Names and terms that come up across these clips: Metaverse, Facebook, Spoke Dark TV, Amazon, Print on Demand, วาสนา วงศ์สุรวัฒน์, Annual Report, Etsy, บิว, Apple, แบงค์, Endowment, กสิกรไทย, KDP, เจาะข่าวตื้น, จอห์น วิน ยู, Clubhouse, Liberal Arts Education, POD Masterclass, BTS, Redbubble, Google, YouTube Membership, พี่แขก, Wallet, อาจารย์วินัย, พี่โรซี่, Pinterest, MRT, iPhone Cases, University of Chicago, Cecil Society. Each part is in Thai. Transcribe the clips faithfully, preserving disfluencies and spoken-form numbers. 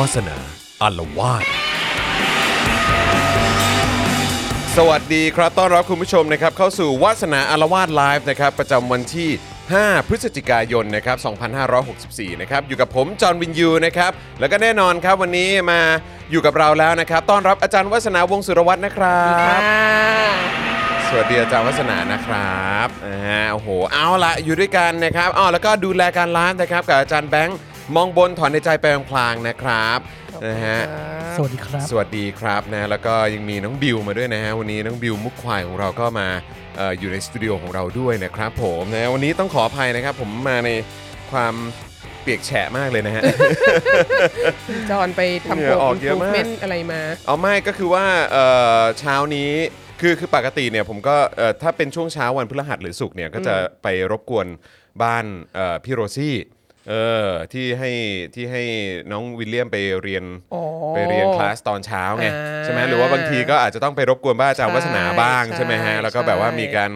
วาสนาอาละวาดสวัสดีครับต้อนรับคุณผู้ชมนะครับเข้าสู่วาสนาอาละวาดไลฟ์นะครับประจำวันที่ห้าพฤศจิกายนนะครับสองพันห้าร้อยหกสิบสี่นะครับอยู่กับผมจอห์นวินยูนะครับแล้วก็แน่นอนครับวันนี้มาอยู่กับเราแล้วนะครับต้อนรับอาจารย์วาสนาวงศ์สุรวัฒน์นะครับสวัสดีอาจารย์วาสนานะครับนะฮะโอ้โหเอาละอยู่ด้วยกันนะครับอ๋อแล้วก็ดูแลการร้านนะครับกับอาจารย์แบงค์มองบนถอนในใจไปพลางๆนะครับนะฮะสวัสดีครับสวัสดีครับนะแล้วก็ยังมีน้องบิวมาด้วยนะฮะวันนี้น้องบิวมุกควายของเราก็มา อ, อยู่ในสตูดิโอของเราด้วยนะครับผมนะวันนี้ต้องขออภัยนะครับผมมาในความเปียกแฉะมากเลยนะฮะจอนไปทำโปรอินฟูเมนต์อะไรมาเอาไม่ก็คือว่าเช้านี้คือคือปกติเนี่ยผมก็ถ้าเป็นช่วงเช้าวันพฤหัสหรือศุกร์เนี่ยก็จะไปรบกวนบ้านพี่โรซี่เออที่ให้ที่ให้น้องวิลเลียมไปเรียนไปเรียนคลาสตอนเช้าไงใช่ไหมหรือว่าบางทีก็อาจจะต้องไปรบกวนบ้านอาจารย์วาสนาบ้างใช่ไหมฮะแล้วก็แบบว่ามีการ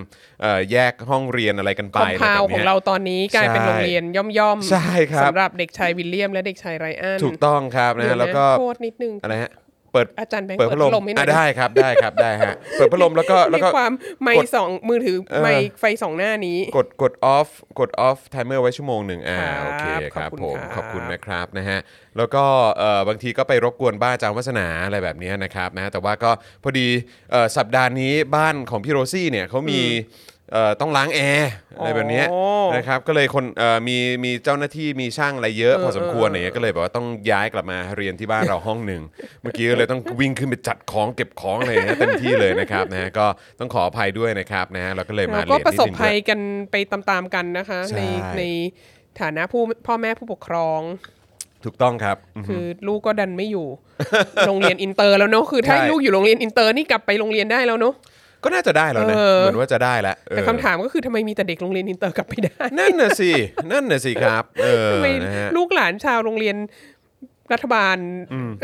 แยกห้องเรียนอะไรกันไปคอมพาวของเราตอนนี้กลายเป็นโรงเรียนย่อมๆสำหรับเด็กชายวิลเลียมและเด็กชายไรอันถูกต้องครับนะแล้วก็โทษนิดนึงอะไรฮะเปิดอาจารย์แบงค์เปิดพัดลมอ่ะได้ครับได้ครับได้ฮะเปิดพัดลมแล้วก็แล้วก็ความไมค์สองมือถือไมค์ไฟสองหน้านี้กดกดออฟกดออฟไทเมอร์ไว้ชั่วโมงหนึ่งอ่าโอเคครับผมขอบคุณนะครับนะฮะแล้วก็เอ่อบางทีก็ไปรบกวนบ้านอาจารย์วาสนาอะไรแบบนี้นะครับนะแต่ว่าก็พอดีเอ่อสัปดาห์นี้บ้านของพี่โรซี่เนี่ยเขามีเอ่อต้องล้างแอร์อะไรแบบนี้นะครับก็เลยคนเอ่อมีมีเจ้าหน้าที่มีช่างอะไรเยอะพอสมควรอะไรเงี้ยก็เลยแบบว่าต้องย้ายกลับมาเรียนที่บ้านเราห้องหนึ่งเมื่อกี้ก็เลยต้องวิ่งขึ้นไปจัดของเก็บของอะไรนะเต็มที่เลยนะครับนะก็ต้องขออภัยด้วยนะครับนะเราก็เลยมาเรียนก็ประสบภัยกันไปตามๆกันนะคะในในฐานะผู้พ่อแม่ผู้ปกครองถูกต้องครับคือลูกก็ดันไม่อยู่โรงเรียนอินเตอร์แล้วเนาะคือถ้าลูกอยู่โรงเรียนอินเตอร์นี่กลับไปโรงเรียนได้แล้วเนาะก็น่าจะได้แล้วนะเหมือนว่าจะได้แล้วแต่คำถามก็คือทำไมมีแต่เด็กโรงเรียนอินเตอร์กลับไม่ได้นั่นน่ะสินั่นน่ะสิครับทำไมลูกหลานชาวโรงเรียนรัฐบาล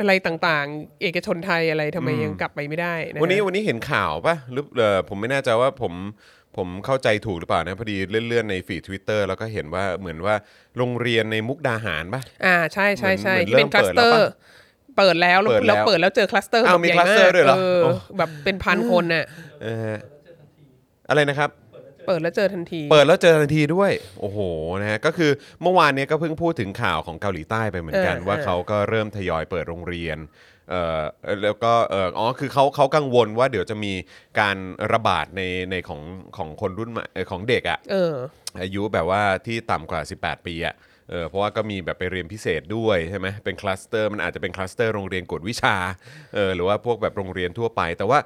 อะไรต่างๆเอกชนไทยอะไรทำไมยังกลับไปไม่ได้วันนี้วันนี้เห็นข่าวป่ะหรือผมไม่แน่ใจว่าผมผมเข้าใจถูกหรือเปล่านะพอดีเลื่อนๆในฟีด Twitter แล้วก็เห็นว่าเหมือนว่าโรงเรียนในมุกดาหารป่ะอ่าใช่ใช่ใช่เป็นคลัสเตอร์เปิดแล้วแล้วเปิดแล้วเจอคลัสเตอร์ใหญ่มากแบบเป็นพันคนน่ะอะไรนะครับเปิดแล้วเจอทันทีเปิดแล้วเจอทันทีด้วยโอ้โหนะฮะก็คือเมื่อวานเนี้ยก็เพิ่งพูดถึงข่าวของเกาหลีใต้ไปเหมือนกันว่าเขาก็เริ่มทยอยเปิดโรงเรียนเอ่อแล้วก็เอ่ออ๋อคือเขาเขากังวลว่าเดี๋ยวจะมีการระบาดในในของของคนรุ่นใหม่ของเด็กอ่ะอายุแบบว่าที่ต่ำกว่าสิบแปดปีอ่ะเออเพราะว่าก็มีแบบไปเรียนพิเศษด้วยใช่ไหมเป็นคลัสเตอร์มันอาจจะเป็นคลัสเตอร์โรงเรียนกวดวิชาเออหรือว่าพวกแบบโรงเรียนทั่วไปแต่ว่า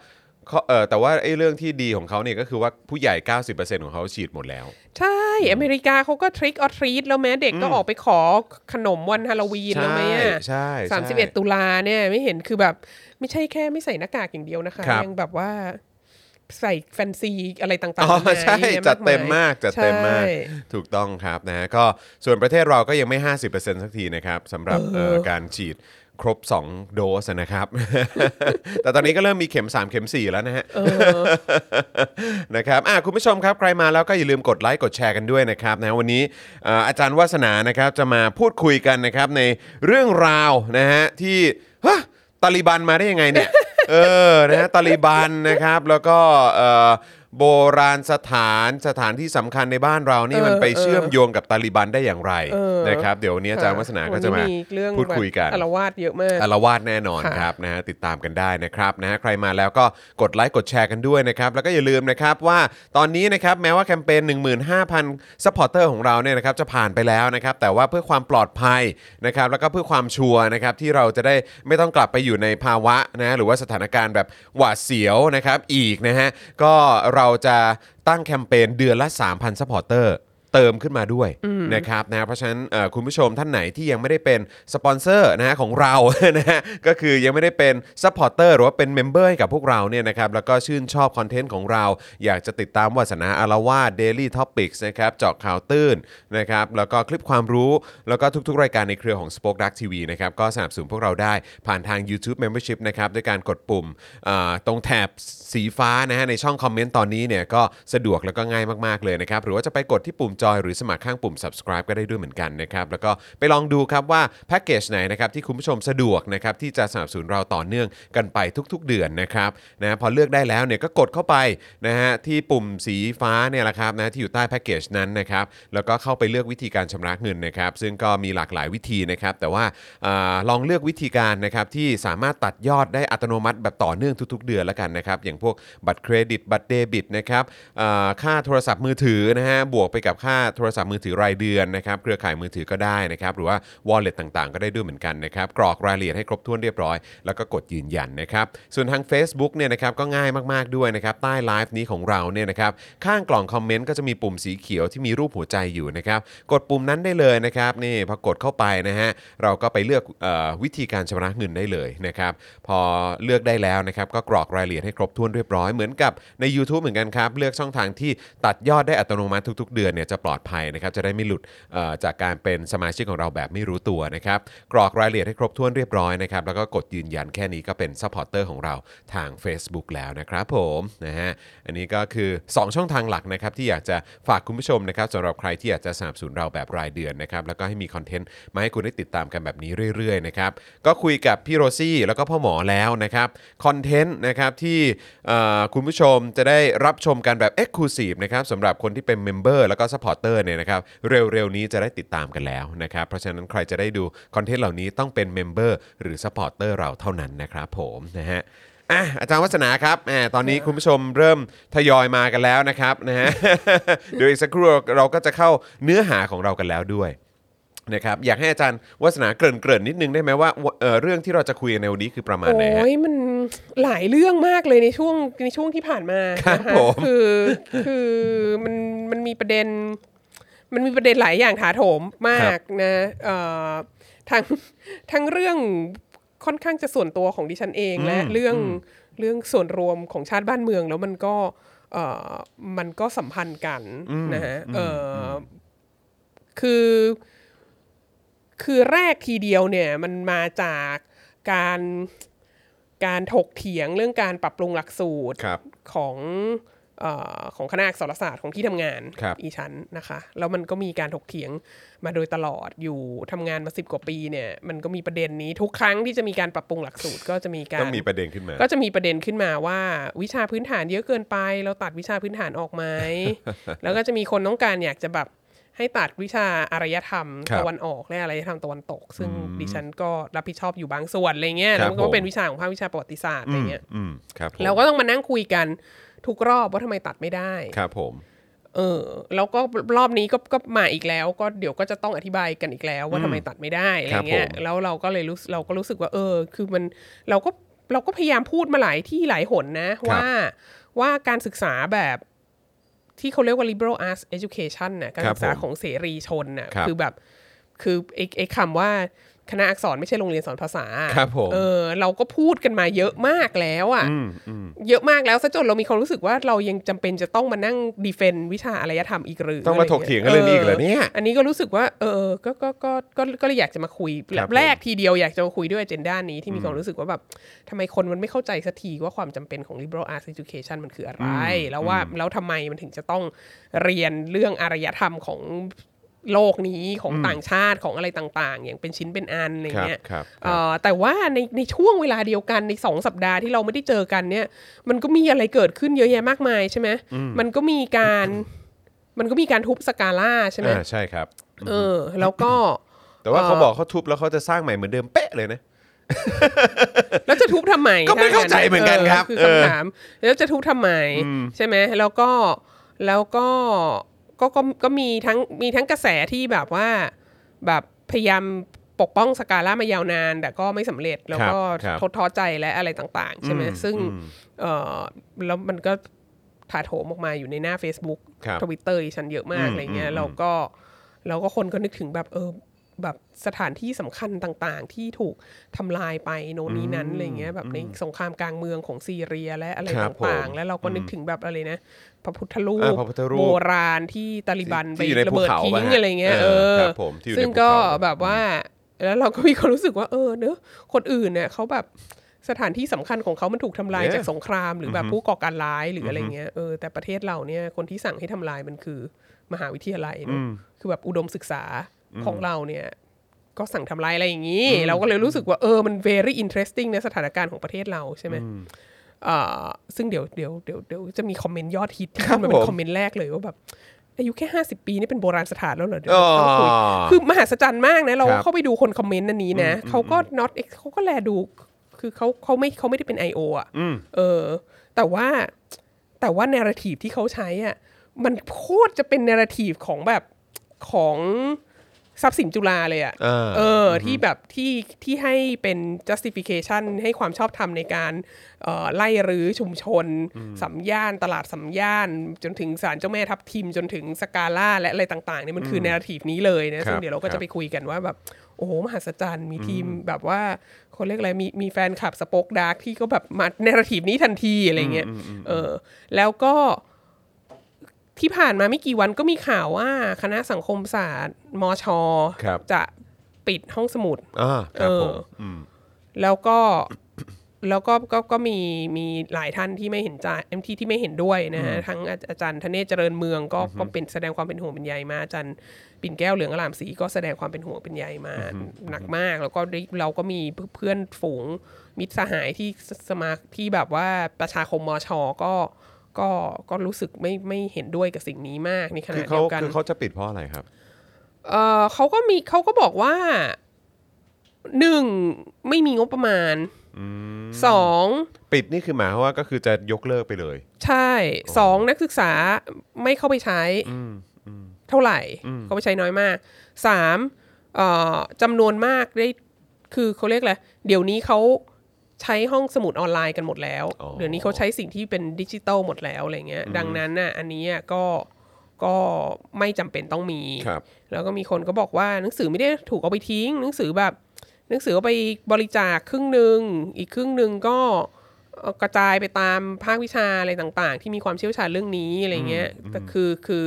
เออแต่ว่าไอ้เรื่องที่ดีของเขาเนี่ยก็คือว่าผู้ใหญ่ เก้าสิบเปอร์เซ็นต์ ของเขาฉีดหมดแล้วใช่อเมริกาเขาก็ทริคออทรีทแล้วแม้เด็กก็ออกไปขอขนมวันฮาโลวีนแล้วไหมอ่ะใช่สามสิบเอ็ดตุลาเนี่ยไม่เห็นคือแบบไม่ใช่แค่ไม่ใส่หน้ากากอย่างเดียวนะคะยังแบบว่าใส่แฟนซีอะไรต่างๆอ๋อใช่จัดเต็มมากจัดเต็มมากถูกต้องครับนะก็ส่วนประเทศเราก็ยังไม่ ห้าสิบเปอร์เซ็นต์ สักทีนะครับสำหรับการฉีด ครบสองโดสนะครับ แต่ตอนนี้ก็เริ่มมีเข็มสามเข็มสี่แล้วนะฮะ นะครับอ่ะคุณผู้ชมครับใครมาแล้วก็อย่าลืมกดไลค์กดแชร์กันด้วยนะครับนะวันนี้อาจารย์วาสนานะครับจะมาพูดคุยกันนะครับในเรื่องราวนะฮะที่ฮะตาลิบันมาได้ยังไงเนี่ย เออนะฮะตาลิบันนะครับแล้วก็เอ่อโบราณสถานสถานที่สำคัญในบ้านเรานี่มันไปเชื่อมโยงกับตาลิบันได้อย่างไรนะครับเดี๋ยววันนี้อาจารย์วัฒนาก็จะมาพูดคุยกันอารวาสเยอะมากอารวาสแน่นอนครับนะฮะติดตามกันได้นะครับนะฮะใครมาแล้วก็กดไลค์กดแชร์กันด้วยนะครับแล้วก็อย่าลืมนะครับว่าตอนนี้นะครับแม้ว่าแคมเปญ หนึ่งหมื่นห้าพัน ซัพพอร์ตเตอร์ของเราเนี่ยนะครับจะผ่านไปแล้วนะครับแต่ว่าเพื่อความปลอดภัยนะครับแล้วก็เพื่อความชัวร์นะครับที่เราจะได้ไม่ต้องกลับไปอยู่ในภาวะนะหรือว่าสถานการณ์แบบหวาดเสียวนะครับอีกนะฮะก็เราจะตั้งแคมเปญเดือนละ สามพัน ซัพพอร์ตเตอร์เติมขึ้นมาด้วยนะครับนะเพราะฉะนั้นคุณผู้ชมท่านไหนที่ยังไม่ได้เป็นสปอนเซอร์นะฮะของเรานะฮะก็คือยังไม่ได้เป็นซัพพอร์ตเตอร์หรือว่าเป็นเมมเบอร์ให้กับพวกเราเนี่ยนะครับแล้วก็ชื่นชอบคอนเทนต์ของเราอยากจะติดตามวาสนาอารวาส Daily Topics นะครับเจาะข่าวตื้นนะครับแล้วก็คลิปความรู้แล้วก็ทุกๆรายการในเครือของ Spoke Dark ที วี นะครับก็สนับสนุนพวกเราได้ผ่านทาง YouTube Membership นะครับด้วยการกดปุ่มตรงแถบสีฟ้านะฮะในช่องคอมเมนต์ตอนนี้เนี่ยก็สะดวกแล้วก็ง่ายมากๆเลยนะครับหรือว่าจะไปกดที่ปุ่มจอยหรือสมัครข้างปุ่ม Subscribe ก็ได้ด้วยเหมือนกันนะครับแล้วก็ไปลองดูครับว่าแพ็คเกจไหนนะครับที่คุณผู้ชมสะดวกนะครับที่จะสนับสนุนเราต่อเนื่องกันไปทุกๆเดือนนะครับนะพอเลือกได้แล้วเนี่ยก็กดเข้าไปนะฮะที่ปุ่มสีฟ้าเนี่ยแหละครับนะที่อยู่ใต้แพ็คเกจนั้นนะครับแล้วก็เข้าไปเลือกวิธีการชำระเงินนะครับซึ่งก็มีหลากหลายวิธีนะครับแต่ว่าลองเลือกวิธีการนะครับที่สามารถตัดยอดได้อัตโนมัติแบบต่อเนื่องทุกๆเดือนละกันนะครับอย่างพวกบัตรเครดิตบัตรเดบิตนะครับค่าโทรศัพท์มือถือนะฮะบวกไปกับค่าโทรศัพท์มือถือรายเดือนนะครับเครือข่ายมือถือก็ได้นะครับหรือว่า Wallet ต่างๆก็ได้ด้วยเหมือนกันนะครับกรอกรายละเอียดให้ครบถ้วนเรียบร้อยแล้วก็กดยืนยันนะครับส่วนทาง Facebook เนี่ยนะครับก็ง่ายมากๆด้วยนะครับใต้ไลฟ์นี้ของเราเนี่ยนะครับข้างกล่องคอมเมนต์ก็จะมีปุ่มสีเขียวที่มีรูปหัวใจอยู่นะครับกดปุ่มนั้นได้เลยนะครับนี่พอกดเข้าไปนะฮะเราก็ไปเลือกเอ่อวิธีการชำระเงินได้เลยนะครับพอเลือกได้แล้วนะครับก็กรอกรายละเอียดให้ครบถ้วนเรียบร้อยเหมือนกับใน YouTube เหมือนกันครับเลือกช่องทางที่ตัดยอดได้อัตโนมัติทุกๆเดือนเนี่ยจะปลอดภัยนะครับจะได้ไม่หลุดจากการเป็นสมาชิกของเราแบบไม่รู้ตัวนะครับกรอกรายละเอียดให้ครบถ้วนเรียบร้อยนะครับแล้วก็กดยืนยันแค่นี้ก็เป็นซัพพอร์เตอร์ของเราทาง Facebook แล้วนะครับผมนะฮะอันนี้ก็คือสองช่องทางหลักนะครับที่อยากจะฝากคุณผู้ชมนะครับสำหรับใครที่อยากจะสนับสนุนเราแบบรายเดือนนะครับแล้วก็ให้มีคอนเทนต์มาให้คุณได้ติดตามกันแบบนี้เรื่อยๆนะครับก็คุยกับพี่โรซี่แล้วก็พ่อหมอแล้วนะครับคอนเทนต์นะครับที่คุณผู้ชมจะได้รับชมกันแบบ Exclusive นะครับสำหรับคนที่เป็นเมมเบอร์แล้วก็ซัพพอร์ตเตอร์เนี่ยนะครับเร็วๆนี้จะได้ติดตามกันแล้วนะครับเพราะฉะนั้นใครจะได้ดูคอนเทนต์เหล่านี้ต้องเป็นเมมเบอร์หรือซัพพอร์ตเตอร์เราเท่านั้นนะครับผมนะฮะอ่ะอาจารย์วัฒนาครับแหมตอนนี้คุณผู้ชมเริ่มทยอยมากันแล้วนะครับนะฮะเดี๋ยวอีกสักครู่เราก็จะเข้าเนื้อหาของเรากันแล้วด้วยนะครับอยากให้อาจารย์วาสนาเกริ่นๆนิดนึงได้ไหมว่าเอ่อเรื่องที่เราจะคุยในวันนี้คือประมาณไหนฮะโอ้ยมันหลายเรื่องมากเลยในช่วงในช่วงที่ผ่านมาครับผมคือคือมันมันมีประเด็นมันมีประเด็นหลายอย่างถาโถมมากนะเอ่อทั้งทั้งเรื่องค่อนข้างจะส่วนตัวของดิฉันเองและเรื่องเรื่องส่วนรวมของชาติบ้านเมืองแล้วมันก็เอ่อมันก็สัมพันธ์กันนะฮะเอ่อคือคือแรกทีเดียวเนี่ยมันมาจากการการถกเถียงเรื่องการปรับปรุงหลักสูตรของเอ่อของคณะอักษรศาสตร์ของที่ทำงานอีชั้นนะคะแล้วมันก็มีการถกเถียงมาโดยตลอดอยู่ทำงานมาสิบกว่าปีเนี่ยมันก็มีประเด็นนี้ทุกครั้งที่จะมีการปรับปรุงหลักสูตรก็จะมีการก็มีประเด็นขึ้นมาก็จะมีประเด็นขึ้นมาว่าวิชาพื้นฐานเยอะเกินไปเราตัดวิชาพื้นฐานออกไหม แล้วก็จะมีคนต้องการอยากจะแบบให้ตัดวิชาอารยธรรมตะวันออกและอารยธรรมตะวันตกซึ่งดิฉันก็รับผิดชอบอยู่บางส่วนอะไรเงี้ยแล้วก็เป็นวิชาของภาควิชาประวัติศาสตร์อะไรเงี้ยแล้วก็ต้องมานั่งคุยกันทุกรอบว่าทำไมตัดไม่ได้ครับผมเออแล้วก็รอบนี้ก็ก็มาอีกแล้วก็เดี๋ยวก็จะต้องอธิบายกันอีกแล้วว่าทำไมตัดไม่ได้อะไรเงี้ยแล้วเราก็เลยรู้เราก็รู้สึกว่าเออคือมันเราก็เราก็พยายามพูดมาหลายที่หลายหนนะว่าว่าการศึกษาแบบที่เขาเรียกว่า Liberal Arts Education น่ะการศึกษาของเสรีชนน่ะคือแบบคือไอ้ไอ้คำว่า คณะอักษรไม่ใช่โรงเรียนสอนภาษาครับผมเออเราก็พูดกันมาเยอะมากแล้วอ่ะเยอะมากแล้วซะจนเรามีความรู้สึกว่าเรายังจำเป็นจะต้องมานั่งดีเฟนต์วิชาอารยธรรมอีกหรือต้องมาถกเถียงกันเรื่องนี้อีกเหรอเนี่ยอันนี้ก็รู้สึกว่าเออก็ก็ก็ก็ก็เลยอยากจะมาคุยแบบแรกทีเดียวอยากจะมาคุยด้วย agenda นี้ที่มีความรู้สึกว่าแบบทำไมคนมันไม่เข้าใจสักทีว่าความจำเป็นของ Liberal Arts Education มันคืออะไรแล้วว่าแล้วทำไมมันถึงจะต้องเรียนเรื่องอารยธรรมของโลกนี้ของต่างชาติของอะไรต่างๆอย่างเป็นชิ้นเป็นอันอะไรเงี้ยแต่ว่าในในช่วงเวลาเดียวกันในสองสัปดาห์ที่เราไม่ได้เจอกันเนี่ยมันก็มีอะไรเกิดขึ้นเยอะแยะมากมายใช่ไหมมันก็มีการมันก็มีการทุบสกาล่าใช่ไหมใช่ครับเออแล้วก็แต่ว่าเขาบอกเขาทุบแล้วเขาจะสร้างใหม่เหมือนเดิมเป๊ะเลยนะแล้วจะทุบทำไมก็ไม่เข้าใจเหมือนกันครับคือคำถามแล้วจะทุบทำไมใช่ไหมแล้วก็แล้วก็ก็ก็ก็มีทั้งมีทั้งกระแสที่แบบว่าแบบพยายามปกป้องสกาล่ามายาวนานแต่ก็ไม่สำเร็จแล้วก็ทดท้อใจและอะไรต่างๆใช่ไหมซึ่งเอ่อแล้วมันก็ถาโถมออกมาอยู่ในหน้า Facebook Twitter อีฉันเยอะมากอะไรเงี้ยแล้วก็แล้วก็คนก็นึกถึงแบบเออแบบสถานที่สำคัญต่างๆที่ถูกทำลายไปโน่นนี้นั้นอะไรเงี้ยแบบในสงครามกลางเมืองของซีเรียและอะไรต่างๆแล้วเราก็นึกถึงแบบอะไรนะพระพุทธรูปโบราณที่ตาลิบันไประเบิดทิ้งอะไรเงี้ยเออซึ่งก็แบบว่าแล้วเราก็มีความรู้สึกว่าเออเนอะคนอื่นเนี่ยเขาแบบสถานที่สำคัญของเขามันถูกทำลายจากสงครามหรือแบบผู้ก่อการร้ายหรืออะไรเงี้ยเออแต่ประเทศเราเนี่ยคนที่สั่งให้ทำลายมันคือมหาวิทยาลัยคือแบบอุดมศึกษาของเราเนี่ยก็สั่งทำลายอะไรอย่างนี้เราก็เลยรู้สึกว่าเออมัน very interesting นะสถานการณ์ของประเทศเราใช่ไหมอ่าซึ่งเดี๋ยวเดี๋ยวเดี๋ยวเดี๋ยวจะมีคอมเมนต์ยอดฮิตที่ขึ้นมาเป็นคอมเมนต์แรกเลยว่าแบบอายุแค่ห้าสิบปีนี่เป็นโบราณสถานแล้วเหรอเดี๋ยวต้องคุยคือมหัศจรรย์มากนะเราเข้าไปดูคนคอมเมนต์นั้นนี้นะเขาก็ not เขาก็แลดูคือเขาเขาไม่เขาไม่ได้เป็น ไอ โอ อ่ะเออแต่ว่าแต่ว่า narrative ที่เขาใช้อ่ะมันโคตรจะเป็น narrative ของแบบของทรัพย์สินจุฬาเลยอ่ะเออที่แบบที่ที่ให้เป็น justification ให้ความชอบธรรมในการเอ่อไล่รื้อชุมชนสัมย่านตลาดสัมย่านจนถึงศาลเจ้าแม่ทับทิมจนถึงสกาล่าและอะไรต่างๆเนี่ยมันคือ narrative นี้เลยนะซึ่งเดี๋ยวเราก็จะไปคุยกันว่าแบบโอ้โหมหัศจรรย์มีทีมแบบว่าคนเรียกอะไรมีมีแฟนคลับ Spoke Dark ที่ก็แบบมา narrative นี้ทันทีอะไรเงี้ยเออแล้วก็ที่ผ่านมาไม่กี่วันก็มีข่าวว่าคณะสังคมศาสตร์มช.จะปิดห้องสมุดเออแล้วก็แล้วก็ก็ก็มีมีหลายท่านที่ไม่เห็นใจเอ็มที่ที่ไม่เห็นด้วยนะฮะทั้งอาจารย์ธเนศเจริญเมืองก็ก็เป็นแสดงความเป็นห่วงเป็นใยมาอาจารย์ปิ่นแก้วเหลืองอลามศรีก็แสดงความเป็นห่วงเป็นใยมาหนักมากแล้วก็เราก็มีเพื่อนฝูงมิตรสหายที่สมาที่แบบว่าประชาคมมช.ก็ก็ก็รู้สึกไม่ไม่เห็นด้วยกับสิ่งนี้มากในขณะเดียวกันคือเขาจะปิดเพราะอะไรครับเอ่อเขาก็มีเขาก็บอกว่าหนึ่งไม่มีงบประมาณสองปิดนี่คือหมายว่าก็คือจะยกเลิกไปเลยใช่สองนักศึกษาไม่เข้าไปใช้เท่าไหร่เข้าไปใช้น้อยมากสามเอ่อจำนวนมากได้คือเขาเรียกอะไรเดี๋ยวนี้เขาใช้ห้องสมุดออนไลน์กันหมดแล้ว oh. เดี๋ยวนี้เขาใช้สิ่งที่เป็นดิจิตอลหมดแล้วอะไรเงี้ย mm. ดังนั้นน่ะอันนี้ก็ก็ไม่จำเป็นต้องมีแล้วก็มีคนก็บอกว่าหนังสือไม่ได้ถูกเอาไปทิ้งหนังสือแบบหนังสือเอาไปบริจาคครึ่งนึงอีกครึ่งนึงก็กระจายไปตามภาควิชาอะไรต่างๆที่มีความเชี่ยวชาญเรื่องนี้อะไรเงี้ย mm. แต่คือคือ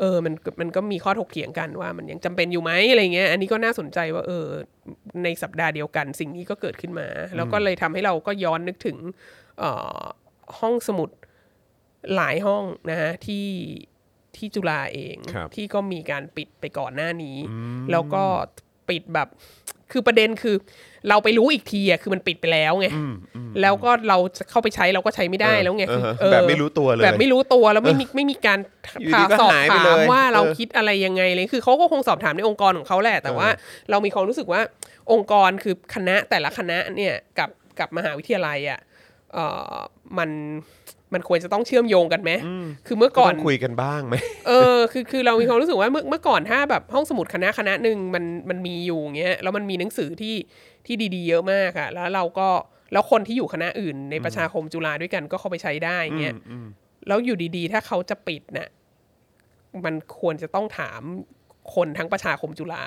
เออมันมันก็มีข้อถกเถียงกันว่ามันยังจำเป็นอยู่ไหมอะไรเงี้ยอันนี้ก็น่าสนใจว่าเออในสัปดาห์เดียวกันสิ่งนี้ก็เกิดขึ้นมาแล้วก็เลยทำให้เราก็ย้อนนึกถึงเอ่อห้องสมุดหลายห้องนะฮะที่ที่จุฬาเองที่ก็มีการปิดไปก่อนหน้านี้แล้วก็ปิดแบบคือประเด็นคือเราไปรู้อีกทีอ่ะคือมันปิดไปแล้วไงแล้วก็เราเข้าไปใช้เราก็ใช้ไม่ได้แล้วไงแบบไม่รู้ตัวเลยแบบไม่รู้ตัวแล้วไม่มีไม่มีการสอบถามว่าเราคิดอะไรยังไงเลยคือเขาก็คงสอบถามในองค์กรของเขาแหละแต่ว่าเรามีความรู้สึกว่าองค์กรคือคณะแต่ละคณะเนี่ยกับกับมหาวิทยาลัยอ่ะเอ่อมันมันควรจะต้องเชื่อมโยงกันไหมคือเมื่อก่อนคุยกันบ้างไหมเออคือคือเรามีความรู้สึกว่าเมื่อเมื่อก่อนถ้าแบบห้องสมุดคณะคณะหนึ่งมันมันมีอยู่เงี้ยแล้วมันมีหนังสือที่ที่ดีๆเยอะมากอะแล้วเราก็แล้วคนที่อยู่คณะอื่นในประชาคมจุฬาด้วยกันก็เข้าไปใช้ได้เงี้ยแล้วอยู่ดีๆถ้าเขาจะปิดเนี่ยมันควรจะต้องถาม คนทั้งประชาคมจุฬา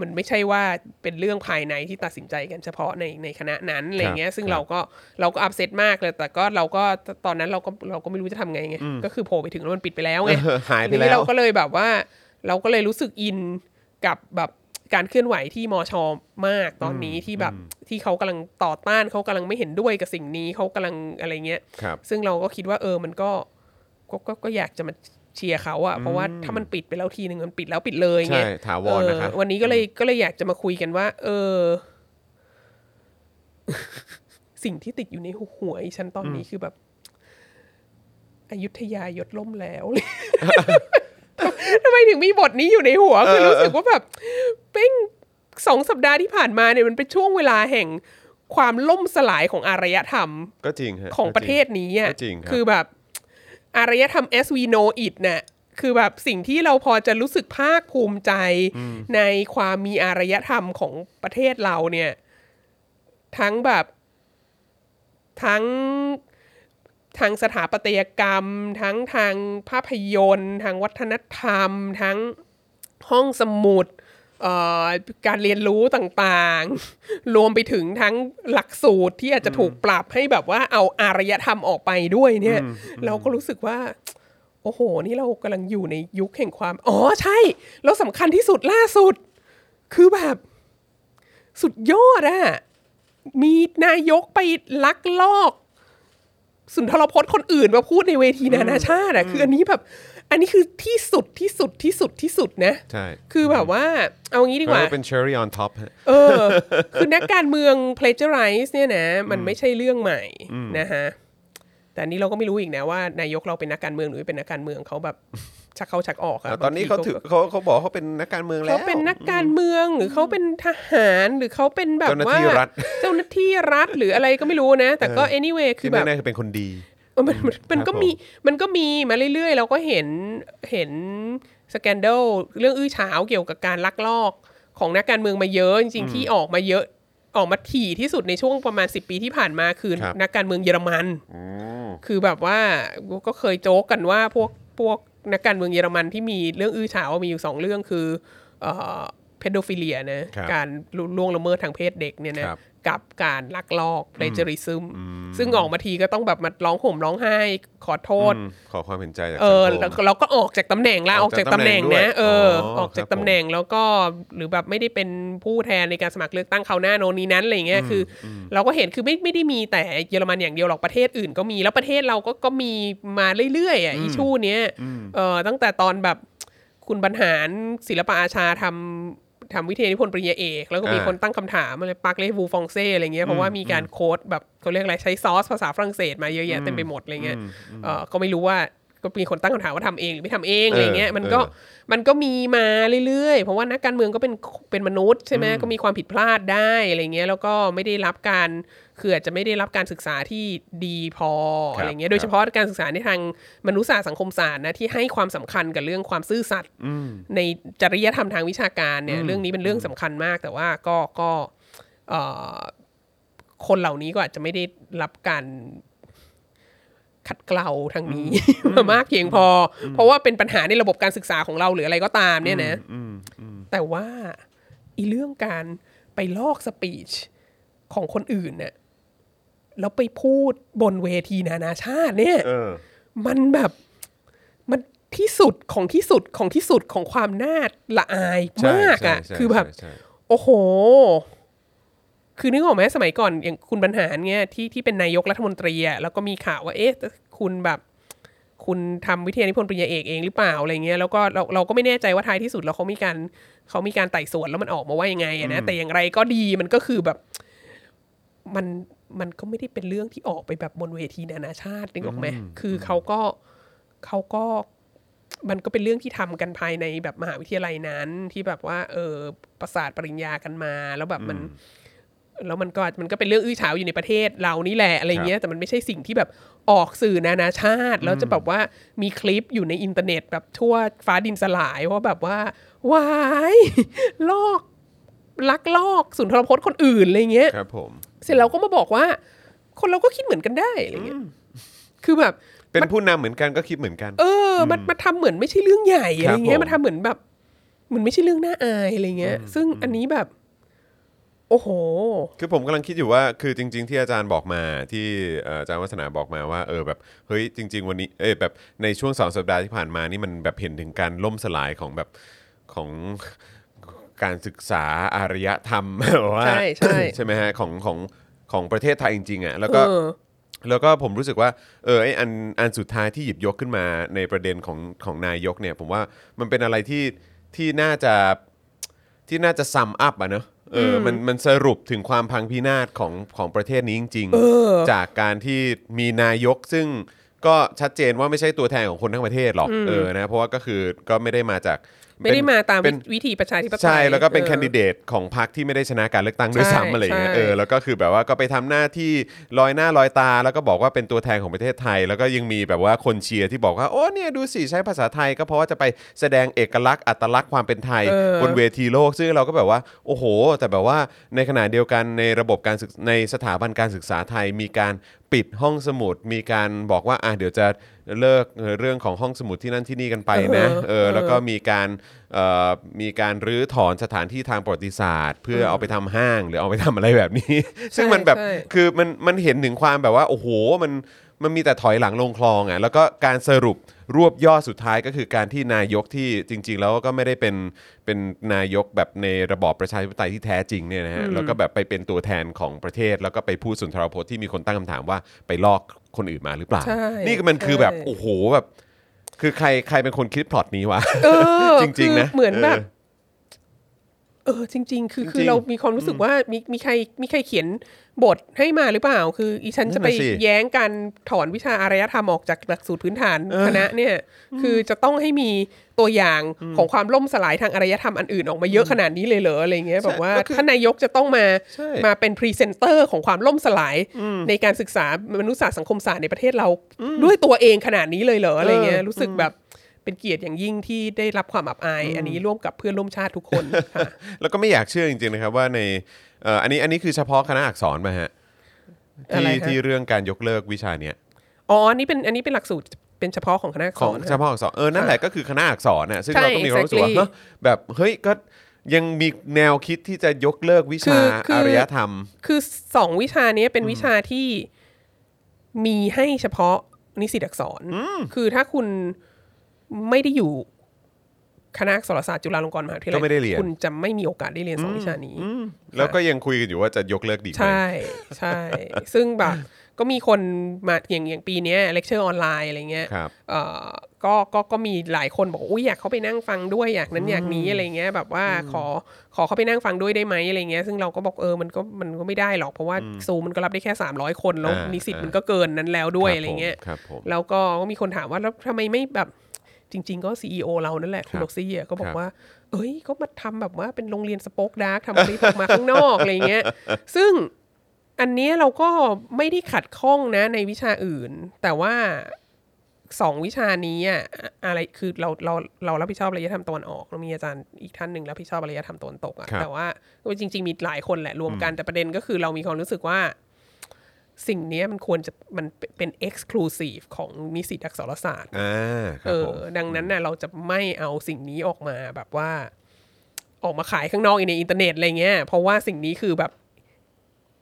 มันไม่ใช่ว่าเป็นเรื่องภายในที่ตัดสินใจกันเฉพาะในในคณะนั้นอะไรเงี้ยซึ่งเราก็เราก็อัพเซตมากเลยแต่ก็เราก็ตอนนั้นเราก็เราก็ไม่รู้จะทำไงไงก็คือโผล่ไปถึงแล้วมันปิดไปแล้วไงหายไปแล้วเราก็เลยแบบว่าเราก็เลยรู้สึกอินกับแบบการเคลื่อนไหวที่มช.มากตอนนี้ที่แบบที่เขากำลังต่อต้านเขากำลังไม่เห็นด้วยกับสิ่งนี้เขากำลังอะไรเงี้ยซึ่งเราก็คิดว่าเออมันก็ก็ก็อยากจะมาเชียร์เขาอะเพราะว่าถ้ามันปิดไปแล้วทีนึงมันปิดแล้วปิดเลยไงใช่ถาวรนะคะวันนี้ก็เลยก็เลยอยากจะมาคุยกันว่าเออ สิ่งที่ติดอยู่ในหัวอีฉันตอนนี้คือแบบอยุธยาหยดล่มแล้ว ทำไมถึงมีบทนี้อยู่ในหัวคือรู้สึกว่าแบบเป้งสองสัปดาห์ที่ผ่านมาเนี่ยมันเป็นช่วงเวลาแห่งความล่มสลายของอารยธรรมก็จริงฮะของประเทศนี้อ่ะคือแบบอารยธรรม as we know it น่ะคือแบบสิ่งที่เราพอจะรู้สึกภาคภูมิใจในความมีอารยธรรมของประเทศเราเนี่ยทั้งแบบทั้งทางสถาปัตยกรรมทั้งทางภาพยนตร์ทางวัฒนธรรมทั้งห้องสมุดการเรียนรู้ต่างๆรวมไปถึงทั้งหลักสูตรที่อาจจะถูกปรับให้แบบว่าเอาอารยธรรมออกไปด้วยเนี่ยเราก็รู้สึกว่าโอ้โหนี่เรากำลังอยู่ในยุคแห่งความอ๋อใช่แล้วสำคัญที่สุดล่าสุดคือแบบสุดยอดอะมีนายกไปลักลอบสุนทรพจน์คนอื่นมาพูดในเวทีนานาชาติอะคืออันนี้แบบอันนี้คือที่สุดที่สุดที่สุดที่สุดนะใช่คือแบบว่าเอางี้ดีกว่าเป็น cherry on top เออคือนักการเมือง plagiarize เนี่ยนะมันไม่ใช่เรื่องใหม่นะฮะแต่นี้เราก็ไม่รู้อีกนะว่านายกเราเป็นนักการเมืองหรือเป็นนักการเมืองเขาแบบชักเข้าชักออกอะตอนนี้เขาถือเขาเขาบอกเขาเป็นนักการเมืองแล้วเขาเป็นนักการเมืองหรือเขาเป็นทหารหรือเขาเป็นแบบว่าเจ้าหน้าที่รัฐเจ้าหน้าที่รัฐหรืออะไรก็ไม่รู้นะแต่ก็ anyway คือแบบนี่เป็นคนดีมันมันก็มีมันก็มีมาเรื่อยๆเราก็เห็นเห็นสแกนดัลเรื่องอื้อฉาวเกี่ยวกับการลักลอบของนักการเมืองมาเยอะจริงๆที่ออกมาเยอะออกมาถี่ที่สุดในช่วงประมาณสิบปีที่ผ่านมาคือนักการเมืองเยอรมันคือแบบว่าก็เคยโจ๊กกันว่าพวกพวกนักการเมืองเยอรมันที่มีเรื่องอื้อฉาวมีอยู่สองเรื่องคือเอ่อเพโดฟิเลียนะการล่วงละเมิดทางเพศเด็กเนี่ยนะกับการลักลอบ plagiarism ซึ่งออกมาทีก็ต้องแบบมาร้องห่มร้องไห้ขอโทษขอความเห็นใจจากสังคมเออแล้วก็ออกจากตำแหน่งละออกจากตำแหน่งนะเออออกจากตำแหน่งแล้วก็หรือแบบไม่ได้เป็นผู้แทนในการสมัครเลือกตั้งคราวหน้าโน่นนี้นั้นอะไรเงี้ยคือเราก็เห็นคือไม่ไม่ได้มีแต่เยอรมันอย่างเดียวหรอกประเทศอื่นก็มีแล้วประเทศเราก็ก็มีมาเรื่อยๆอ่ะอิชชูเนี้ยเออตั้งแต่ตอนแบบคุณบรรหารศิลปอาชาทำทำวิทยานิพนธ์ปริญญาเอกแล้วก็มีคนตั้งคำถามอะไรปาร์คเลวูฟองเซ่อะไรเงี้ยเพราะว่ามีการโค้ดแบบเขาเรียกอะไรใช้ซอสภาษาฝรั่งเศสมาเยอะแยะเต็มไปหมดอะไรเงี้ยเออก็ไม่รู้ว่าก็มีคนตั้งคำถามว่าทำเองหรือไม่ทำเองอะไรเงี้ยมันก็มันก็มีมาเรื่อยๆเพราะว่านักการเมืองก็เป็นเป็นมนุษย์ใช่ไหมก็มีความผิดพลาดได้อะไรเงี้ยแล้วก็ไม่ได้รับการคืออาจจะไม่ได้รับการศึกษาที่ดีพออะไรเงี้ยโดยเฉพาะการศึกษาในทางมนุษยศาสตร์สังคมศาสตร์นะที่ให้ความสำคัญกับเรื่องความซื่อสัตย์ในจริยธรรมทางวิชาการเนี่ยเรื่องนี้เป็นเรื่องสำคัญมากแต่ว่าก็ก็คนเหล่านี้ก็อาจจะไม่ได้รับการขัดเกลาทางนี้ มากเพียงพอเพราะว่าเป็นปัญหาในระบบการศึกษาของเราหรืออะไรก็ตามเนี่ยนะแต่ว่าอีเรื่องการไปลอกสปีชของคนอื่นเนี่ยแล้วไปพูดบนเวทีนานาชาติเนี่ยมันแบบมันที่สุดของที่สุดของที่สุดของความน่าละอายมากอ่ะคือแบบโอ้โหคือนึกออกไหมสมัยก่อนอย่างคุณบรรหารเนี่ยที่ที่เป็นนายกรัฐมนตรีอ่ะแล้วก็มีข่าวว่าเอ๊ะคุณแบบคุณทำวิทยานิพนธ์ปริญญาเอกเองหรือเปล่าอะไรเงี้ยแล้วก็เราเราก็ไม่แน่ใจว่าท้ายที่สุดแล้วเขามีการเขามีการไต่สวนแล้วมันออกมาว่ายังไงนะแต่อย่างไรก็ดีมันก็คือแบบมันมันก็ไม่ได้เป็นเรื่องที่ออกไปแบบบนเวทีนานาชาตินึกออกไหมคือเขาก็เขาก็มันก็เป็นเรื่องที่ทำกันภายในแบบมหาวิทยาลัยนั้นที่แบบว่าเออประสาทปริญญากันมาแล้วแบบมันแล้วมันก็มันก็เป็นเรื่องอื้อฉาวอยู่ในประเทศเรานี่แหละอะไรเงี้ยแต่มันไม่ใช่สิ่งที่แบบออกสื่อนานาชาติแล้วจะแบบว่ามีคลิปอยู่ในอินเทอร์เน็ตแบบทั่วฟ้าดินสลายว่าแบบว่าวายลอกลักลอกสุนทรพจน์คนอื่นอะไรเงี้ยครับผมเสร็จแล้วก็มาบอกว่าคนเราก็คิดเหมือนกันได้อะไรเงี้ยคือแบบเป็นผู้นำเหมือนกันก็คิดเหมือนกันเออมันมาทำเหมือนไม่ใช่เรื่องใหญ่อะไรเงี้ยมาทำเหมือนแบบ มันไม่ใช่เรื่องน่าอายอะไรเงี้ยซึ่งอันนี้แบบโอ้โหคือผมกำลังคิดอยู่ว่าคือจริงๆที่อาจารย์บอกมาที่อาจารย์วัฒนาบอกมาว่าเออแบบเฮ้ยจริงๆวันนี้เออแบบในช่วงสองสัปดาห์ที่ผ่านมานี่มันแบบเห็นถึงการล่มสลายของแบบของการศึกษาอารยธรรมว่าใช่ใช่ใช่ไหมฮะของของของประเทศไทยจริงๆอ่ะแล้วก็แล้วก็ผมรู้สึกว่าเออไออันอันสุดท้ายที่หยิบยกขึ้นมาในประเด็นของของนายกเนี่ยผมว่ามันเป็นอะไรที่ที่น่าจะที่น่าจะซัมอัพอ่ะเนอะเออมันมันสรุปถึงความพังพินาศของของประเทศนี้จริงๆจากการที่มีนายกซึ่งก็ชัดเจนว่าไม่ใช่ตัวแทนของคนทั้งประเทศหรอกเออนะเพราะว่าก็คือก็ไม่ได้มาจากไม่ได้มาตามวิธีประชาธิปไตยใช่แล้วก็เป็นแคนดิเดตของพรรคที่ไม่ได้ชนะการเลือกตั้งด้วยซ้ำอะไรอย่างเงี้ยเออแล้วก็คือแบบว่าก็ไปทำหน้าที่ลอยหน้าลอยตาแล้วก็บอกว่าเป็นตัวแทนของประเทศไทยแล้วก็ยังมีแบบว่าคนเชียร์ที่บอกว่าโอ้เนี่ยดูสิใช้ภาษาไทยก็เพราะว่าจะไปแสดงเอกลักษณ์อัตลักษณ์ความเป็นไทยบนเวทีโลกซึ่งเราก็แบบว่าโอ้โหแต่แบบว่าในขณะเดียวกันในระบบการศึกในสถาบันการศึกษาไทยมีการปิดห้องสมุดมีการบอกว่าอ่ะเดี๋ยวจะเลิกเรื่องของห้องสมุดที่นั่นที่นี่กันไปนะเออแล้วก็มีการเอ่อมีการรื้อถอนสถานที่ทางประวัติศาสตร์เพื่อเอาไปทำห้างหรือเอาไปทำอะไรแบบนี้ ซึ่งมันแบบคือมันมันเห็นถึงความแบบว่าโอ้โหมันมันมีแต่ถอยหลังลงคลองอ่ะแล้วก็การสรุปรวบย่อสุดท้ายก็คือการที่นายกที่จริงๆแล้วก็ไม่ได้เป็นเป็นนายกแบบในระบอบประชาธิปไตยที่แท้จริงเนี่ยนะฮะแล้วก็แบบไปเป็นตัวแทนของประเทศแล้วก็ไปพูดสุนทรพจน์ที่มีคนตั้งคำถามว่าไปลอกคนอื่นมาหรือเปล่านี่มันคือแบบโอ้โหแบบคือใครใครเป็นคนคิดพล็อตนี้วะ จริงๆนะเหมือนแบบเออจริงๆคือคือเรามีความรู้สึกว่ามีมีใครมีใครเขียนบทให้มาหรือเปล่าคืออีฉันจะไปแย้งการถอนวิชาอารยธรรมออกจากหลักสูตรพื้นฐานคณะเนี่ยคือจะต้องให้มีตัวอย่างของความล่มสลายทางอารยธรรมอันอื่นออกมาเยอะขนาดนี้เลยเหรออะไรเงี้ยแบบว่าท่านนายกจะต้องมามาเป็นพรีเซนเตอร์ของความล่มสลายในการศึกษามนุษยศาสตร์สังคมศาสตร์ในประเทศเราด้วยตัวเองขนาดนี้เลยเหรออะไรเงี้ยรู้สึกแบบเป็นเกียรติอย่างยิ่งที่ได้รับความอับอายอันนี้ร่วมกับเพื่อนร่วมชาติทุกคนค่ะ แล้วก็ไม่อยากเชื่อจริงๆนะครับว่าในเอ่ออันนี้อันนี้คือเฉพาะคณะอักษรป่ะฮะที่ที่เรื่องการยกเลิกวิชาเนี้ยอ๋ออันนี้เป็นอันนี้เป็นหลักสูตรเป็นเฉพาะของคณะอักษรเฉพาะอักษรเออนั่นแหละก็คือคณะอักษรน่ะซึ่งเราก็มีความรู้สึกว่าเนาะแบบเฮ้ยก็ยังมีแนวคิดที่จะยกเลิกวิชาอารยธรรมคือสองวิชานี้เป็นวิชาที่มีให้เฉพาะนิสิตอักษรคือถ้าคุณไม่ได้อยู่คณะอักษรศาสตร์จุฬาลงกรณ์มหาวิทยาลัยคุณจะไม่มีโอกาสได้เรียนสองวิชานี้แล้วก็ยังคุยกันอยู่ว่าจะยกเลิกดีไหมใช่ใช่ซึ่งแบบก็มีคนมาอย่างอย่างปีนี้เลคเชอร์ออนไลน์อะไรเงี้ยก็ก็ก็มีหลายคนบอกอุ้ยอยากเขาไปนั่งฟังด้วยอยากนั้นอยากนี้อะไรเงี้ยแบบว่าขอขอเขาไปนั่งฟังด้วยได้ไหมอะไรเงี้ยซึ่งเราก็บอกเออมันก็มันก็ไม่ได้หรอกเพราะว่าซูมันก็รับได้แค่สามร้อยคนแล้วนิสิตมันก็เกินนั้นแล้วด้วยอะไรเงี้ยแล้วก็มีคนถามว่าแล้วทำไมไม่แบบจริงๆก็ ซี อี โอ เรานั่นแหละคุณล็อกซี่ก็บอกว่าเอ้ยก็มาทำแบบว่าเป็นโรงเรียน Spoke Dark ทำอะไรออกมาข้างนอกอะไรเงี้ยซึ่งอันนี้เราก็ไม่ได้ขัดข้องนะในวิชาอื่นแต่ว่าสองวิชานี้อ่ะอะไรคือเราเราเรารับผิดชอบอารยธรรมตะวันออกเรามีอาจารย์อีกท่านนึงรับผิดชอบอารยธรรมตะวันตกอ่ะแต่ว่าจริงๆมีหลายคนแหละรวมกันแต่ประเด็นก็คือเรามีความรู้สึกว่าสิ่งนี้มันควรจะมันเป็น exclusive ของนิสิตอักษรศาสตร์อ่าครับผมดังนั้นนะเราจะไม่เอาสิ่งนี้ออกมาแบบว่าออกมาขายข้างนอกในอินเทอร์เน็ตอะไรเงี้ยเพราะว่าสิ่งนี้คือแบบ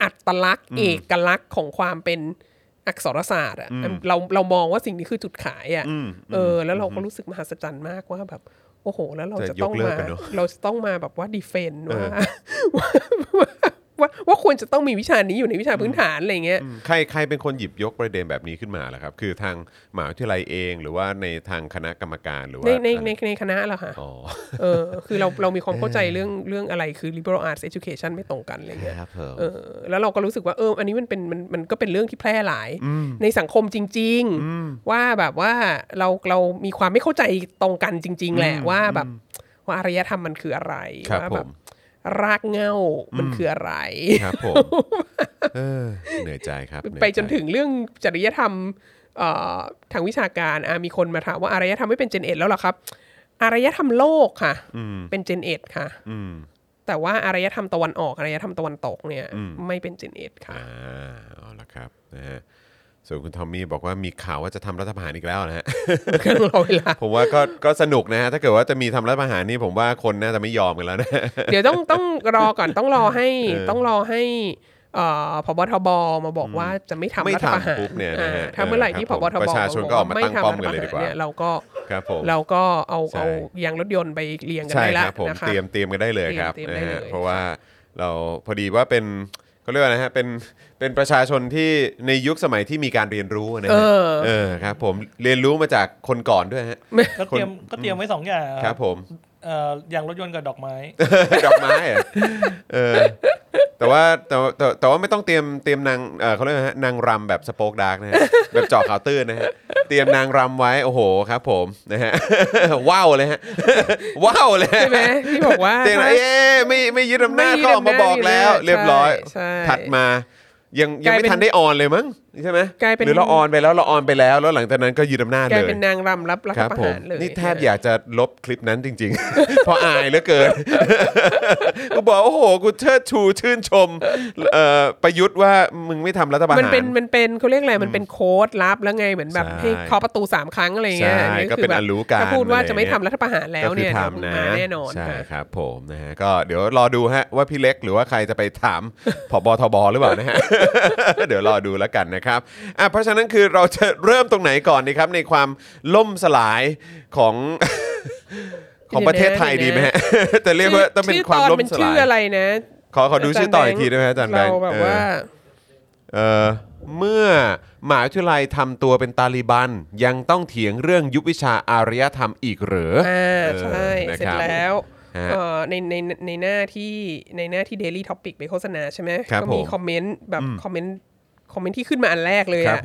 อัตลักษณ์เอกลักษณ์ของความเป็นอักษรศาสตร์อ่ะเราเรามองว่าสิ่งนี้คือจุดขายอ่ะเออแล้วเราก็รู้สึกมหัศจรรย์มากว่าแบบโอ้โหแล้วเราจะต้องมาเราจะต้องมาแบบว่า defend ว่าว่าว่าควรจะต้องมีวิชานี้อยู่ในวิชาพื้นฐานอะไรเงี้ยใครใครเป็นคนหยิบยกประเด็นแบบนี้ขึ้นมาล่ะครับคือทางมหาวิทยาลัยเองหรือว่าในทางคณะกรรมการหรือว่าในในในในคณะเหรอคะอ๋อเออคือเราเรามีความเข้าใจเรื่องเรื่องอะไรคือ Liberal Arts Education ไม่ตรงกันอะไรเงี้ยเออแล้วเราก็รู้สึกว่าเอออันนี้มันเป็นมันมันก็เป็นเรื่องที่แพร่หลายในสังคมจริงๆว่าแบบว่าเราเรามีความไม่เข้าใจตรงกันจริงๆแหละว่าแบบว่าอารยธรรมมันคืออะไรว่าแบบรากเงามันคืออะไรครับผม เออเหนื่อยใจครับไปจนถึงเรื่องจริยธรรมเอ่อทางวิชาการอ่ะมีคนมาถามว่าอารยธรรมไม่เป็น Gen เอท แล้วเหรอครับอารยธรรมโลกค่ะเป็น Gen เอท ค่ะแต่ว่าอารยธรรมตะวันออกอารยธรรมตะวันตกเนี่ยไม่เป็น Gen เอท ค่ะอ๋อแล้วครับนะฮะ ส่วนคุณทอมมี่บอกว่ามีข่าวว่าจะทำรัฐประหารอีกแล้วนะฮะรอเวลาผมว่าก็ก็สนุกนะฮะถ้าเกิดว่าจะมีทำรัฐประหารนี่ผมว่าคนน่าจะไม่ยอมกันแล้วนะเดี๋ยวต้องต้องรอก่อนต้องรอให้ต้องรอให้ผบ.ทบ.มาบอกว่าจะไม่ทำรัฐประหารถ้าเมื่อไหร่ที่ผบ.ทบ.ประชาชนก็ออกมาตั้งป้อมกันเลยดีกว่าเราก็เราก็เอาเอายางรถยนต์ไปเรียงกันได้แล้วนะครับเตรียมเตรียมกันได้เลยครับเพราะว่าเราพอดีว่าเป็นเขาเรียกว่านะฮะเป็นเป็นประชาชนที่ในยุคสมัยที่มีการเรียนรู้นะฮะเออครับผมเรียนรู้มาจากคนก่อนด้วยฮะก็เตรียมก็เตรียมไว้สองอย่างครับผมเอ่ออย่างรถยนต์กับดอกไม้ดอกไม้เออแต่ว่าแต่แต่ว่าไม่ต้องเตรียมเตรียมนางเอ่อเขาเรียกว่าฮะนางรำแบบ Spoke Dark นะฮะแบบเจาะข่าวตื้นนะฮะเตรียมนางรำไว้โอ้โหครับผมนะฮะว้าวเลยฮะว้าวเลยใช่มั้ยที่บอกว่าเตรียมเอ๊ะไม่ไม่ยึดอำนาจก็ออกมาบอกแล้วเรียบร้อยถัดมายังยังไม่ทันได้ออนเลยมั้งใช่ไหมหรือเราออนไปแล้วเราออนไปแล้วแล้วหลังจากนั้นก็ยืดอำนาจเลยกลายเป็นนางรำรับรัฐประหารเลยนี่แทบอยากจะลบคลิปนั้นจริงๆพออายเหลือเกินกูบอกโอ้โหกูเชิดชูชื่นชมประยุทธ์ว่ามึงไม่ทำรัฐประหารมันเป็นมันเป็นเขาเรียกอะไรมันเป็นโค้ดลับแล้วไงเหมือนแบบให้เคาะประตูสามครั้งอะไรเงี้ยก็เป็นอันรู้กันถ้าพูดว่าจะไม่ทำรัฐประหารแล้วเนี่ยแน่นอนใช่ครับผมนะฮะก็เดี๋ยวรอดูฮะว่าพี่เล็กหรือว่าใครจะไปถามผบ.ทบ.หรือเปล่านะฮะเดี๋ยวรอดูแล้วกันนะครับอ่ะเพราะฉะนั้นคือเราจะเริ่มตรงไหนก่อนดีครับในความล่มสลายของของประเทศไทยดีไหมฮะแต่เรียกว่าต้องเป็นความล่มสลายชื่ออะไรนะขอขอดูชื่อต่ออีกทีได้ไหมอาจารย์แบงค์เราแบบว่าเออเมื่อมหาวิทยาลัยทำตัวเป็นตาลิบันยังต้องเถียงเรื่องยุบวิชาอารยธรรมอีกเหรออ่าใช่เสร็จแล้วในในในหน้าที่ในหน้าที่ Daily Topic ไปโฆษณาใช่ไหมก็มีคอมเมนต์แบบคอมเมนต์คอมเมนต์ที่ขึ้นมาอันแรกเลยอ่ะ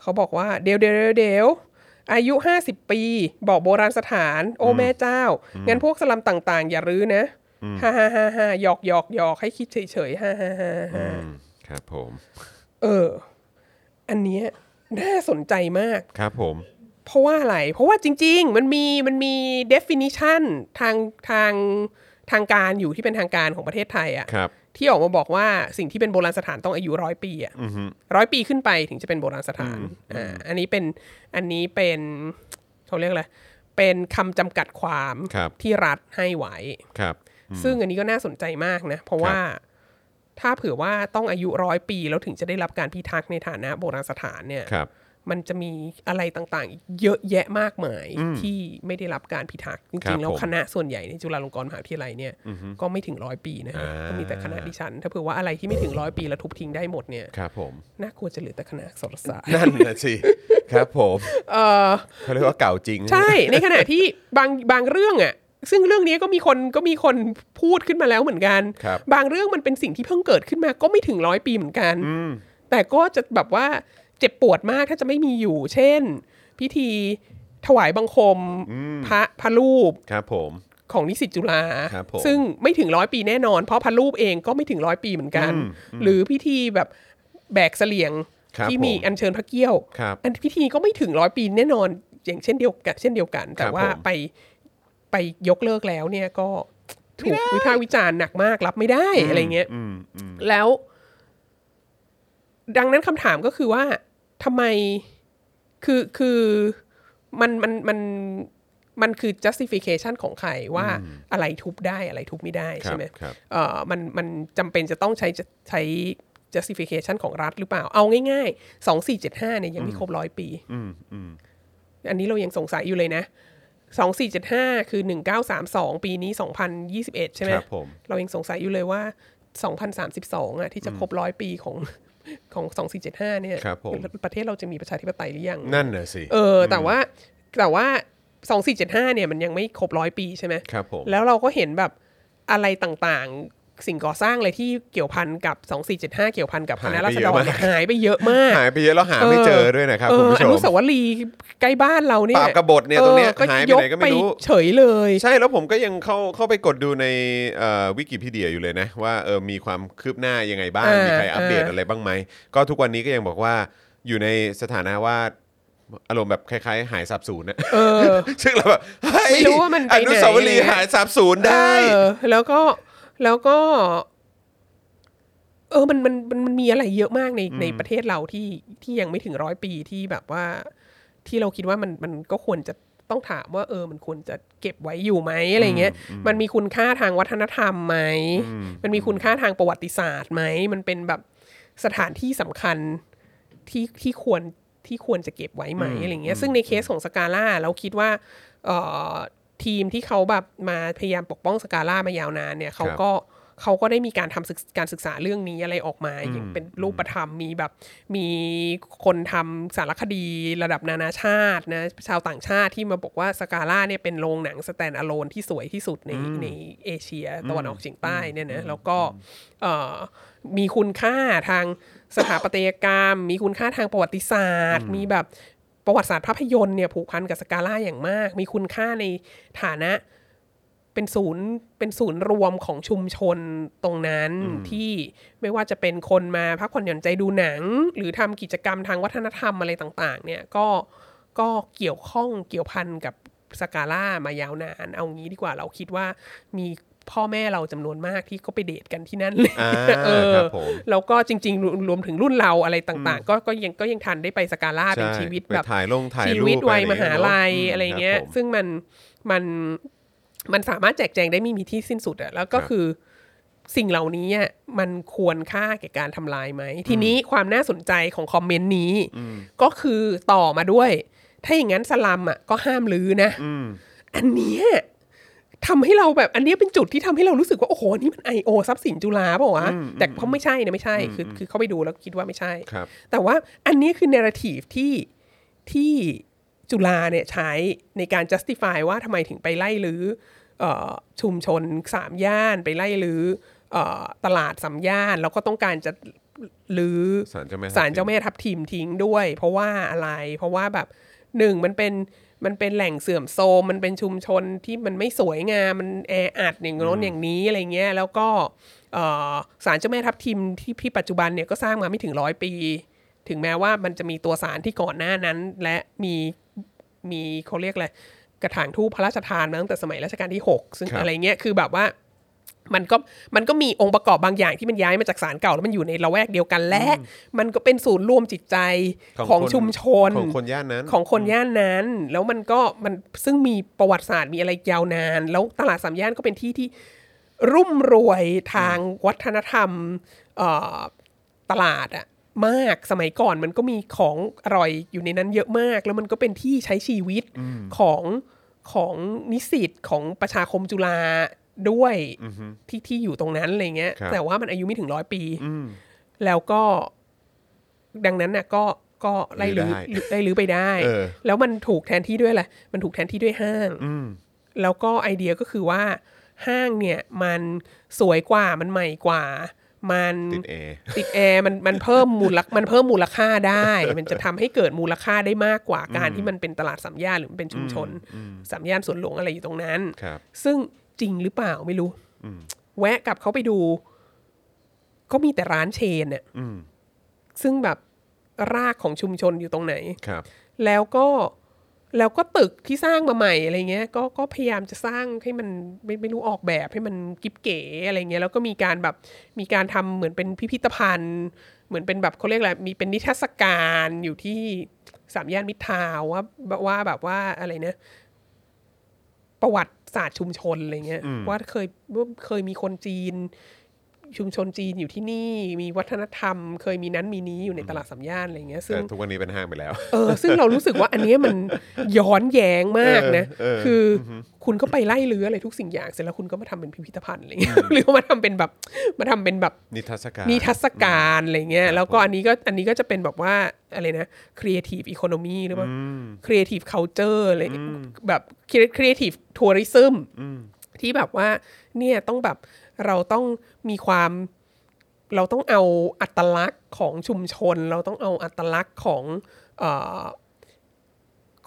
เขาบอกว่าเดี๋ยวเดี๋ยวเดี๋ยวอายุห้าสิบปีบอกโบราณสถานโอ้แม่เจ้างั้นพวกสลัมต่างๆอย่ารื้อนะฮ่าฮ่าฮ่าฮ่าหยอกหยอกหยอกให้คิดเฉยๆฮ่าฮ่าฮ่าฮ่าครับผมเอออันเนี้ยน่าสนใจมากครับผมเพราะว่าอะไรเพราะว่าจริงๆมันมีมันมี definition ทางทางทางการอยู่ที่เป็นทางการของประเทศไทยอ่ะที่ออกมาบอกว่าสิ่งที่เป็นโบราณสถานต้องอายุร้อยปีอ่ะร้อยปีขึ้นไปถึงจะเป็นโบราณสถานอ่าอันนี้เป็นอันนี้เป็นเขาเรียกอะไรเป็นคำจำกัดความที่รัฐให้ไว้ซึ่งอันนี้ก็น่าสนใจมากนะเพราะว่าถ้าเผื่อว่าต้องอายุร้อยปีแล้วถึงจะได้รับการพิทักษ์ในฐานะโบราณสถานเนี่ยมันจะมีอะไรต่างๆอีกเยอะแยะมากมายที่ไม่ได้รับการพิทักษ์จริงๆแล้วคณะส่วนใหญ่ในจุฬาลงกรณ์มหาวิทยาลัยเนี่ยก็ไม่ถึงร้อยปีนะฮะก็มีแต่คณะดิฉันถ้าเผื่อว่าอะไรที่ไม่ถึงร้อยปีแล้วทุบทิ้งได้หมดเนี่ยครับผมน่ากลัวจะเหลือแต่คณะอักษรศาสตร์นั่นน่ะสิครับผมเออเขาเรียกว่าเก่าจริงใช่ในขณะที่บางบางเรื่องอ่ะซึ่งเรื่องนี้ก็มีคนก็มีคนพูดขึ้นมาแล้วเหมือนกันบางเรื่องมันเป็นสิ่งที่เพิ่งเกิดขึ้นมาก็ไม่ถึงร้อยปีเหมือนกันแต่ก็จะแบบว่าเจ็บปวดมากถ้าจะไม่มีอยู่เช่นพิธีถวายบังคมพระพระรูปของนิสิตจุฬาซึ่งไม่ถึงร้อยปีแน่นอนเพราะพระรูปเองก็ไม่ถึงร้อยปีเหมือนกันหรือพิธีแบบแบกเสลียงที่มีอัญเชิญพระเกี้ยวอันพิธีก็ไม่ถึงร้อยปีแน่นอนอย่างเช่นเดียวกันเช่นเดียวกันแต่ว่าไปไปยกเลิกแล้วเนี่ยก็ถูกวิพากษ์วิจารณ์หนักมากรับไม่ได้อะไรเงี้ยแล้วดังนั้นคำถามก็คือว่าทำไมคือคือมันมันมันมันคือ justification ของใครว่าอะไรทุบได้อะไรทุบไม่ได้ใช่ไหมเอ่อมันมันจำเป็นจะต้องใช้ใช้ justification ของรัฐหรือเปล่าเอาง่ายๆสองพันสี่ร้อยเจ็ดสิบห้าเนี่ยยังไม่ครบร้อยปีอันนี้เรายังสงสัยอยู่เลยนะสองพันสี่ร้อยเจ็ดสิบห้าคือหนึ่งพันเก้าร้อยสามสิบสองปีนี้สองพันยี่สิบเอ็ดใช่ไหมเรายังสงสัยอยู่เลยว่าสองพันสามสิบสองอ่ะที่จะครบร้อยปีของของสองพันสี่ร้อยเจ็ดสิบห้าเนี่ยประเทศเราจะมีประชาธิปไตยหรือยังนั่นน่ะสิเออแต่ว่าแต่ว่าสองพันสี่ร้อยเจ็ดสิบห้าเนี่ยมันยังไม่ครบร้อยปีใช่ไหมครับผมแล้วเราก็เห็นแบบอะไรต่างๆสิ่งก่อสร้างอะไรที่เกี่ยวพันกับสองพันสี่ร้อยเจ็ดสิบห้าเกี่ยวพันกับคณะราษฎรหายไปเยอะมากหายไปเยอะแล้วหาไม่เจอด้วยนะครับคุณผู้ชมอนุสาวรีย์ใกล้บ้านเราเนี่ยปราบกบฏเนี่ยตรงเนี้ยหายไปไหนก็ไม่รู้เฉยเลยใช่แล้วผมก็ยังเข้าเข้าไปกดดูในเอ่อวิกิพีเดียอยู่เลยนะว่าเออมีความคืบหน้ายังไงบ้างมีใครอัปเดตอะไรบ้างไหมก็ทุกวันนี้ก็ยังบอกว่าอยู่ในสถานะว่าอารมณ์แบบคล้ายๆหายสับสูญนะเออซึ่งเราแบบไม่รู้ว่ามันไปไหนอนุสาวรีย์หายสับสูญได้แล้วก็แล้วก็ เออมันมันมันมีอะไรเยอะมากในในประเทศเราที่ที่ยังไม่ถึงร้อยปีที่แบบว่าที่เราคิดว่ามันมันก็ควรจะต้องถามว่าเออมันควรจะเก็บไว้อยู่ไหมอะไรเงี้ยมันมีคุณค่าทางวัฒนธรรมไหมมันมีคุณค่าทางประวัติศาสตร์ไหมมันเป็นแบบสถานที่สำคัญที่ที่ควรที่ควรจะเก็บไว้ไหมอะไรเงี้ยซึ่งในเคสของสกาล่าเราคิดว่าเอ่อทีมที่เขาแบบมาพยายามปกป้องสกาล่ามายาวนานเนี่ยเขาก็เขาก็ได้มีการทำการศึกษาเรื่องนี้อะไรออกมาอย่างเป็นรูปธรรมมีแบบมีคนทำสารคดีระดับนานาชาตินะชาวต่างชาติที่มาบอกว่าสกาล่าเนี่ยเป็นโรงหนังสแตนด์อะโลนที่สวยที่สุดในในเอเชียตะวันออกเฉียงใต้เนี่ยนะแล้วก็มีคุณค่าทางสถาปัตยกรรมมีคุณค่าทางประวัติศาสตร์มีแบบประวัติศาสตร์ภาพยนตร์เนี่ยผูกพันกับสกาล่าอย่างมากมีคุณค่าในฐานะเป็นศูนย์เป็นศูนย์รวมของชุมชนตรงนั้นที่ไม่ว่าจะเป็นคนมาพักผ่อนหย่อนใจดูหนังหรือทำกิจกรรมทางวัฒนธรรมอะไรต่างๆเนี่ยก็ก็เกี่ยวข้องเกี่ยวพันกับสกาล่ามายาวนานเอางี้ดีกว่าเราคิดว่ามีพ่อแม่เราจำนวนมากที่ก็ไปเดทกันที่นั่นเลยเออแล้วก็จริงๆรวมถึงรุ่นเราอะไรต่างๆก็ก็ยังก็ยังทันได้ไปสกาล่าเป็นชีวิตแบบถ่ายลงถ่ายรูปชีวิตวัยมหาลัยอะไรเงี้ยซึ่งมันมันมันสามารถแจกแจงได้ไม่มีที่สิ้นสุดอะแล้วก็คือสิ่งเหล่านี้มันควรค่าแก่การทำลายไหมทีนี้ความน่าสนใจของคอมเมนต์นี้ก็คือต่อมาด้วยถ้าอย่างนั้นสลัมอะก็ห้ามลื้อนะอันเนี้ยทำให้เราแบบอันนี้เป็นจุดที่ทำให้เรารู้สึกว่าโอ้โหนี่มัน ไอ โอ ทรัพย์สินจุฬาเปล่าวะแต่เขาไม่ใช่นะไม่ใช่คือคือเขาไปดูแล้วคิดว่าไม่ใช่แต่ว่าอันนี้คือ narrative ที่ที่จุฬาเนี่ยใช้ในการ justify ว่าทำไมถึงไปไล่รื้อชุมชนสามย่านไปไล่รื้อตลาดสามย่านแล้วก็ต้องการจะรื้อศาลเจ้าแม่ทับทิมทิ้งด้วยเพราะว่าอะไรเพราะว่าแบบหนึ่งมันเป็นมันเป็นแหล่งเสื่อมโทรมมันเป็นชุมชนที่มันไม่สวยงามมันแออัดอย่างโน้นอย่างนี้อะไรเงี้ยแล้วก็ศาลเจ้าแม่ทับทิมที่พี่ปัจจุบันเนี่ยก็สร้างมาไม่ถึงร้อยปีถึงแม้ว่ามันจะมีตัวศาลที่ก่อนหน้านั้นและมีมีเขาเรียกอะไรกระถางทูปพระราชทานมาตั้งแต่สมัยรัชกาลที่หกซึ่งอะไรเงี้ยคือแบบว่ามันก็มันก็มีองค์ประกอบบางอย่างที่มันย้ายมาจากศาลเก่าแล้วมันอยู่ในละแวกเดียวกันและมันก็เป็นศูนย์รวมจิตใจของชุมชนของคนย่านนั้นของคนย่านนั้นแล้วมันก็มันซึ่งมีประวัติศาสตร์มีอะไรยาวนานแล้วตลาดสามย่านก็เป็นที่ที่รุ่มรวยทางวัฒนธรรมตลาดอะมากสมัยก่อนมันก็มีของอร่อยอยู่ในนั้นเยอะมากแล้วมันก็เป็นที่ใช้ชีวิตของของนิสิตของประชาคมจุฬาด้วยที่ที่อยู่ตรงนั้นอะไรเงี้ยแต่ว่ามันอายุไม่ถึงร้อยปีแล้วก็ดังนั้นน่ะก็ก็ไล่รื้อไล่รื้อไปได้แล้วมันถูกแทนที่ด้วยอะไรมันถูกแทนที่ด้วยห้างแล้วก็ไอเดียก็คือว่าห้างเนี่ยมันสวยกว่ามันใหม่กว่ามันติดแอร์ติดแอร์มันมันเพิ่มมูลมันเพิ่มมูลค่าได้มันจะทำให้เกิดมูลค่าได้มากกว่าการที่มันเป็นตลาดสามย่านหรือมันเป็นชุมชนสามย่านสวนหลวงอะไรอยู่ตรงนั้นซึ่งจริงหรือเปล่าไม่รู้แวะกลับเขาไปดูก็มีแต่ร้านเชนเนี่ยซึ่งแบบรากของชุมชนอยู่ตรงไหนแล้วก็แล้วก็ตึกที่สร้างมาใหม่อะไรเงี้ยก็ก็พยายามจะสร้างให้มันไม่ไม่รู้ออกแบบให้มันกิ๊บเก๋อะไรเงี้ยแล้วก็มีการแบบมีการทำเหมือนเป็นพิพิธภัณฑ์เหมือนเป็นแบบเขาเรียกอะไรมีเป็นนิทรรศการอยู่ที่สามย่านมิตรทาวน์ว่าว่าแบบว่าอะไรนะประวัติศาสตร์ชุมชนอะไรเงี้ยว่าเคยเคยมีคนจีนชุมชนจีนอยู่ที่นี่มีวัฒนธรรมเคยมีนั้นมีนี้อยู่ในตลาดสามย่านอะไรเงี้ยซึ่งทุกวันนี้เป็นห้างไปแล้วเออซึ่งเรารู้สึกว่าอันนี้มันย้อนแย้งมากนะคือคุณก็ไปไล่รื้ออะไรทุกสิ่งอย่างเสร็จแล้วคุณก็มาทำเป็นพิพิธภัณฑ์อะไรเงี้ยหรือมาทำเป็นแบบมาทำเป็นแบบนิทรรศการนิทรรศการอะไรเงี้ยแล้วก็อันนี้ก็อันนี้ก็จะเป็นแบบว่าอะไรนะ creative economy หรือว่า creative culture อะไรแบบ creative tourism ที่แบบว่าเนี่ยต้องแบบเราต้องมีความเราต้องเอาอัตลักษณ์ของชุมชนเราต้องเอาอัตลักษณ์ของเอ่อ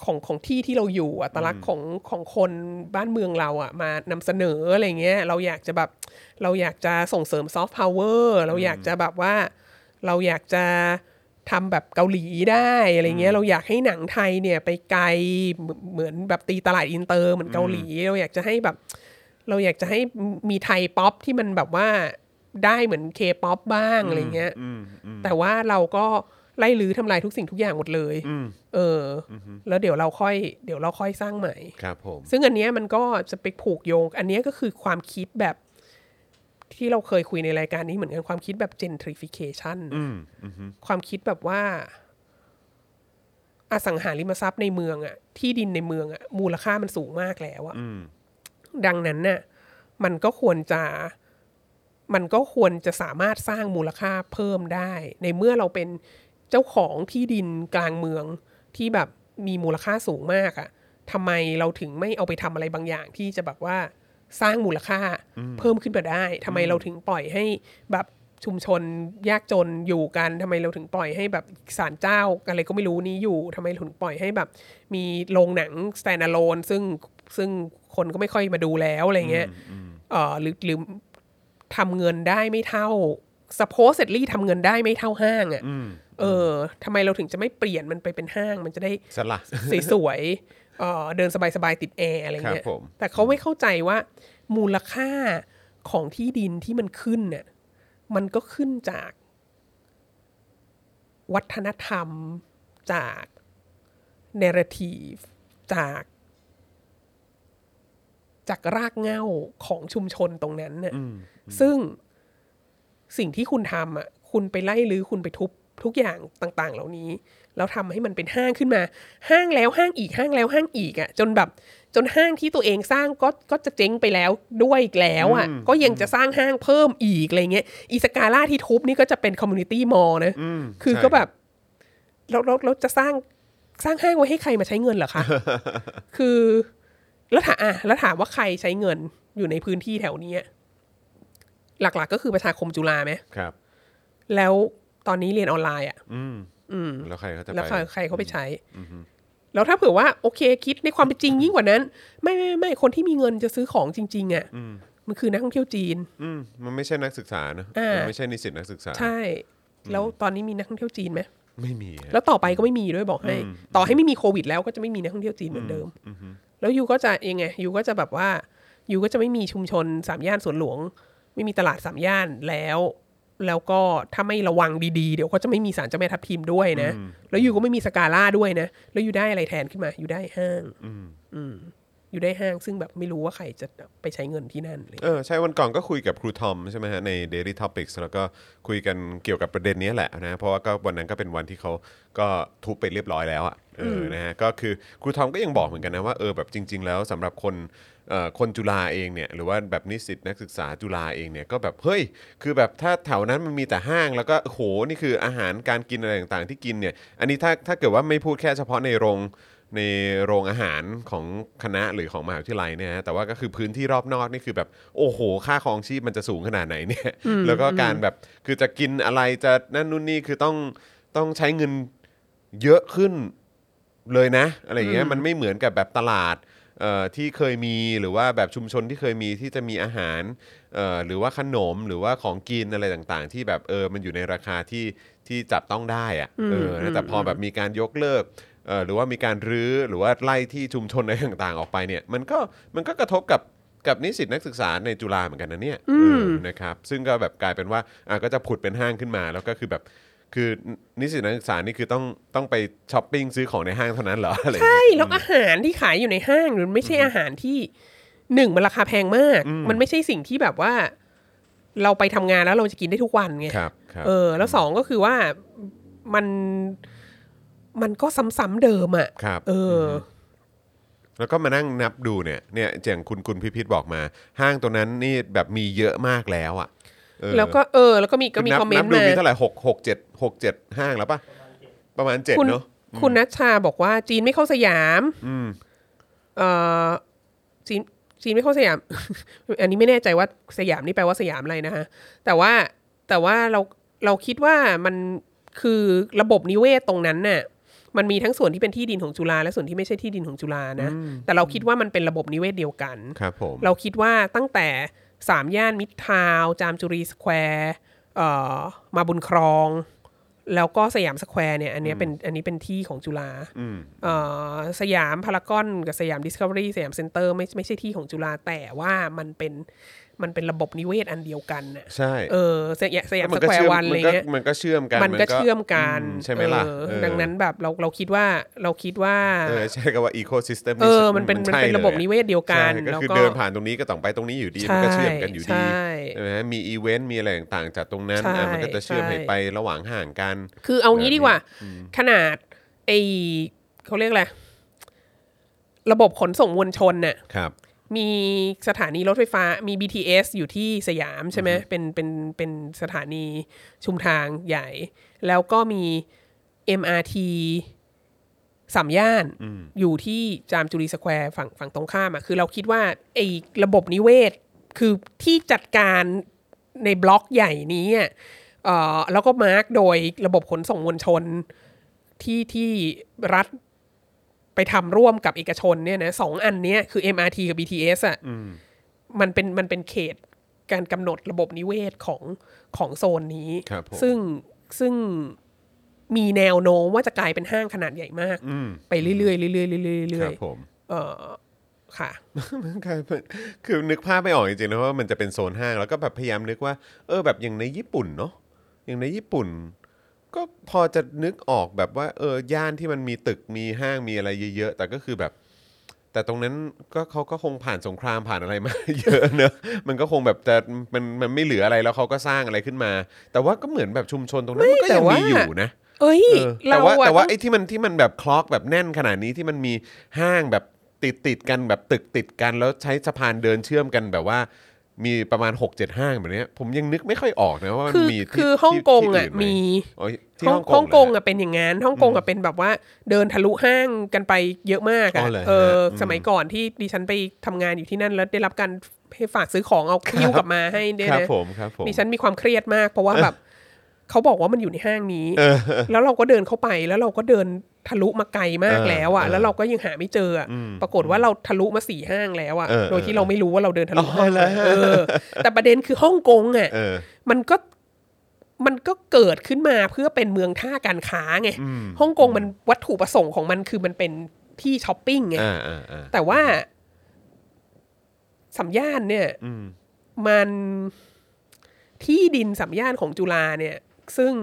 ของของที่ที่เราอยู่อัตลักษณ์ของของคนบ้านเมืองเราอ่ะมานำเสนออะไรเงี้ยเราอยากจะแบบเราอยากจะส่งเสริมซอฟต์พาวเวอร์เราอยากจะแบบว่าเราอยากจะทำแบบเกาหลีได้อะไรเงี้ยเราอยากให้หนังไทยเนี่ยไปไกลเหมือนแบบตีตลาดอินเตอร์เหมือนเกาหลีเราอยากจะให้แบบเราอยากจะให้มีไทยป๊อปที่มันแบบว่า ได้เหมือน K-pop บ้างอะไรเงี้ยแต่ว่าเราก็ไล่รื้อทำลายทุกสิ่งทุกอย่างหมดเลยเออแล้วเดี๋ยวเราค่อยเดี๋ยวเราค่อยสร้างใหม่ครับผมซึ่งอันเนี้ยมันก็จะไปผูกโยงอันเนี้ยก็คือความคิดแบบที่เราเคยคุยในรายการนี้เหมือนกันความคิดแบบ gentrification ความคิดแบบว่าอสังหาริมทรัพย์ในเมืองอ่ะที่ดินในเมืองอ่ะมูลค่ามันสูงมากแล้วอ่ะดังนั้นน่ะมันก็ควรจะมันก็ควรจะสามารถสร้างมูลค่าเพิ่มได้ในเมื่อเราเป็นเจ้าของที่ดินกลางเมืองที่แบบมีมูลค่าสูงมากอ่ะทำไมเราถึงไม่เอาไปทำอะไรบางอย่างที่จะแบบว่าสร้างมูลค่าเพิ่มขึ้นมาได้ทำไมเราถึงปล่อยให้แบบชุมชนยากจนอยู่กันทำไมเราถึงปล่อยให้แบบศาลเจ้าอะไรก็ไม่รู้นี้อยู่ทำไมถึงปล่อยให้แบบมีโรงหนัง stand alone ซึ่งซึ่งคนก็ไม่ค่อยมาดูแล้วอะไรเงี้ยเออหรือหรือทำเงินได้ไม่เท่า supposedly ทำเงินได้ไม่เท่าห้างอ่ะเออทำไมเราถึงจะไม่เปลี่ยนมันไปเป็นห้างมันจะได้สวยๆเออเดินสบายๆติดแอร์อะไรเงี้ยแต่เขาไม่เข้าใจว่ามูลค่าของที่ดินที่มันขึ้นเนี่ยมันก็ขึ้นจากวัฒนธรรมจาก narrative จากจากรากเหง้าของชุมชนตรงนั้นน่ะซึ่งสิ่งที่คุณทำอ่ะคุณไปไล่รื้อคุณไปทุบทุกอย่างต่างๆเหล่านี้แล้วทำให้มันเป็นห้างขึ้นมาห้างแล้วห้างอีกห้างแล้วห้างอีกอ่ะจนแบบจนห้างที่ตัวเองสร้างก็ก็จะเจ๊งไปแล้วด้วยอีกแล้วอ่ะก็ยังจะสร้างห้างเพิ่มอีกอะไรเงี้ยอิสกาล่าที่ทุบนี่ก็จะเป็นคอมมูนิตี้มอลล์นะคือก็แบบเราเราเราจะสร้างสร้างห้างไว้ให้ใครมาใช้เงินเหรอคะ คือแล้วถามอ่ะแล้วถามว่าใครใช้เงินอยู่ในพื้นที่แถวนี้หลักๆ ก, ก็คือประชาคมจุฬาไหมครับแล้วตอนนี้เรียนออนไลน์อ่ะอืมอืมแล้วใครเขาจะไปแล้วใครเขาไปใช้แล้วถ้าเผื่อว่าโอเคคิดในความเป็นจริงยิ่งกว่านั้นไม่ไม่ไม่คนที่มีเงินจะซื้อของจริงๆอ่ะมันคือนักท่องเที่ยวจีนมันไม่ใช่นักศึกษานะมันไม่ใช่นิสิตนักศึกษาใช่แล้วตอนนี้มีนักท่องเที่ยวจีนไหมไม่มีแล้วต่อไปก็ไม่มีด้วยบอกให้ต่อให้ไม่มีโควิดแล้วก็จะไม่มีนักท่องเที่ยวจีนเหมือนเดิมแล้วยูก็จะยังไงยูก็จะแบบว่ายูก็จะไม่มีชุมชนสามย่านสวนหลวงไม่มีตลาดสามย่านแล้วแล้วก็ถ้าไม่ระวังดีๆเดี๋ยวก็จะไม่มีศาลเจ้าแม่ทับทิมด้วยนะแล้วอยู่ก็ไม่มีสกาล่าด้วยนะแล้วอยู่ได้อะไรแทนขึ้นมาอยู่ได้ห้างอยู่ได้ห้างซึ่งแบบไม่รู้ว่าใครจะไปใช้เงินที่นั่นเออใช่วันก่อนก็คุยกับครูทอมใช่ไหมฮะใน Daily Topics แล้วก็คุยกันเกี่ยวกับประเด็นนี้แหละนะเพราะว่าก็วันนั้นก็เป็นวันที่เขาก็ทุบไปเรียบร้อยแล้วอ่ะเออนะฮะก็คือครูทอมก็ยังบอกเหมือนกันนะว่าเออแบบจริงๆแล้วสำหรับคนคนจุฬาเองเนี่ยหรือว่าแบบนิสิตนักศึกษาจุฬาเองเนี่ยก็แบบเฮ้ยคือแบบถ้าแถวนั้นมันมีแต่ห้างแล้วก็โหนี่คืออาหารการกินอะไรต่างๆที่กินเนี่ยอันนี้ถ้าถ้าเกิดว่าไม่พูดแค่เฉพาะในโรงในโรงอาหารของคณะหรือของมหาวิทยาลัยเนี่ยแต่ว่าก็คือพื้นที่รอบนอกนี่คือแบบโอ้โหค่าครองชีพมันจะสูงขนาดไหนเนี่ยแล้วก็การแบบคือจะกินอะไรจะนั่นนู่นนี่คือต้องต้องใช้เงินเยอะขึ้นเลยนะอะไรอย่างเงี้ยมันไม่เหมือนกับแบบตลาดที่เคยมีหรือว่าแบบชุมชนที่เคยมีที่จะมีอาหารหรือว่าขนมหรือว่าของกินอะไรต่างๆที่แบบเออมันอยู่ในราคาที่ที่จับต้องได้อะเออแต่พอแบบมีการยกเลิกหรือว่ามีการรื้อหรือว่าไล่ที่ชุมชนอะไรต่างๆออกไปเนี่ยมันก็มันก็กระทบกับกับนิสิตนักศึกษาในจุฬาเหมือนกันนะเนี่ยนะครับซึ่งก็แบบกลายเป็นว่าก็จะผุดเป็นห้างขึ้นมาแล้วก็คือแบบคือนิสิตนักศึกษานี่คือต้องต้องไปช้อปปิ้งซื้อของในห้างเท่านั้นเหรออะไรใช่แล้วอาหารที่ขายอยู่ในห้างมันไม่ใช่อาหารที่หนึ่งมันราคาแพงมากมันไม่ใช่สิ่งที่แบบว่าเราไปทำงานแล้วเราจะกินได้ทุกวันไงเออแล้วสองก็คือว่ามันมันก็ซ้ำๆเดิมอ่ะเออแล้วก็มานั่งนับดูเนี่ยเนี่ยอย่างคุณคุณพิพิธบอกมาห้างตัวนั้นนี่แบบมีเยอะมากแล้วอ่ะแล้วก็เออแล้วก็มีก็มีคอมเมนต์มานับดูมีเท่าไหร่หก หก เจ็ด หก เจ็ดห้างแล้วป่ะประมาณเจ็ดเนาะคุณณัชชาบอกว่าจีนไม่เข้าสยามอืมเอ่อจีนจีนไม่เข้าสยาม อันนี้ไม่แน่ใจว่าสยามนี่แปลว่าสยามอะไรนะฮะแต่ว่าแต่ว่าเราเราคิดว่ามันคือระบบนิเวศตรงนั้นน่ะมันมีทั้งส่วนที่เป็นที่ดินของจุฬาและส่วนที่ไม่ใช่ที่ดินของจุฬานะแต่เราคิดว่ามันเป็นระบบนิเวศเดียวกันครับผมเราคิดว่าตั้งแต่สามย่านมิตรทาวน์จามจุรีสแควร์มาบุญครองแล้วก็สยามสแควร์เนี่ยอันนี้เป็นอันนี้เป็นที่ของจุฬาสยามพารากอนกับสยามดิสคัฟเวอรี่สยามเซ็นเตอร์ไม่ไม่ใช่ที่ของจุฬาแต่ว่ามันเป็น มันเป็นระบบนิเวศอันเดียวกันน่ะใช่เออสยามสยามสแควร์วันอะไรเงี้ยมันก็เชื่อมกันมันก็เชื่อมกันใช่มั้ยล่ะดังนั้นแบบเราเราคิดว่าเราคิดว่าเออใช่ก็ว่าอีโคซิสเต็มนี่มันเป็นมันเป็นระบบนิเวศเดียวกันแล้วก็คือเดินผ่านตรงนี้ก็ต้องไปตรงนี้อยู่ดีมันก็เชื่อมกันอยู่ดีใช่มั้ยมีอีเวนต์มีอะไรต่างๆจากตรงนั้นมันก็จะเชื่อมให้ไประหว่างห่างกันคือเอางี้ดีกว่าขนาดไอ้เขาเรียกอะไรระบบขนส่งมวลชนน่ะมีสถานีรถไฟฟ้ามี บี ที เอส อยู่ที่สยามใช่ไหมเป็นเป็นเป็นสถานีชุมทางใหญ่แล้วก็มี เอ็ม อาร์ ที สามย่านอยู่ที่จามจุรีสแควร์ฝั่งฝั่งตรงข้ามอ่ะคือเราคิดว่าไอ้ระบบนิเวศคือที่จัดการในบล็อกใหญ่นี้เอ่อแล้วก็มาร์กโดยระบบขนส่งมวลชนที่ที่รัฐไปทำร่วมกับเอกชนเนี่ยนะสองอันเนี้ยคือ เอ็ม อาร์ ที กับ บี ที เอส อ่ะมันเป็นมันเป็นเขตการกำหนดระบบนิเวศของของโซนนี้ซึ่งซึ่งมีแนวโน้มว่าจะกลายเป็นห้างขนาดใหญ่มากไปเรื่อยๆเรื่อยๆเรื่อยๆเอ่อค่ะมันกลายเป็นคือนึกภาพไม่ออกจริงๆนะว่ามันจะเป็นโซนห้างแล้วก็แบบพยายามนึกว่าเออแบบอย่างในญี่ปุ่นเนาะอย่างในญี่ปุ่นก็พอจะนึกออกแบบว่าเออย่านที่มันมีตึกมีห้างมีอะไรเยอะๆแต่ก็คือแบบแต่ตรงนั้นก็เขาก็คงผ่านสงครามผ่านอะไรมาเยอะเนอะมันก็คงแบบจะมันมันไม่เหลืออะไรแล้วเขาก็สร้างอะไรขึ้นมาแต่ว่าก็เหมือนแบบชุมชนตรงนั้นก็ยังมีอยู่นะเอ้ยแต่ว่าแต่ว่าไอ้ที่มันที่มันแบบคล็อกแบบแน่นขนาดนี้ที่มันมีห้างแบบติดติดกันแบบตึกติดกันแล้วใช้สะพานเดินเชื่อมกันแบบว่ามีประมาณ หกเจ็ด ห้างแบบนี้ผมยังนึกไม่ค่อยออกนะว่ามันมีคือฮ่องกงอ่ะมีฮ่องกงอ่ะเป็นอย่างงั้นฮ่องกงอ่ะเป็นแบบว่าเดินทะลุห้างกันไปเยอะมากอ่ะเออสมัยก่อนที่ดิฉันไปทำงานอยู่ที่นั่นแล้วได้รับการให้ฝากซื้อของเอาคิ้วกลับมาให้เนี่ยนะดิฉันมีความเครียดมากเพราะว่าแบบเขาบอกว่ามันอยู่ในห้างนี้แล้วเราก็เดินเข้าไปแล้วเราก็เดินทะลุมาไกลมากแล้วอ่ะแล้วเราก็ยังหาไม่เจออ่ะปรากฏว่าเราทะลุมาสี่ห้างแล้วอ่ะโดยที่เราไม่รู้ว่าเราเดินทะลุห้างเออแต่ประเด็นคือฮ่องกงอ่ะมันก็มันก็เกิดขึ้นมาเพื่อเป็นเมืองท่าการค้าไงฮ่องกงมันวัตถุประสงค์ของมันคือมันเป็นที่ช้อปปิ้งไงแต่ว่าสามย่านเนี่ยมันที่ดินสามย่านของจุฬาเนี่ยซึ่ง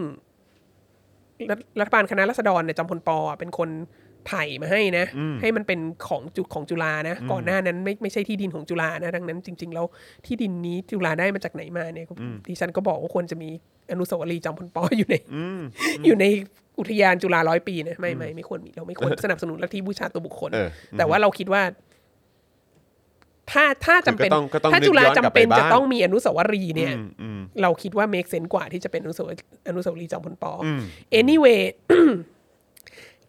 รัฐบาลคณะราษฎรเนี่ยจอมพลป.เป็นคนไถ่มาให้นะให้มันเป็นของจุดของจุฬานะก่อนหน้านั้นไม่ไม่ใช่ที่ดินของจุฬานะดังนั้นจริงๆแล้วที่ดินนี้จุฬาได้มาจากไหนมาเนี่ยดิฉันก็บอกว่าควรจะมีอนุสาวรีย์จอมพลป.อยู่ในอยู่ในอุทยานจุฬาร้อยปีนะไม่ไม่ไม่ควรมีเราไม่ควรสนับสนุนลัทธิบูชาตัวบุคคลแต่ว่าเราคิดว่าถ้าถ้าจำเป็นถ้าจุฬาจำเป็นจะต้องมีอนุสาวรีย์เนี่ยเราคิดว่าเมคเซนส์กว่าที่จะเป็นอนุสาวอนุสาวรีย์จอมพลป. anyway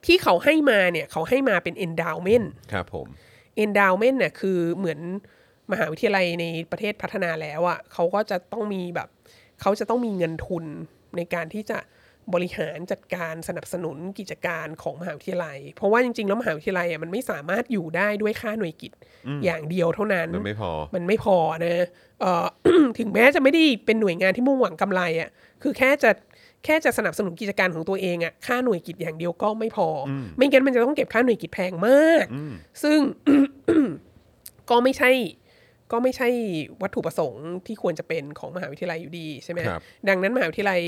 ที่เขาให้มาเนี่ยเขาให้มาเป็น endowment ครับผม endowment เนี่ยคือเหมือนมหาวิทยาลัยในประเทศพัฒนาแล้วอ่ะเขาก็จะต้องมีแบบเขาจะต้องมีเงินทุนในการที่จะบริหารจัดการสนับสนุนกิจการของมหาวิทยาลัยเพราะว่าจริงๆแล้วมหาวิทยาลัยอ่ะมันไม่สามารถอยู่ได้ด้วยค่าหน่วยกิจอย่างเดียวเท่านั้นมันไม่พอมันไม่พอนะเอ่อ ถึงแม้จะไม่ได้เป็นหน่วยงานที่มุ่งหวังกำไรอ่ะคือแค่จะแค่จะสนับสนุนกิจการของตัวเองอ่ะค่าหน่วยกิจอย่างเดียวก็ไม่พอไม่งั้นมันจะต้องเก็บค่าหน่วยกิจแพงมากซึ่ง ก็ไม่ใช่ก็ไม่ใช่วัตถุประสงค์ที่ควรจะเป็นของมหาวิทยาลัยอยู่ดีใช่มั้ยดังนั้นมหาวิทยาลัย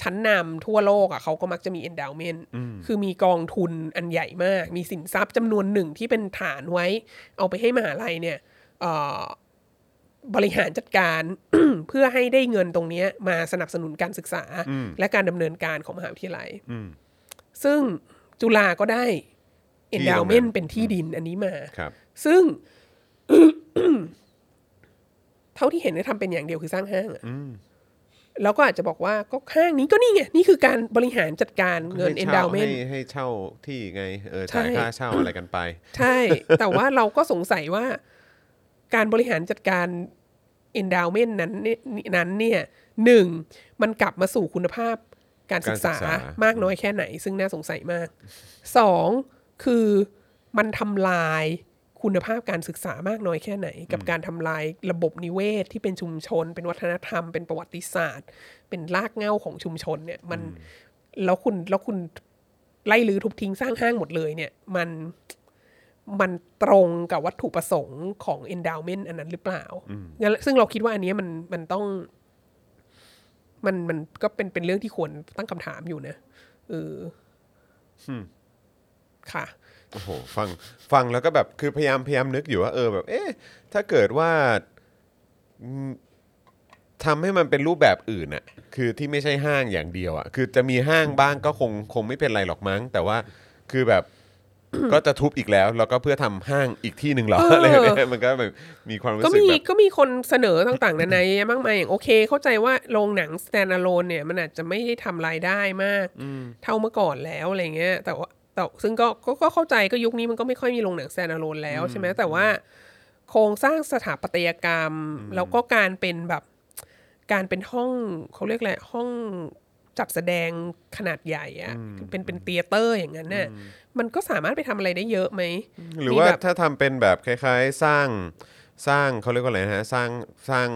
ชั้นนำทั่วโลกอ่ะเขาก็มักจะมี endowment คือมีกองทุนอันใหญ่มากมีสินทรัพย์จำนวนหนึ่งที่เป็นฐานไว้เอาไปให้มหาลัยเนี่ยบริหารจัดการ เพื่อให้ได้เงินตรงนี้มาสนับสนุนการศึกษาและการดำเนินการของมหาวิทยาลัยซึ่งจุฬาก็ได้ endowment เป็นที่ดินอันนี้มาซึ่ง เท่าที่เห็นก็ทำเป็นอย่างเดียวคือสร้างห้างอ่ะแล้วก็อาจจะบอกว่าก็ห้างนี้ก็นี่ไงนี่คือการบริหารจัดการเงิน endowment ให้ให้เช่าที่ไงเออจ่ายค่าเช่าอะไรกันไปใช่ แต่ว่าเราก็สงสัยว่าการบริหารจัดการ endowment นั้นนั้นเนี่ยหนึ่งมันกลับมาสู่คุณภาพการศึกษามากน้อยแค่ไหนซึ่งน่าสงสัยมากสองคือมันทำลายคุณภาพการศึกษามากน้อยแค่ไหนกับการทำลายระบบนิเวศ ท, ที่เป็นชุมชนเป็นวัฒนธรรมเป็นประวัติศาสตร์เป็นรากเหง้าของชุมชนเนี่ยมันแล้วคุณแล้วคุณไล่รื้อทุบทิ้งสร้างห้างหมดเลยเนี่ยมัน มันตรงกับวัตถุประสงค์ของ Endowment อันนั้นหรือเปล่าซึ่งเราคิดว่าอันนี้มันมันต้องมันมันก็เป็นเป็นเรื่องที่ควรตั้งคำถามอยู่นะเออค่ะโอ้โหฟังฟังแล้วก็แบบคือพยายามพยายามนึกอยู่ว่าเออแบบเอ๊ะถ้าเกิดว่าทำให้มันเป็นรูปแบบอื่นน่ะคือที่ไม่ใช่ห้างอย่างเดียวอ่ะคือจะมีห้างบ้างก็คงคงไม่เป็นไรหรอกมั้งแต่ว่าคือแบบ ก็จะทุบอีกแล้วแล้วก็เพื่อทำห้างอีกที่นึงหรอ อะไรแบบนี้มันก็แบบมีความรู้สึกแบบก็มีก็มีคนเสนอต่างๆนานาๆมากมายอย่างโอเคเข้าใจว่าโรงหนัง standalone เนี่ยมันอาจจะไม่ได้ทำรายได้มากเท่าเมื่อก่อนแล้วอะไรเงี้ยแต่ว่าแต่ซึ่งก็ก็เข้าใจก็ยุคนี้มันก็ไม่ค่อยมีโรงหนัง standalone แล้วใช่ไหมแต่ว่าโครงสร้างสถาปัตยกรรมแล้วก็การเป็นแบบการเป็นห้องเขาเรียกอะไรห้องจัดแสดงขนาดใหญ่อะเป็นเป็นเธียเตอร์อย่างนั้นน่ะมันก็สามารถไปทำอะไรได้เยอะไหมหรือว่าถ้าทำเป็นแบบคล้ายๆสร้างสร้างเขาเรียกว่าอะไรนะสร้างสร้าง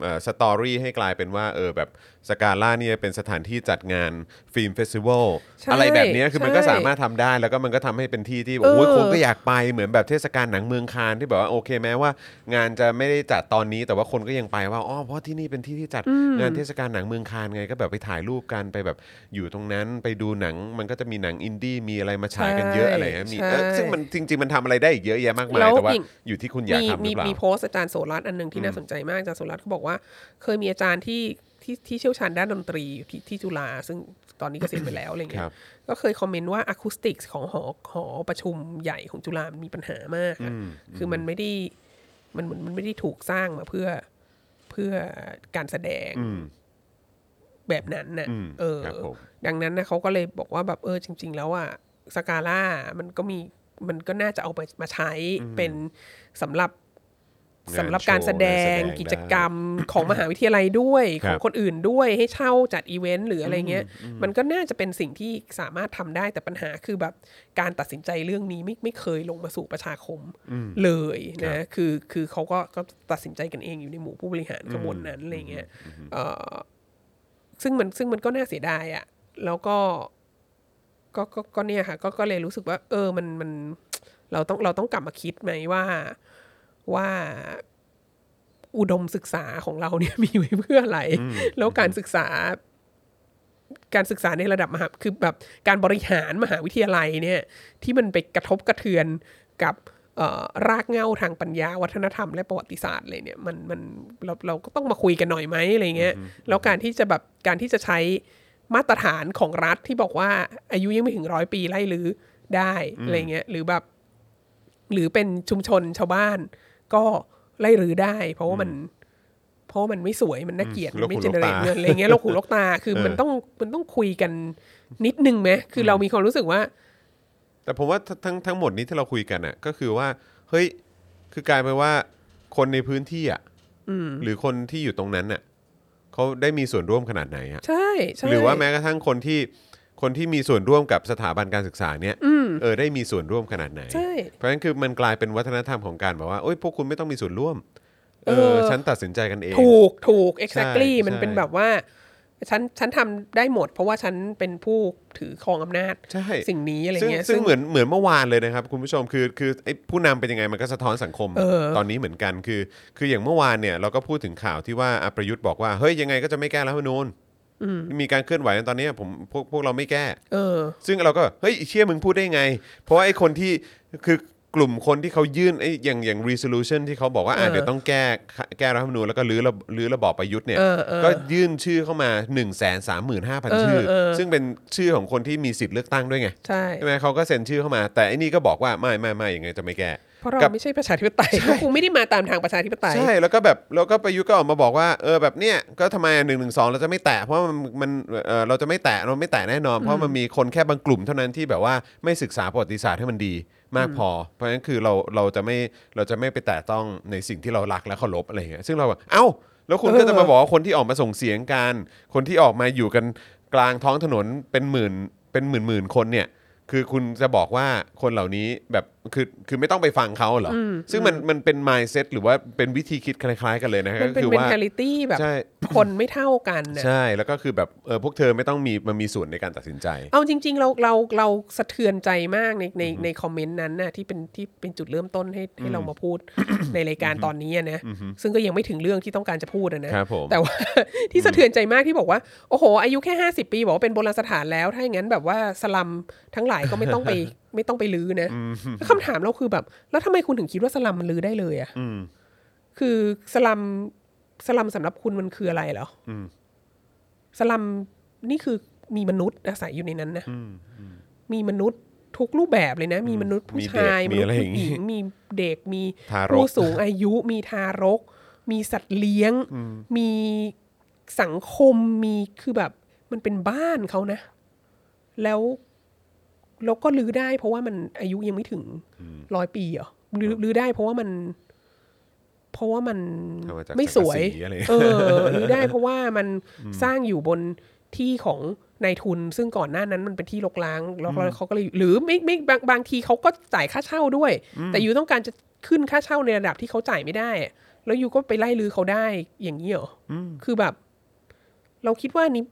เอ่อสตอรี่ให้กลายเป็นว่าเออแบบสกาล่าเนี่ยเป็นสถานที่จัดงานฟิล์มเฟสติวัลอะไรแบบนี้คือมันก็สามารถทำได้แล้วก็มันก็ทำให้เป็นที่ที่โอ้ยคนก็อยากไปเหมือนแบบเทศกาลหนังเมืองคานที่แบบว่าโอเคแม้ว่างานจะไม่ได้จัดตอนนี้แต่ว่าคนก็ยังไปว่าอ๋อเพราะที่นี่เป็นที่ที่จัดงานเทศกาลหนังเมืองคานไงก็แบบไปถ่ายรูปกันไปแบบอยู่ตรงนั้นไปดูหนังมันก็จะมีหนังอินดี้มีอะไรมาฉายกันเยอะอะไรมีซึ่งมันจริงๆมันทำอะไรได้อีกเยอะแยะมากมายแต่ว่าอยู่ที่คุณอยากทำหรือเปล่ามีโพสต์อาจารย์โสรัตน์อันนึงที่น่าสนใจมากอาจารย์โสรัตน์เขาบอกว่าเคยมีอาจารย์ที่ที่ที่เชี่ยวชาญด้านดนตรีอยู่ที่ที่จุฬาซึ่งตอนนี้ก็เสร็จไปแล้วอะไรเงี้ยก็เคยคอมเมนต์ว่าอะคูสติกส์ของหอหอประชุมใหญ่ของจุฬามีปัญหามากคือมันไม่ได้มันเหมือนมันไม่ได้ถูกสร้างมาเพื่อเพื่อการแสดงแบบนั้นน่ะเออดังนั้นนะเขาก็เลยบอกว่าแบบเออจริงๆแล้วอ่ะสกาล่ามันก็มีมันก็น่าจะเอาไปมาใช้เป็นสำหรับสำหรับการแสดงกิจกรรมของมหาวิทยาลัยด้วยของคนอื่นด้วยให้เช่าจัดอีเวนต์หรืออะไรเงี้ยมันก็น่าจะเป็นสิ่งที่สามารถทำได้แต่ปัญหาคือแบบการตัดสินใจเรื่องนี้ไม่ไม่เคยลงมาสู่ประชาคมเลยนะคือคือเขาก็ก็ตัดสินใจกันเองอยู่ในหมู่ผู้บริหารกระบวนนั้นอะไรเงี้ยซึ่งมันซึ่งมันก็น่าเสียดายอ่ะแล้วก็ก็ก็เนี่ยค่ะก็ก็เลยรู้สึกว่าเออมันมันเราต้องเราต้องกลับมาคิดไหมว่าว่าอุดมศึกษาของเราเนี่ยมีไว้เพื่ออะไรแล้วการศึกษาการศึกษาในระดับมหาคือแบบการบริหารมหาวิทยาลัยเนี่ยที่มันไปกระทบกระเทือนกับรากเหง้าทางปัญญาวัฒนธรรมและประวัติศาสตร์เลยเนี่ยมันมันเราเราก็ต้องมาคุยกันหน่อยไหมอะไรเงี้ยแล้วการที่จะแบบการที่จะใช้มาตรฐานของรัฐที่บอกว่าอายุยังไม่ถึงร้อยปีไล่รื้อได้อะไรเงี้ยหรือแบบหรือเป็นชุมชนชาวบ้านก็ไล่รื้อได้เพราะว่ามันเพราะมันไม่สวยมันน่าเกลียดมันไม่เจเนเรตเงินอะไรเงี้ยโลกหูโลกตาคือมันต้องมันต้องคุยกันนิดนึงไหมคือเรามีความรู้สึกว่าแต่ผมว่าทั้งทั้งหมดนี้ที่เราคุยกันอ่ะก็คือว่าเฮ้ยคือกลายเป็นว่าคนในพื้นที่อ่ะหรือคนที่อยู่ตรงนั้นอ่ะเขาได้มีส่วนร่วมขนาดไหนอ่ะใช่หรือว่าแม้กระทั่งคนที่คนที่มีส่วนร่วมกับสถาบันการศึกษาเนี่ยเออได้มีส่วนร่วมขนาดไหนเพราะฉะนั้นคือมันกลายเป็นวัฒนธรรมของการแบบว่าโอ๊ยพวกคุณไม่ต้องมีส่วนร่วมเออฉันตัดสินใจกันเองถูกถูก exactly มันเป็นแบบว่าฉันฉันทำได้หมดเพราะว่าฉันเป็นผู้ถือครองอำนาจสิ่งนี้อะไรเงี้ยซึ่งเหมือนเหมือนเมื่อวานเลยนะครับคุณผู้ชมคือคือไอ้ผู้นำเป็นยังไงมันก็สะท้อนสังคมตอนนี้เหมือนกันคือคืออย่างเมื่อวานเนี่ยเราก็พูดถึงข่าวที่ว่าประยุทธ์บอกว่าเฮ้ยยังไงก็จะไม่แก้รัฐธรรมนูญมีการเคลื่อนไหวตอนนี้ผมพวกพวกเราไม่แก้เออซึ่งเราก็เฮ้ยเชี่ยมึงพูดได้ไงเพราะไอ้คนที่คือกลุ่มคนที่เขายื่นไอ้อย่างอย่าง resolution ที่เขาบอกว่า อ, อ่ะเดี๋ยวต้องแก้แก้รัฐธรรมนูญแล้วก็รื้อรื้อระบอบประยุทธ์เนี่ยก็ยื่นชื่อเข้ามา หนึ่งแสนสามหมื่นห้าพัน ชื่อซึ่งเป็นชื่อของคนที่มีสิทธิ์เลือกตั้งด้วยไงใช่ใช่มั้ยเขาก็เซ็นชื่อเข้ามาแต่ไอ้นี่ก็บอกว่าไม่ๆๆยังไงจะไม่แก้เพราะเราไม่ใช่ประชาธิปไตยกูไม่ได้มาตามทางประชาธิปไตยใช่แล้วก็แบบแล้วก็ประยุทธ์ก็ออกมาบอกว่าเออแบบเนี้ยก็ทำไมหนึ่งหนึ่งสองเราจะไม่แตะเพราะมันมันเออเราจะไม่แตะเราไม่แตะแน่นอนเพราะมันมีคนแค่บางกลุ่มเท่านั้นที่แบบว่าไม่ศึกษาประวัติศาสตร์ให้มันดีมากพอเพราะฉะนั้นคือเราเราจะไม่เราจะไม่ไปแตะต้องในสิ่งที่เรารักและเคารพอะไรอย่างเงี้ยซึ่งเราแบบเอ้าแล้วคุณก็จะมาบอกว่าคนที่ออกมาส่งเสียงกันคนที่ออกมาอยู่กันกลางท้องถนนเป็นหมื่นเป็นหมื่นๆคนเนี่ยคือคุณจะบอกว่าคนเหล่านี้แบบ คือคือไม่ต้องไปฟังเขาเหรอซึ่งมันมันเป็น mindset หรือว่าเป็นวิธีคิดคล้ายๆกันเลยนะก็คือว่า mentality แบบคนไม่เท่ากันนะใช่แล้วก็คือแบบเออพวกเธอไม่ต้องมีมันมีส่วนในการตัดสินใจเอาจริงๆเราเราเราสะเทือนใจมากในในในคอมเมนต์นั้นนะที่เป็นที่เป็นจุดเริ่มต้นให้ให้เรามาพูด ในรายการตอนนี้นะซึ่งก็ยังไม่ถึงเรื่องที่ต้องการจะพูดนะแต่ว่าที่สะเทือนใจมากที่บอกว่าโอ้โหอายุแค่ห้าสิบปีบอกว่าเป็นโบราณสถานแล้วถ้าอย่างนั้นแบบว่าสลัมทั้งหลายก็ไม่ต้องไปไม่ต้องไปลื้อนะคำถามเราคือแบบแล้วทำไมคุณถึงคิดว่าสลัมมันลื้อได้เลยอ่ะคือสลัมสลัมสำหรับคุณมันคืออะไรเหรอสลัมนี่คือมีมนุษย์อาศัยอยู่ในนั้นนะมีมนุษย์ทุกรูปแบบเลยนะมีมนุษย์ผู้ชายมนุษย์ผู้หญิงมีเด็กมีผู้สูงอายุมีทารกมีสัตว์เลี้ยงมีสังคมมีคือแบบมันเป็นบ้านเขานะแล้วแล้วก็ลื้อได้เพราะว่ามันอายุยังไม่ถึงร้อยปีเหรอลื้อได้เพราะว่ามันเพราะว่ามันไม่สวยเออลื้อได้เพราะว่ามันสร้างอยู่บนที่ของนายทุนซึ่งก่อนหน้านั้นมันเป็นที่รกร้างแล้วเขาก็เลยหรือไม่ไม่บางบางทีเขาก็จ่ายค่าเช่าด้วยแต่อยู่ต้องการจะขึ้นค่าเช่าในระดับที่เขาจ่ายไม่ได้แล้วอยู่ก็ไปไล่ลื้อเขาได้อย่างนี้เหรอคือแบบเราคิดว่านี่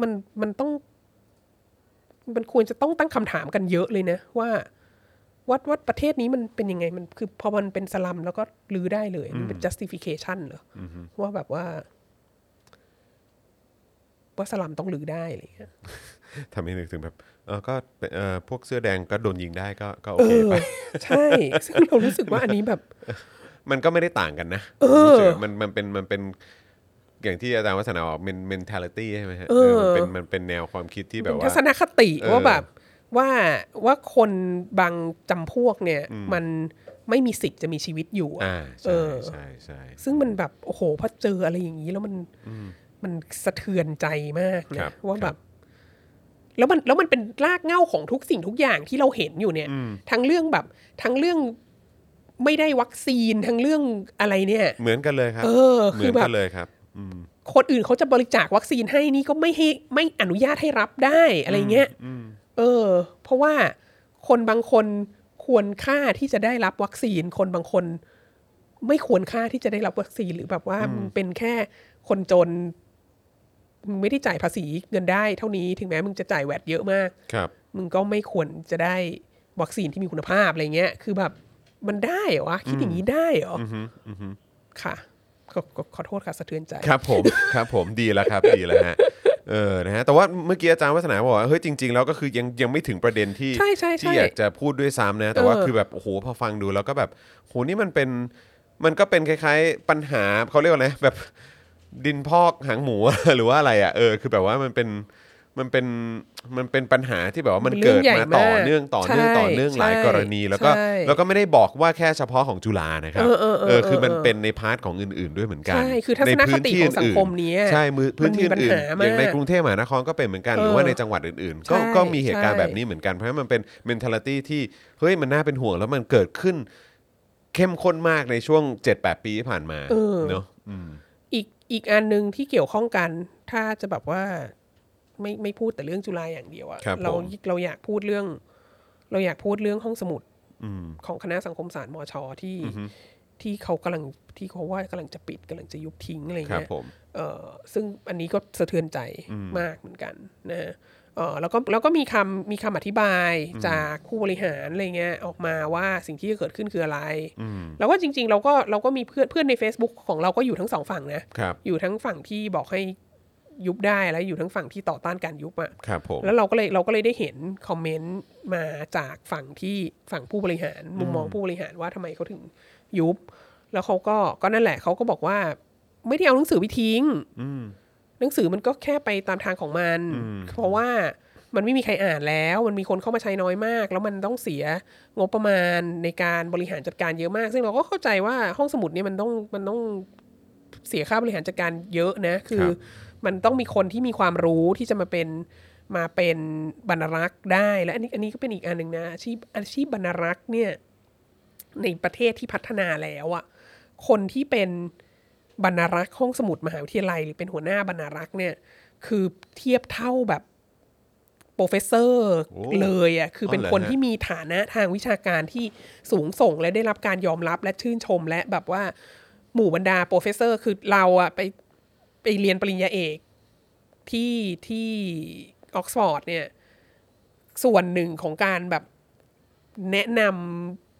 มันมันต้องมันควรจะต้องตั้งคำถามกันเยอะเลยนะว่าวัดวัดประเทศนี้มันเป็นยังไงมันคือพอมันเป็นสลัมแล้วก็ลื้อได้เลยมันเป็น justification เหรอว่าแบบว่าว่าสลัมต้องลื้อได้อะไรอย่างเงี้ยทำให้นึกถึงแบบเออก็เออพวกเสื้อแดงก็โดนยิงได้ก็ก็โอเคไปใช่ซึ่งเรารู้สึกว่าอันนี้แบบมันก็ไม่ได้ต่างกันนะมันมันเป็นมันเป็นอย่างที่อาจารย์วัฒนาบอก mentality ใช่ไหมฮะมันเป็นมันเป็นแนวความคิดที่แบบว่าทัศนคติว่าแบบว่าว่าคนบางจำพวกเนี่ยมันไม่มีสิทธิ์จะมีชีวิตอยู่อ่ะใช่ใช่ใช่ซึ่งมันแบบโอ้โหพอเจออะไรอย่างนี้แล้วมันมันสะเทือนใจมากนะว่าแบบแล้วมันแล้วมันเป็นรากเหง้าของทุกสิ่งทุกอย่างที่เราเห็นอยู่เนี่ยทั้งเรื่องแบบทั้งเรื่องไม่ได้วัคซีนทั้งเรื่องอะไรเนี่ยเหมือนกันเลยครับเออเหมือนกันเลยครับคนอื่นเขาจะบริจาควัคซีนให้นี่ก็ไม่ให้ไม่อนุญาตให้รับได้อะไรเงี้ยเออเพราะว่าคนบางคนควรค่าที่จะได้รับวัคซีนคนบางคนไม่ควรค่าที่จะได้รับวัคซีนหรือแบบว่ามึงเป็นแค่คนจนมึงไม่ได้จ่ายภาษีเงินได้เท่านี้ถึงแม้มึงจะจ่ายแวตเยอะมากมึงก็ไม่ควรจะได้วัคซีนที่มีคุณภาพอะไรเงี้ยคือแบบมันได้เหรอวะคิดอย่างนี้ได้เหรอค่ะขอโทษค่ะสะเทือนใจครับผมครับผมดีแล้วครับดีแล้วฮะเออนะฮะแต่ว่าเมื่อกี้อาจารย์วัฒนาบอกว่าเฮ้ยจริงๆแล้วก็คือยังยังไม่ถึงประเด็นที่ที่อยากจะพูดด้วยซ้ำนะแต่ว่าคือแบบโอ้โหพอฟังดูแล้วก็แบบโหนี่มันเป็นมันก็เป็นคล้ายๆปัญหาเขาเรียกว่าไงแบบดินพอกหางหมูหรือว่าอะไรอ่ะเออคือแบบว่ามันเป็นมันเป็นมันเป็นปัญหาที่แบบว่ามันเกิดมาต่อเนื่องต่อเนื่องต่อเนื่องหลายกรณีแล้วก็แล้วก็ไม่ได้บอกว่าแค่เฉพาะของจุฬานะครับเออคือมันเป็นในพาร์ทของอื่นๆด้วยเหมือนกันในพื้นที่สังคมนี้ใช่พื้นที่อื่นอย่างในกรุงเทพมหานครก็เป็นเหมือนกันหรือว่าในจังหวัดอื่นๆก็ก็มีเหตุการณ์แบบนี้เหมือนกันเพราะมันเป็น mentality ที่เฮ้ยมันน่าเป็นห่วงแล้วมันเกิดขึ้นเข้มข้นมากในช่วง เจ็ดแปด ปีที่ผ่านมาเนาะอีกอีกอันนึงที่เกี่ยวข้องกันถ้าจะแบบว่าไม่ไม่พูดแต่เรื่องจุฬาอย่างเดียวอะเราเราอยากพูดเรื่องเราอยากพูดเรื่องห้องสมุดของคณะสังคมศาสตร์มช.ที่ที่เขากำลังที่เขาว่ากำลังจะปิดกำลังจะยุบทิ้งอะไรเงี้ยซึ่งอันนี้ก็สะเทือนใจมากเหมือนกันนะฮะแล้วก็แล้วก็มีคำมีคำอธิบายจากผู้บริหารอะไรเงี้ยออกมาว่าสิ่งที่เกิดขึ้นคืออะไรแล้วก็จริงๆเราก็เราก็มีเพื่อนเพื่อนใน Facebook ของเราก็อยู่ทั้งสองฝั่งนะอยู่ทั้งฝั่งที่บอกให้ยุบได้แล้วอยู่ทั้งฝั่งที่ต่อต้านการยุบอ่ะแล้วเราก็เลยเราก็เลยได้เห็นคอมเมนต์มาจากฝั่งที่ฝั่งผู้บริหารมุมมองผู้บริหารว่าทำไมเขาถึงยุบแล้วเขาก็ก็นั่นแหละเขาก็บอกว่าไม่ได้เอาหนังสือไปทิ้งหนังสือมันก็แค่ไปตามทางของมันเพราะว่ามันไม่มีใครอ่านแล้วมันมีคนเข้ามาใช้น้อยมากแล้วมันต้องเสียงบประมาณในการบริหารจัดการเยอะมากซึ่งเราก็เข้าใจว่าห้องสมุดเนี่ยมันต้องมันต้องเสียค่าบริหารจัดการเยอะนะคือมันต้องมีคนที่มีความรู้ที่จะมาเป็นมาเป็นบรรณารักษ์ได้และอันนี้อันนี้ก็เป็นอีกอันนึงนะอาชีพอาชีพบรรณารักษ์เนี่ยในประเทศที่พัฒนาแล้วอ่ะคนที่เป็นบรรณารักษ์ห้องสมุดมหาวิทยาลัยหรือเป็นหัวหน้าบรรณารักษ์เนี่ยคือเทียบเท่าแบบ โปรเฟสเซอร์เลยอ่ะคือเป็นคนที่มีฐานะทางวิชาการที่สูงส่งและได้รับการยอมรับและชื่นชมและแบบว่าหมู่บรรดาโปรเฟสเซอร์คือเราอ่ะไปไปเรียนปริญญาเอกที่ที่ออกซฟอร์ดเนี่ยส่วนหนึ่งของการแบบแนะน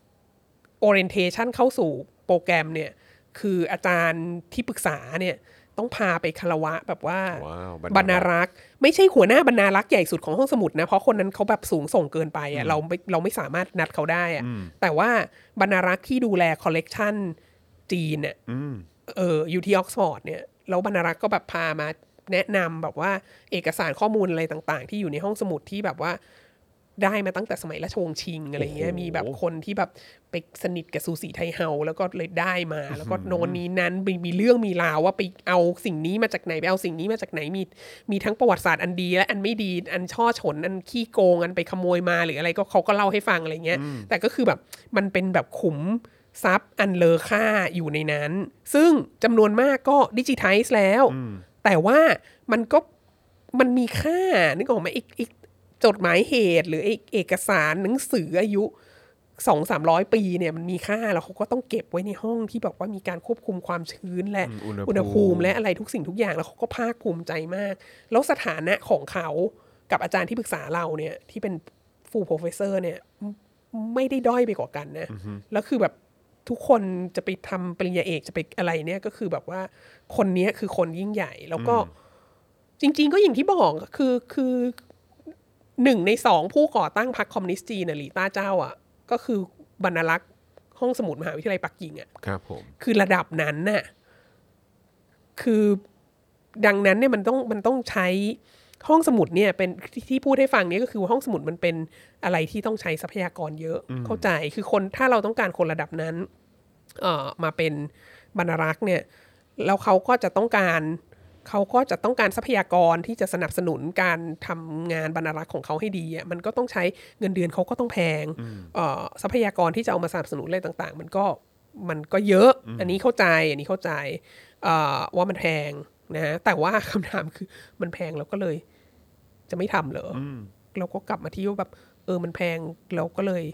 ำ orientation เข้าสู่โปรแกรมเนี่ยคืออาจารย์ที่ปรึกษาเนี่ยต้องพาไปคารวะแบบว่า wow, บรรณารักษ์ไม่ใช่หัวหน้าบรรณารักษ์ใหญ่สุดของห้องสมุดนะเพราะคนนั้นเขาแบบสูงส่งเกินไปอ่ะเราไม่เราไม่สามารถนัดเขาได้อ่ะแต่ว่าบรรณารักษ์ที่ดูแลคอลเลกชันจีนเนี่ยเอออยู่ที่ออกซฟอร์ดเนี่ยแล้วบรรณารักษ์ก็แบบพามาแนะนำแบบว่าเอกสารข้อมูลอะไรต่างๆที่อยู่ในห้องสมุดที่แบบว่าได้มาตั้งแต่สมัยราชวงศ์ชิงอะไรเงี้ยมีแบบคนที่แบบไปสนิทกับซูซี่ไทเฮาแล้วก็เลยได้มาแล้วก็โน้นนี้นั้นมีเรื่องมีราวว่าไปเอาสิ่งนี้มาจากไหนไปเอาสิ่งนี้มาจากไหนมีมีทั้งประวัติศาสตร์อันดีและอันไม่ดีอันช่อฉนอันขี้โกงอันไปขโมยมาหรืออะไรก็เขาก็เล่าให้ฟังอะไรเงี้ยแต่ก็คือแบบมันเป็นแบบขุมทรัพย์อันเลอค่าอยู่ในนั้นซึ่งจำนวนมากก็ดิจิไทซ์แล้วแต่ว่ามันก็มันมีค่านึกออกไหมอีกอีกจดหมายเหตุหรือเอกสารหนังสืออายุ สองถึงสามร้อย ปีเนี่ยมันมีค่าแล้วเขาก็ต้องเก็บไว้ในห้องที่บอกว่ามีการควบคุมความชื้นและอุณหภูมิและอะไรทุกสิ่งทุกอย่างแล้วเขาก็ภาคภูมิใจมากแล้วสถานะของเขากับอาจารย์ที่ปรึกษาเราเนี่ยที่เป็นฟูลโปรเฟสเซอร์เนี่ยไม่ได้ด้อยไปกว่ากันนะแล้วคือแบบทุกคนจะไปทำปริญญาเอกจะไปอะไรเนี่ยก็คือแบบว่าคนนี้คือคนยิ่งใหญ่แล้วก็จริงๆก็อย่างที่บอกคือคือหนึ่งในสองผู้ก่อตั้งพรรคคอมมิวนิสต์จีนน่ะหลี่ต้าเจ้าอ่ะก็คือบรรณารักษ์ห้องสมุดมหาวิทยาลัยปักกิ่งอ่ะครับผมคือระดับนั้นน่ะคือดังนั้นเนี่ยมันต้องมันต้องใช้ห้องสมุดเนี่ยเป็นที่พูดให้ฟังเนี่ยก็คือห้องสมุดมันเป็นอะไรที่ต้องใช้ทรัพยากรเยอะเข้าใจคือคนถ้าเราต้องการคนระดับนั้นเอ่อมาเป็นบรรณารักษ์เนี่ยแล้วเขาก็จะต้องการเขาก็จะต้องการทรัพยากรที่จะสนับสนุนการทำงานบรรณารักษ์ของเขาให้ดีอ่ะมันก็ต้องใช้เงินเดือนเขาก็ต้องแพงเอ่อทรัพยากรที่จะเอามาสนับสนุนอะไรต่างๆมันก็มันก็เยอะอันนี้เข้าใจอันนี้เข้าใจเอ่อว่ามันแพงนะแต่ว่าคำถามคือมันแพงแล้วก็เลยจะไม่ทำเหรอเราก็กลับมาที่ว่าแบบเออมันแพงเราก็เลย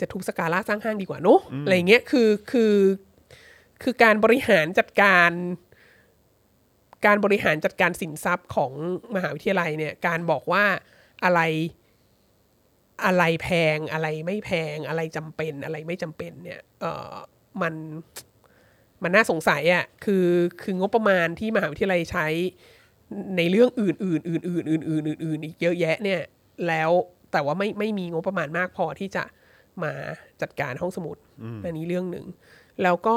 จะทุบสกาล่าสร้างห้างดีกว่าเนอะอะไรเงี้ยคือคือคือการบริหารจัดการการบริหารจัดการสินทรัพย์ของมหาวิทยาลัยเนี่ยการบอกว่าอะไรอะไรแพงอะไรไม่แพงอะไรจำเป็นอะไรไม่จำเป็นเนี่ยเอ่อมันมันน่าสงสัยอ่ะคือคืองบประมาณที่มหาวิทยาลัยใช้ในเรื่องอื่นอื่นอื่นอื่นอื่นอื่นอื่นอีกเยอะแยะเนี่ยแล้วแต่ว่าไม่ไม่มีงบประมาณมากพอที่จะมาจัดการห้องสมุดอันนี้เรื่องหนึ่งแล้วก็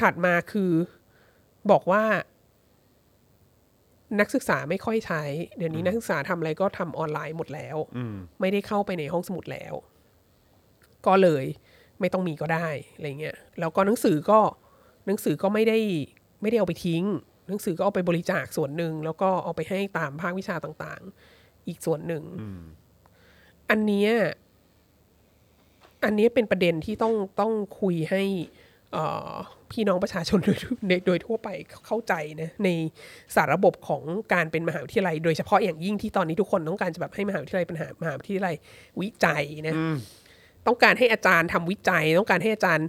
ถัดมาคือบอกว่านักศึกษาไม่ค่อยใช้เดี๋ยวนี้นักศึกษาทำอะไรก็ทำออนไลน์หมดแล้วไม่ได้เข้าไปในห้องสมุดแล้วก็เลยไม่ต้องมีก็ได้อะไรเงี้ยแล้วก็หนังสือก็หนังสือก็ไม่ได้ไม่ได้เอาไปทิ้งหนังสือก็เอาไปบริจาคส่วนหนึ่งแล้วก็เอาไปให้ตามภาควิชาต่างๆอีกส่วนหนึ่งอันเนี้ยอันนี้เป็นประเด็นที่ต้องต้องคุยให้พี่น้องประชาชนโดยโดยทั่วไปเข้าใจนะในสารระบบของการเป็นมหาวิทยาลัยโดยเฉพาะอย่างยิ่งที่ตอนนี้ทุกคนต้องการจะแบบให้มหาวิทยาลัยเป็นมหาวิทยาลัยวิจัยนะต้องการให้อาจารย์ทำวิจัยต้องการให้อาจารย์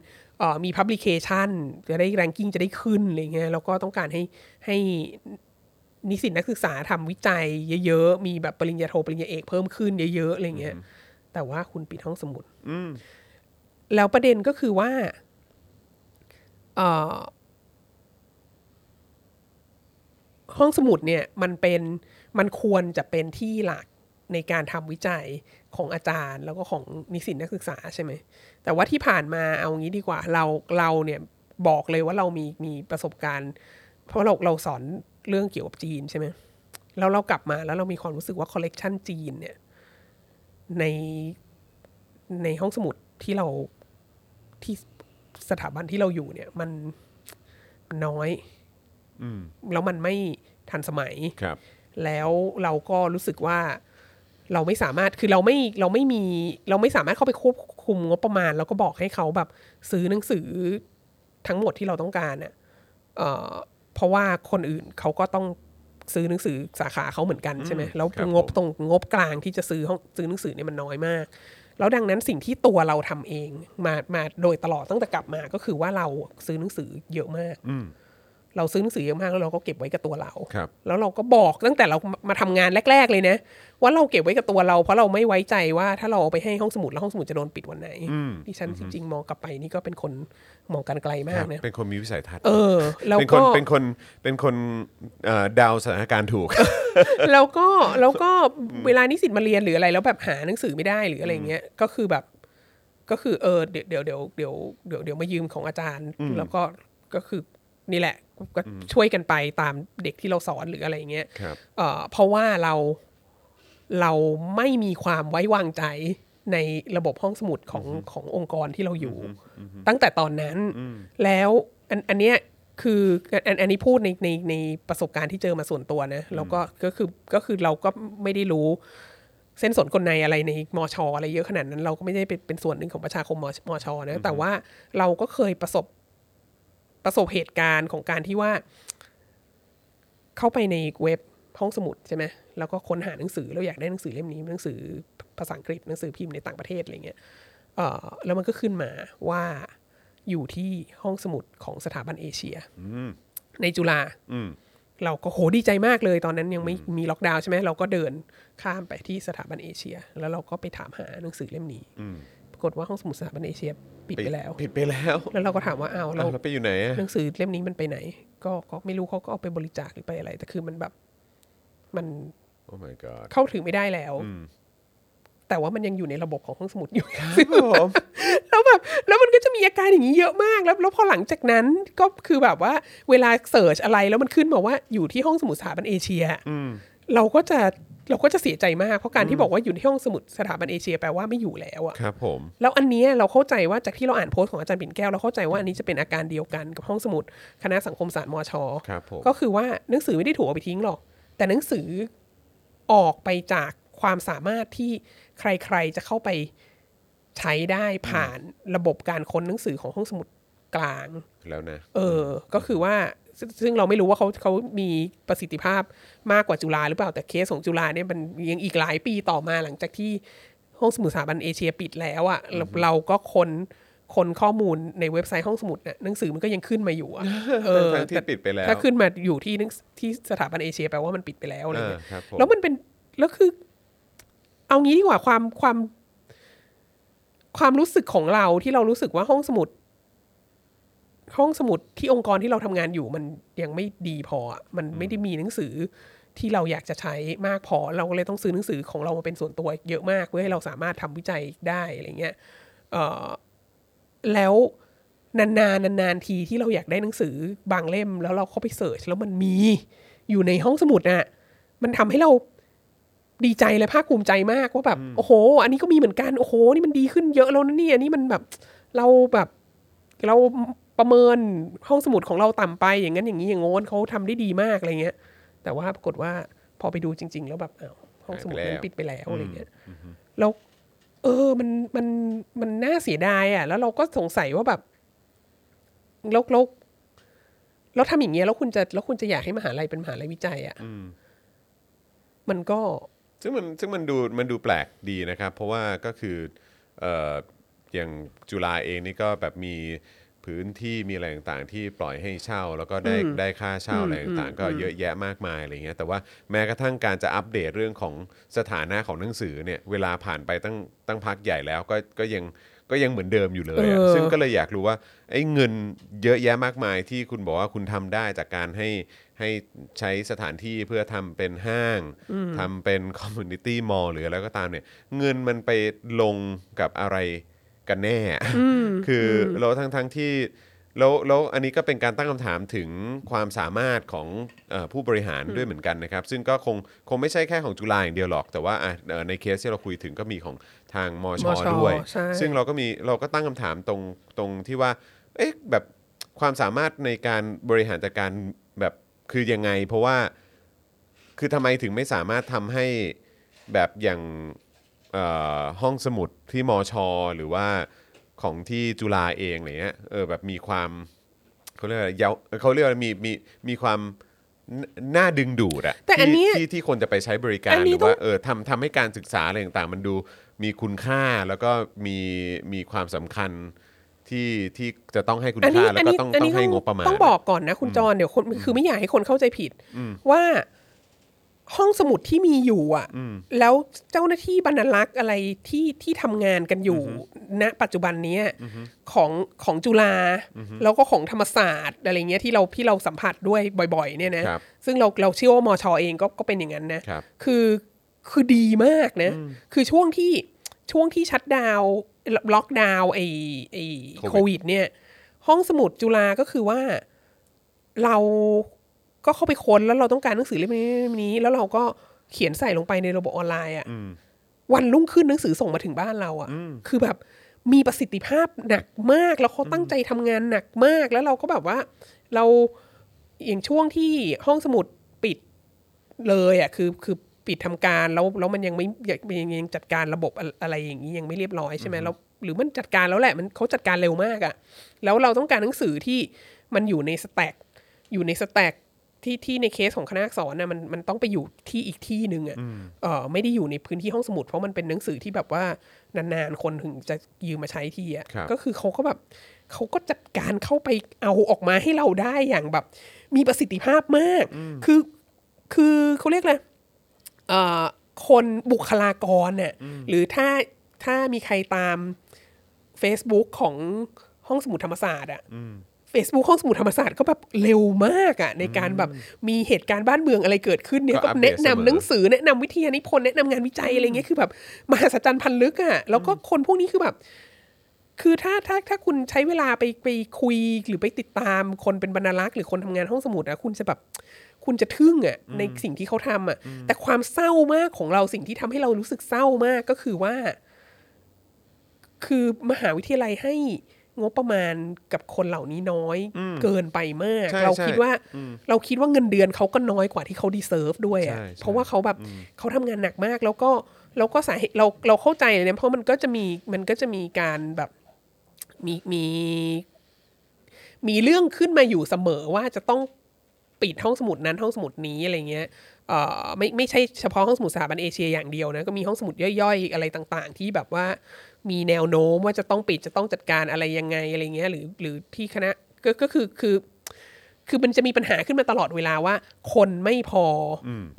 มี publication จะได้ ranking จะได้ขึ้นอะไรเงี้ยแล้วก็ต้องการให้ให้นิสิตนักศึกษาทำวิจัยเยอะๆมีแบบปริญญาโทปริญญาเอกเพิ่มขึ้นเยอะๆอะไรเงี้ยแต่ว่าคุณปิดห้องสมุดแล้วประเด็นก็คือว่าห้องสมุดเนี่ยมันเป็นมันควรจะเป็นที่หลักในการทำวิจัยของอาจารย์แล้วก็ของนิสิตนักศึกษาใช่ไหมแต่ว่าที่ผ่านมาเอางี้ดีกว่าเราเราเนี่ยบอกเลยว่าเรามีมีประสบการณ์เพราะเราเราสอนเรื่องเกี่ยวกับจีนใช่ไหมแล้วเรากลับมาแล้วเรามีความรู้สึกว่าคอลเลกชันจีนเนี่ยในในห้องสมุดที่เราที่สถาบันที่เราอยู่เนี่ยมันน้อยแล้วมันไม่ทันสมัยแล้วเราก็รู้สึกว่าเราไม่สามารถคือเราไม่เราไม่มีเราไม่สามารถเข้าไปควบคุมงบประมาณแล้วก็บอกให้เขาแบบซื้อหนังสือทั้งหมดที่เราต้องการเนี่ย เอ่อ เพราะว่าคนอื่นเขาก็ต้อง ซื้อหนังสือสาขาเขาเหมือนกันใช่ไหมแล้วงบตรงงบกลางที่จะซื้อห้องซื้อหนังสือเนี่ยมันน้อยมากแล้วดังนั้นสิ่งที่ตัวเราทำเองมามาโดยตลอดตั้งแต่กลับมาก็คือว่าเราซื้อหนังสือเยอะมากเราซื้อหนังสือเยอะมากแล้วเราก็เก็บไว้กับตัวเราแล้วเราก็บอกตั้งแต่เรามาทำงานแรกๆเลยนะว่าเราเก็บไว้กับตัวเราเพราะเราไม่ไว้ใจว่าถ้าเราเอาไปให้ห้องสมุดแล้วห้องสมุดจะโดนปิดวันไหนดิฉันจริงๆมองกลับไปนี่ก็เป็นคนมองการไกลมากนะเป็นคนมีวิสัยทัศน์เออแล้วก็เป็นคนเป็นคนเอ่อดาวสถานการณ์ถูกแล้วก็แล้วก็เวลานิสิตมาเรียนหรืออะไรแล้วแบบหาหนังสือไม่ได้หรืออะไรเงี้ยก็คือแบบก็คือเออเดี๋ยวเดี๋ยวเดี๋ยวเดี๋ยวเดี๋ยวมายืมของอาจารย์แล้วก็ก็คือนี่แหละก็ช่วยกันไปตามเด็กที่เราสอนหรืออะไรเงี้ยเอ่อเพราะว่าเราเราไม่มีความไว้วางใจในระบบห้องสมุดของขององค์กรที่เราอยู่ตั้งแต่ตอนนั้นแล้วอันอันเนี้ยคืออันอันนี้พูดในในในประสบการณ์ที่เจอมาส่วนตัวนะแล้วก็ก็คือก็คือเราก็ไม่ได้รู้เส้นสนกลในอะไรในมช.อะไรเยอะขนาดนั้นเราก็ไม่ได้เป็นเป็นส่วนหนึ่งของประชาคมมช.นะแต่ว่าเราก็เคยประสบประสบเหตุการณ์ของการที่ว่าเข้าไปในเว็บห้องสมุดใช่ไหมแล้วก็ค้นหาหนังสือแล้วอยากได้หนังสือเล่มนี้หนังสือภาษาอังกฤษหนังสือพิมพ์ในต่างประเทศอะไรเงี้ยเอ่อแล้วมันก็ขึ้นมาว่าอยู่ที่ห้องสมุดของสถาบันเอเชียในจุฬาเราก็โหดีใจมากเลยตอนนั้นยังไม่มีล็อกดาวน์ใช่ไหมเราก็เดินข้ามไปที่สถาบันเอเชียแล้วเราก็ไปถามหาหนังสือเล่มนี้ปรากฏว่าห้องสมุดสถาบันเอเชียปิดไปแล้วปิดไปแล้วแล้วเราก็ถามว่าอ้าวเราไปอยู่ไหนหนังสือเล่มนี้มันไปไหนก็ก็ไม่รู้เขาก็เอาไปบริจาคหรือไปอะไรแต่คือมันแบบมันเข้าถึงไม่ได้แล้วแต่ว่ามันยังอยู่ในระบบของห้องสมุดอยู่ครับผมแล้วแบบแล้วมันก็จะมีอาการอย่างนี้เยอะมากแล้วแล้วพอหลังจากนั้นก็คือแบบว่าเวลาเสิร์ชอะไรแล้วมันขึ้นมาว่าอยู่ที่ห้องสมุดสถาบันเอเชียเราก็จะเราก็จะเสียใจมากเพราะการที่บอกว่าอยู่ในห้องสมุดสถาบันเอเชียแปลว่าไม่อยู่แล้วอ่ะครับผมแล้วอันนี้เราเข้าใจว่าจากที่เราอ่านโพสต์ของอาจารย์ปิ่นแก้วเราเข้าใจว่าอันนี้จะเป็นอาการเดียวกันกับห้องสมุดคณะสังคมศาสตร์มช.ก็คือว่าหนังสือไม่ได้ถูกเอาไปทิ้งหรอกแต่หนังสือออกไปจากความสามารถที่ใครๆจะเข้าไปใช้ได้ผ่านระบบการค้นหนังสือของห้องสมุดกลางแล้วนะเออก็คือว่าซึ่งเราไม่รู้ว่าเขาเขามีประสิทธิภาพมากกว่าจุฬาหรือเปล่าแต่เคสของจุฬาเนี่ยมันยังอีกหลายปีต่อมาหลังจากที่ห้องสมุดสถาบันเอเชียปิดแล้วอ่ะเราก็คนคนข้อมูลในเว็บไซต์ห้องสมุดน่ะหนังสือมันก็ยังขึ้นมาอยู่อ่ะเออที่ปิดไปแล้วถ้าขึ้นมาอยู่ที่ที่สถาบันเอเชียแปลว่ามันปิดไปแล้วอะไรเงี้ยแล้วมันเป็นแล้วคือเอางี้ดีกว่าความความความรู้สึกของเราที่เรารู้สึกว่าห้องสมุดห้องสมุดที่องค์กรที่เราทำงานอยู่มันยังไม่ดีพอมันไม่ได้มีหนังสือที่เราอยากจะใช้มากพอเราก็เลยต้องซื้อหนังสือของเรามาเป็นส่วนตัวเยอะมากเพื่อให้เราสามารถทำวิจัยได้อะไรเงี้ยเอ่อแล้วนานๆนานๆทีที่เราอยากได้หนังสือบางเล่มแล้วเราเข้าไปเสิร์ชแล้วมันมีอยู่ในห้องสมุดน่ะมันทำให้เราดีใจและภาคภูมิใจมากว่าแบบโอ้โหอันนี้ก็มีเหมือนกันโอ้โหนี่มันดีขึ้นเยอะแล้วนะเนี่ยนี่มันแบบเราแบบเราประเมินห้องสมุดของเราต่ำไปอย่างนั้นอย่างนี้อย่างโน้นเขาทำได้ดีมากอะไรเงี้ยแต่ว่าปรากฏว่าพอไปดูจริงๆแล้วแบบอ้าวห้องสมุดมันปิดไปแล้วอะไรเงี้ยแล้วเออมันมันมันน่าเสียดายอ่ะแล้วเราก็สงสัยว่าแบบแล้วแล้วแล้วทำอย่างเงี้ยแล้วคุณจะแล้วคุณจะอยากให้มหาลัยเป็นมหาลัยวิจัยอ่ะมันก็ซึ่งมันซึ่งมันดูมันดูแปลกดีนะครับเพราะว่าก็คือเอ่ออย่างจุฬาเองนี่ก็แบบมีพื้นที่มีอะไรต่างๆที่ปล่อยให้เช่าแล้วก็ได้ได้ค่าเช่าอะไรต่างๆก็เยอะแยะมากมายอะไรเงี้ยแต่ว่าแม้กระทั่งการจะอัปเดตเรื่องของสถานะของหนังสือเนี่ยเวลาผ่านไปตั้งตั้งพักใหญ่แล้วก็ก็ยังก็ยังเหมือนเดิมอยู่เลย ซึ่งก็เลยอยากรู้ว่าไอ้เงินเยอะแยะมากมายที่คุณบอกว่าคุณทำได้จากการให้ให้ใช้สถานที่เพื่อทำเป็นห้างทำเป็นคอมมูนิตี้มอลล์หรืออะไรก็ตามเนี่ยเงินมันไปลงกับอะไรกันแน่คือเราทั้งทั้งที่แล้วแล้วอันนี้ก็เป็นการตั้งคำถามถึงความสามารถของผู้บริหารด้วยเหมือนกันนะครับซึ่งก็คงคงไม่ใช่แค่ของจุฬาอย่างเดียวหรอกแต่ว่าในเคสที่เราคุยถึงก็มีของทางมช.ด้วยซึ่งเราก็มีเราก็ตั้งคำถามตรงตรงที่ว่าเอ๊ะแบบความสามารถในการบริหารจัดการแบบคือยังไงเพราะว่าคือทำไมถึงไม่สามารถทำให้แบบอย่างห้องสมุดที่มช.หรือว่าของที่จุฬาเองอะไรเงี้ยเออแบบมีความเขาเรียกอะไรเขาเรียกอะไรมีมีมีความ น่าดึงดูดอะที่ที่คนจะไปใช้บริการหรือว่าเออทำทำให้การศึกษาอะไรต่างๆมันดูมีคุณค่าแล้วก็มีมีความสำคัญที่ที่จะต้องให้คุณค่าแล้วก็ต้องต้องให้งบประมาณต้องบอกก่อนนะคุณจรเดี๋ยวคนคือไม่อยากให้คนเข้าใจผิดว่าห้องสมุดที่มีอยู่อ่ะแล้วเจ้าหน้าที่บรรลักษ์อะไรที่ที่ทำงานกันอยู่ณปัจจุบันนี้ของของจุฬาแล้วก็ของธรรมศาสตร์อะไรเงี้ยที่เราที่เราสัมผัสด้วยบ่อยๆเนี่ยนะซึ่งเราเราเชื่อว่ามช.เองก็ก็เป็นอย่างนั้นนะคือคือดีมากนะคือช่วงที่ช่วงที่ชัตดาวน์ล็อกดาวน์ไอ้ไอ้โควิดเนี่ยห้องสมุดจุฬาก็คือว่าเราก็เข้าไปค้นแล้วเราต้องการหนังสือเล่มนี้นี้แล้วเราก็เขียนใส่ลงไปในระบบออนไลน์อ่ะวันรุ่งขึ้นหนังสือส่งมาถึงบ้านเราอ่ะคือแบบมีประสิทธิภาพหนักมากแล้วเขาตั้งใจทำงานหนักมากแล้วเราก็แบบว่าเราอย่างช่วงที่ห้องสมุดปิดเลยอ่ะคือคือปิดทำการแล้วแล้วมันยังไม่ยังจัดการระบบอะไรอย่างนี้ยังไม่เรียบร้อยใช่ไหมแล้วหรือมันจัดการแล้วแหละมันเขาจัดการเร็วมากอ่ะแล้วเราต้องการหนังสือที่มันอยู่ในสแต็กอยู่ในสแต็กที่ที่ในเคสของคณะอักษรนะมันมันต้องไปอยู่ที่อีกที่นึงอ่ะเออไม่ได้อยู่ในพื้นที่ห้องสมุดเพราะมันเป็นหนังสือที่แบบว่านานๆคนถึงจะยืมมาใช้ที่อ่ะก็คือเขาก็แบบเขาก็จัดการเข้าไปเอาออกมาให้เราได้อย่างแบบมีประสิทธิภาพมากคือคือเขาเรียกอะไรเอ่อคนบุคลากรเนี่ยหรือถ้าถ้ามีใครตาม Facebook ของห้องสมุดธรรมศาสตร์อ่ะFacebook ห้องสมุดธรรมศาสตร์ก็แบบเร็วมากอ่ะในการแบบมีเหตุการณ์บ้านเมืองอะไรเกิดขึ้นเนี่ยก็แนะนำหนังสือแนะนำวิทยานิพนธ์แนะนำงานวิจัยอะไรเงี้ยคือแบบมหัศจรรย์พันลึกอ่ะแล้วก็คนพวกนี้คือแบบคือถ้าถ้าถ้าคุณใช้เวลาไปไปคุยหรือไปติดตามคนเป็นบรรณารักษ์หรือคนทำงานห้องสมุดอ่ะคุณจะแบบคุณจะทึ่งอ่ะในสิ่งที่เขาทำอ่ะแต่ความเศร้ามากของเราสิ่งที่ทำให้เรารู้สึกเศร้ามากก็คือว่าคือมหาวิทยาลัยให้งบประมาณกับคนเหล่านี้น้อยเกินไปมากเราคิดว่าเราคิดว่าเงินเดือนเขาก็น้อยกว่าที่เขาดีเซิร์ฟด้วยอ่ะเพราะว่าเขาแบบเขาทำงานหนักมากแล้วก็แล้วก็สาเหตุเราเราเข้าใจเลยนะเพราะมันก็จะมีมันก็จะมีการแบบมีมีมีเรื่องขึ้นมาอยู่เสมอว่าจะต้องปิดห้องสมุดนั้นห้องสมุดนี้อะไรเงี้ยเอ่อไม่ไม่ใช่เฉพาะห้องสมุดสถาบันเอเชียอย่างเดียวนะก็มีห้องสมุดย่อยๆอะไรต่างๆที่แบบว่ามีแนวโน้มว่าจะต้องปิดจะต้องจัดการอะไรยังไงอะไรเงี้ยหรือหรือที่คณะก็ก็คือคือคือมันจะมีปัญหาขึ้นมาตลอดเวลาว่าคนไม่พอ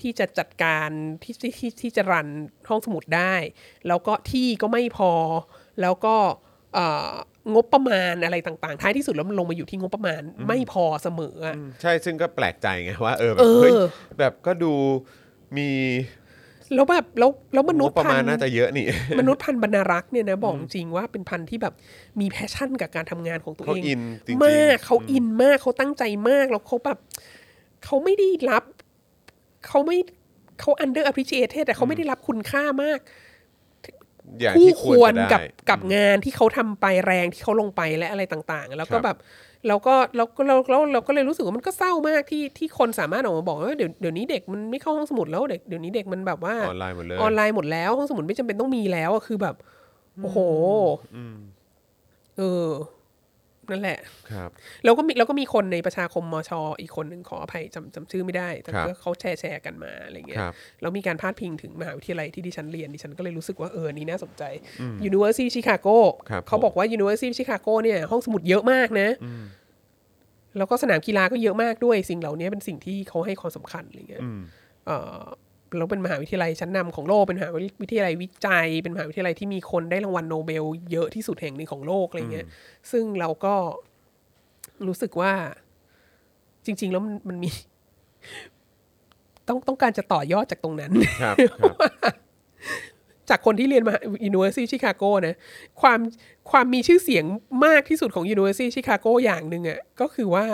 ที่จะจัดการที่ที่ที่จะรันห้องสมุดได้แล้วก็ที่ก็ไม่พอแล้วก็เอ่องบประมาณอะไรต่างๆท้ายที่สุดแล้วมันลงมาอยู่ที่งบประมาณไม่พอเสมอใช่ซึ่งก็แปลกใจไงว่าเออแบบเฮ้ยแบบก็ดูมีแล้วแบบแล้วแล้วมนุษย์พันธุ์น่าจะเยอะนี่มนุษย์พันธุ์บรรณารักษ์เนี่ยนะบอกจริงว่าเป็นพันธุ์ที่แบบมีแพชชั่นกับการทำงานของตัวเองมากเขาอินมากเขาตั้งใจมากแล้วเขาแบบเขาไม่ได้รับเขาไม่เขา under appreciated แต่เขาไม่ได้รับคุณค่ามากคู่ควรกับกับงานที่เขาทำไปแรงที่เขาลงไปและอะไรต่างๆแล้วก็แบบเราก็เราก็เราเราเราก็เลยรู้สึกว่ามันก็เศร้ามากที่ที่คนสามารถออกมาบอกว่าเดี๋ยวเดี๋ยวนี้เด็กมันไม่เข้าห้องสมุดแล้วเด็กเดี๋ยวนี้เด็กมันแบบว่าออนไลน์หมดเลยออนไลน์หมดแล้วห้องสมุดไม่จำเป็นต้องมีแล้วอ่ะคือแบบโอ้โหเออนั่นแหละครับแล้วก็มีแล้วก็มีคนในประชาคมมช.อีกคนนึงขออภัยจำจำชื่อไม่ได้แต่ก็เขาแชร์แชร์กันมาอะไรเงี้ยแล้วมีการพาดพิงถึงมหาวิทยาลัยที่ดิฉันเรียนดิฉันก็เลยรู้สึกว่าเออนี่น่าสนใจ University of Chicago เขาบอกว่า University of Chicago เนี่ยห้องสมุดเยอะมากนะแล้วก็สนามกีฬาก็เยอะมากด้วยสิ่งเหล่านี้เป็นสิ่งที่เขาให้ความสำคัญอะไรเงี้ยแล้วเป็นมหาวิทยาลัยชั้นนำของโลกเป็นมหาวิทยาลัยวิจัยเป็นมหาวิทยาลัยที่มีคนได้รางวัลโนเบลเยอะที่สุดแห่งหนึ่งของโลกอะไรเงี้ยซึ่งเราก็รู้สึกว่าจริงๆแล้วมันมันมีต้องต้องการจะต่อยอดจากตรงนั้น จากคนที่เรียนมา University of Chicago นะความความมีชื่อเสียงมากที่สุดของ University of Chicago อย่างนึงอ่ะก็คือว่า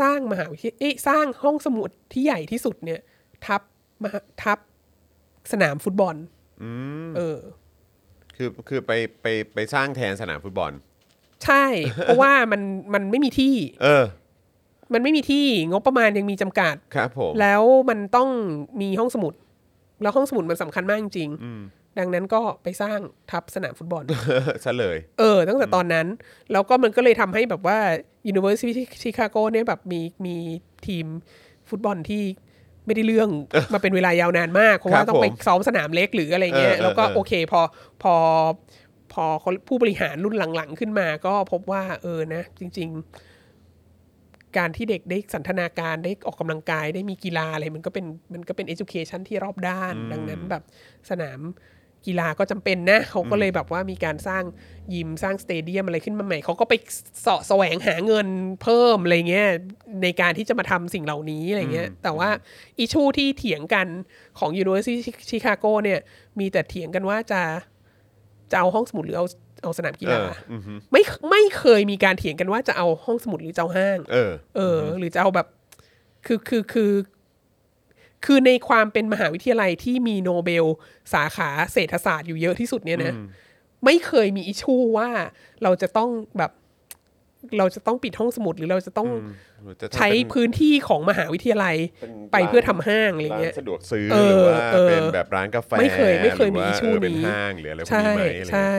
สร้างมหาวิทยาลัยเอ๊ะสร้างห้องสมุดที่ใหญ่ที่สุดเนี่ยทับมาทับสนามฟุตบอลอืมเออคือคือไปไปไปสร้างแทนสนามฟุตบอลใช่ เพราะว่ามันมันไม่มีที่เออมันไม่มีที่งบประมาณยังมีจำกัดครับผมแล้วมันต้องมีห้องสมุดแล้วห้องสมุดมันสำคัญมากจริงดังนั้นก็ไปสร้างทับสนามฟุตบอลเฉลยเออตั้งแต่ตอนนั้นแล้วก็มันก็เลยทำให้แบบว่า University of Chicago เนี่ยแบบมีมี ทีมฟุตบอลที่ไม่ได้เรื่องมาเป็นเวลายาวนานมากเพราะว่าต้องไปซ้อมสนามเล็กหรืออะไรเงี้ยแล้วก็โอเคพอพอพอผู้บริหารรุ่นหลังๆขึ้นมาก็พบว่าเออนะจริงๆการที่เด็กได้สันทนาการได้ออกกำลังกายได้มีกีฬาอะไรมันก็เป็นมันก็เป็น education ที่รอบด้านดังนั้นแบบสนามกีฬาก็จำเป็นนะเขาก็เลยแบบว่ามีการสร้างยิมสร้างสเตเดียมอะไรขึ้นมาใหม่เขาก็ไปเสาะแสวงหาเงินเพิ่มอะไรเงี้ยในการที่จะมาทำสิ่งเหล่านี้อะไรเงี้ยแต่ว่าอิชูที่เถียงกันของ University of Chicago เนี่ยมีแต่เถียงกันว่าจะจะเอาห้องสมุดหรือเอาเอาสนามกีฬาไม่ไม่เคยมีการเถียงกันว่าจะเอาห้องสมุดหรือจะเอาห้างเออเออหรือจะเอาแบบคือคือคือคือในความเป็นมหาวิทยาลัยที่มีโนเบลสาขาเศรษฐศาสตร์อยู่เยอะที่สุดเนี่ยนะไม่เคยมีอิชชูว่าเราจะต้องแบบเราจะต้องปิดห้องสมุดหรือเราจะต้องใช้พื้นที่ของมหาวิทยาลัยไปเพื่อทำห้างอะไรเงี้ยสะดวกซื้อหรือว่าเป็นแบบร้านกาแฟไม่เคยไม่เคยมีอิชชูนี้เป็นห้างหรืออะไรพวกนี้ไหมใช่ใช่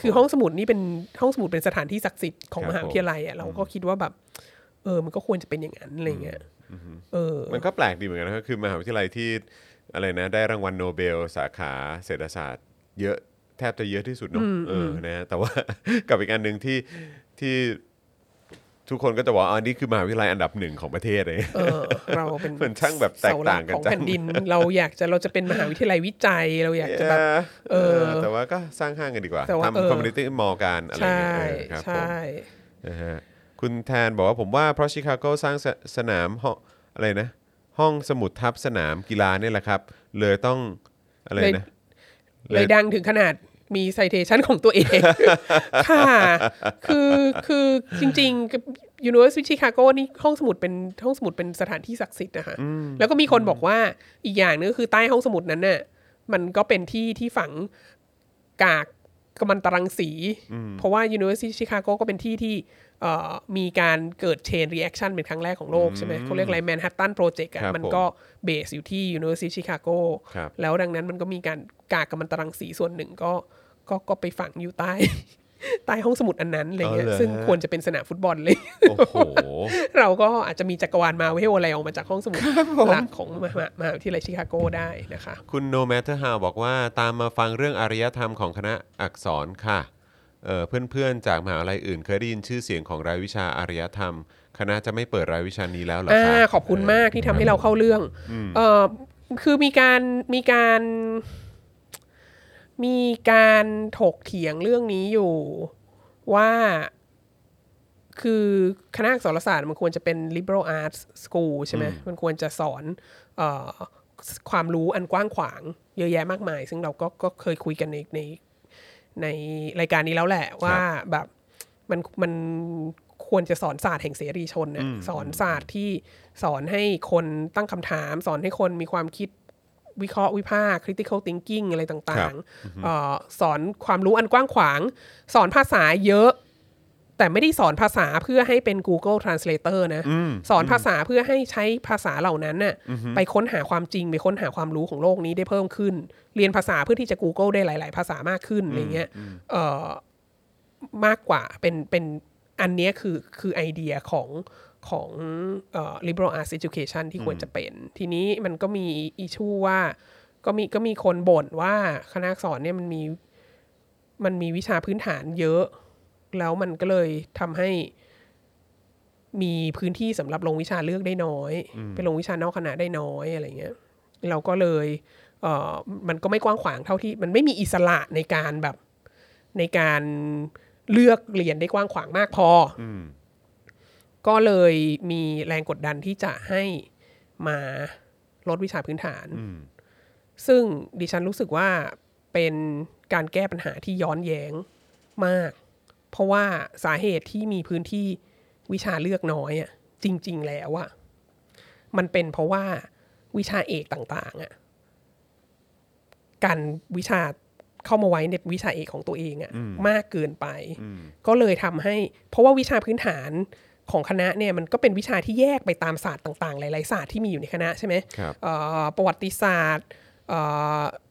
คือห้องสมุดนี่เป็นห้องสมุดเป็นสถานที่ศักดิ์สิทธิ์ของมหาวิทยาลัยอ่ะเราก็คิดว่าแบบเออมันก็ควรจะเป็นอย่างนั้นอะไรเงี้ยเออมันก็แปลกดีเหมือนกันนะครับคือมหาวิทยาลัยที่อะไรนะได้รางวัลโนเบลสาขาเศรษฐศาสตร์เยอะแทบจะเยอะที่สุดเนาะเออนะแต่ว่ากับอีกอันนึงที่ที่ทุกคนก็จะบอกอ๋อนี่คือมหาวิทยาลัยอันดับหนึ่งของประเทศเลยเออเราเป็นเหมือนช่างแบบแตกต่างกันจังของแผ่นดินเราอยากจะเราจะเป็นมหาวิทยาลัยวิจัยเราอยากจะแบบเออแต่ว่าก็สร้างห้างกันดีกว่าทำคอมมูนิตี้มอลล์กันอะไรอย่างเงี้ยครับผมนะฮะคุณแทนบอกว่าผมว่าเพราะชิคาโกสร้างสนามห้องอะไรนะห้องสมุดทับสนามกีฬาเนี่ยแหละครับเลยต้องอะไรนะเลยดังถึงขนาดมีไซเทชั่นของตัวเองค่ะคือคือจริงๆ University of Chicago นี่ห้องสมุดเป็นห้องสมุดเป็นสถานที่ศักดิ์สิทธิ์นะคะแล้วก็มีคนบอกว่าอีกอย่างนึงคือใต้ห้องสมุดนั้นน่ะมันก็เป็นที่ที่ฝังกากกัมมันตรังสีเพราะว่า University of Chicago ก็เป็นที่ที่มีการเกิด chain reaction เป็นครั้งแรกของโลกใช่ไหมเขาเรียกอะไรแมนฮัตตันโปรเจกต์อ่ะมันก็เบสอยู่ที่ University of Chicago แล้วดังนั้นมันก็มีการกากกัมมันตรังสีส่วนหนึ่งก็ก็ก็ไปฝังอยู่ใต้ใต้ห้องสมุดอันนั้นอะไรเงี้ยซึ่งควรจะเป็นสนามฟุตบอลเลยโอ้โหเราก็อาจจะมีจักรวาลมาเวลอะไรออกมาจากห้องสมุดหลักของมหาวิทยาลัยชิคาโกได้นะคะคุณ No Matter How บอกว่าตามมาฟังเรื่องอารยธรรมของคณะอักษรค่ะเอ่อเพื่อนๆจากมหาวิทยาลัยอื่นเคยได้ยินชื่อเสียงของรายวิชาอารยธรรมคณะจะไม่เปิดรายวิชานี้แล้วหรอคะขอบคุณมากที่ทำให้เราเข้าเรื่องเอ่อคือมีการมีการมีการถกเถียงเรื่องนี้อยู่ว่าคือคณะอักษรศาสตร์มันควรจะเป็น Liberal Arts School ใช่ไหมมันควรจะสอนเอ่อความรู้อันกว้างขวางเยอะแยะมากมายซึ่งเราก็ก็เคยคุยกันในในในรายการนี้แล้วแหละว่าแบบมันมันควรจะสอนศาสตร์แห่งเสรีชนเนี่ยสอนศาสตร์ที่สอนให้คนตั้งคำถามสอนให้คนมีความคิดวิเคราะห์วิพากษ์ critical thinking อะไรต่างๆเอ่อสอนความรู้อันกว้างขวางสอนภาษาเยอะแต่ไม่ได้สอนภาษาเพื่อให้เป็น Google Translator นะสอนภาษาเพื่อให้ใช้ภาษาเหล่านั้นน่ะไปค้นหาความจริงไปค้นหาความรู้ของโลกนี้ได้เพิ่มขึ้นเรียนภาษาเพื่อที่จะ Google ได้หลายๆภาษามากขึ้นอะไรเงี้ยเอ่อมากกว่าเป็นเป็นอันเนี้ยคือคือไอเดียของของเอ่อ Liberal Arts Education ที่ควรจะเป็นทีนี้มันก็มีอิชูว่าก็มีก็มีคนบ่นว่าคณะอักษรเนี่ยมันมีมันมีวิชาพื้นฐานเยอะแล้วมันก็เลยทำให้มีพื้นที่สำหรับลงวิชาเลือกได้น้อยไปลงวิชานอกคณะได้น้อยอะไรเงี้ยเราก็เลยเอ่อมันก็ไม่กว้างขวางเท่าที่มันไม่มีอิสระในการแบบในการเลือกเรียนได้กว้างขวางมากพอก็เลยมีแรงกดดันที่จะให้มาลดวิชาพื้นฐานซึ่งดิฉันรู้สึกว่าเป็นการแก้ปัญหาที่ย้อนแย้งมากเพราะว่าสาเหตุที่มีพื้นที่วิชาเลือกน้อยอ่ะจริงๆแล้วอ่ะมันเป็นเพราะว่าวิชาเอกต่างๆอ่ะการวิชาเข้ามาไว้ในวิชาเอกของตัวเองอ่ะมากเกินไปก็เลยทำให้เพราะว่าวิชาพื้นฐานของคณะเนี่ยมันก็เป็นวิชาที่แยกไปตามศาสตร์ต่างๆหลายๆศาสตร์ที่มีอยู่ในคณะใช่ไหมประวัติศาสตร์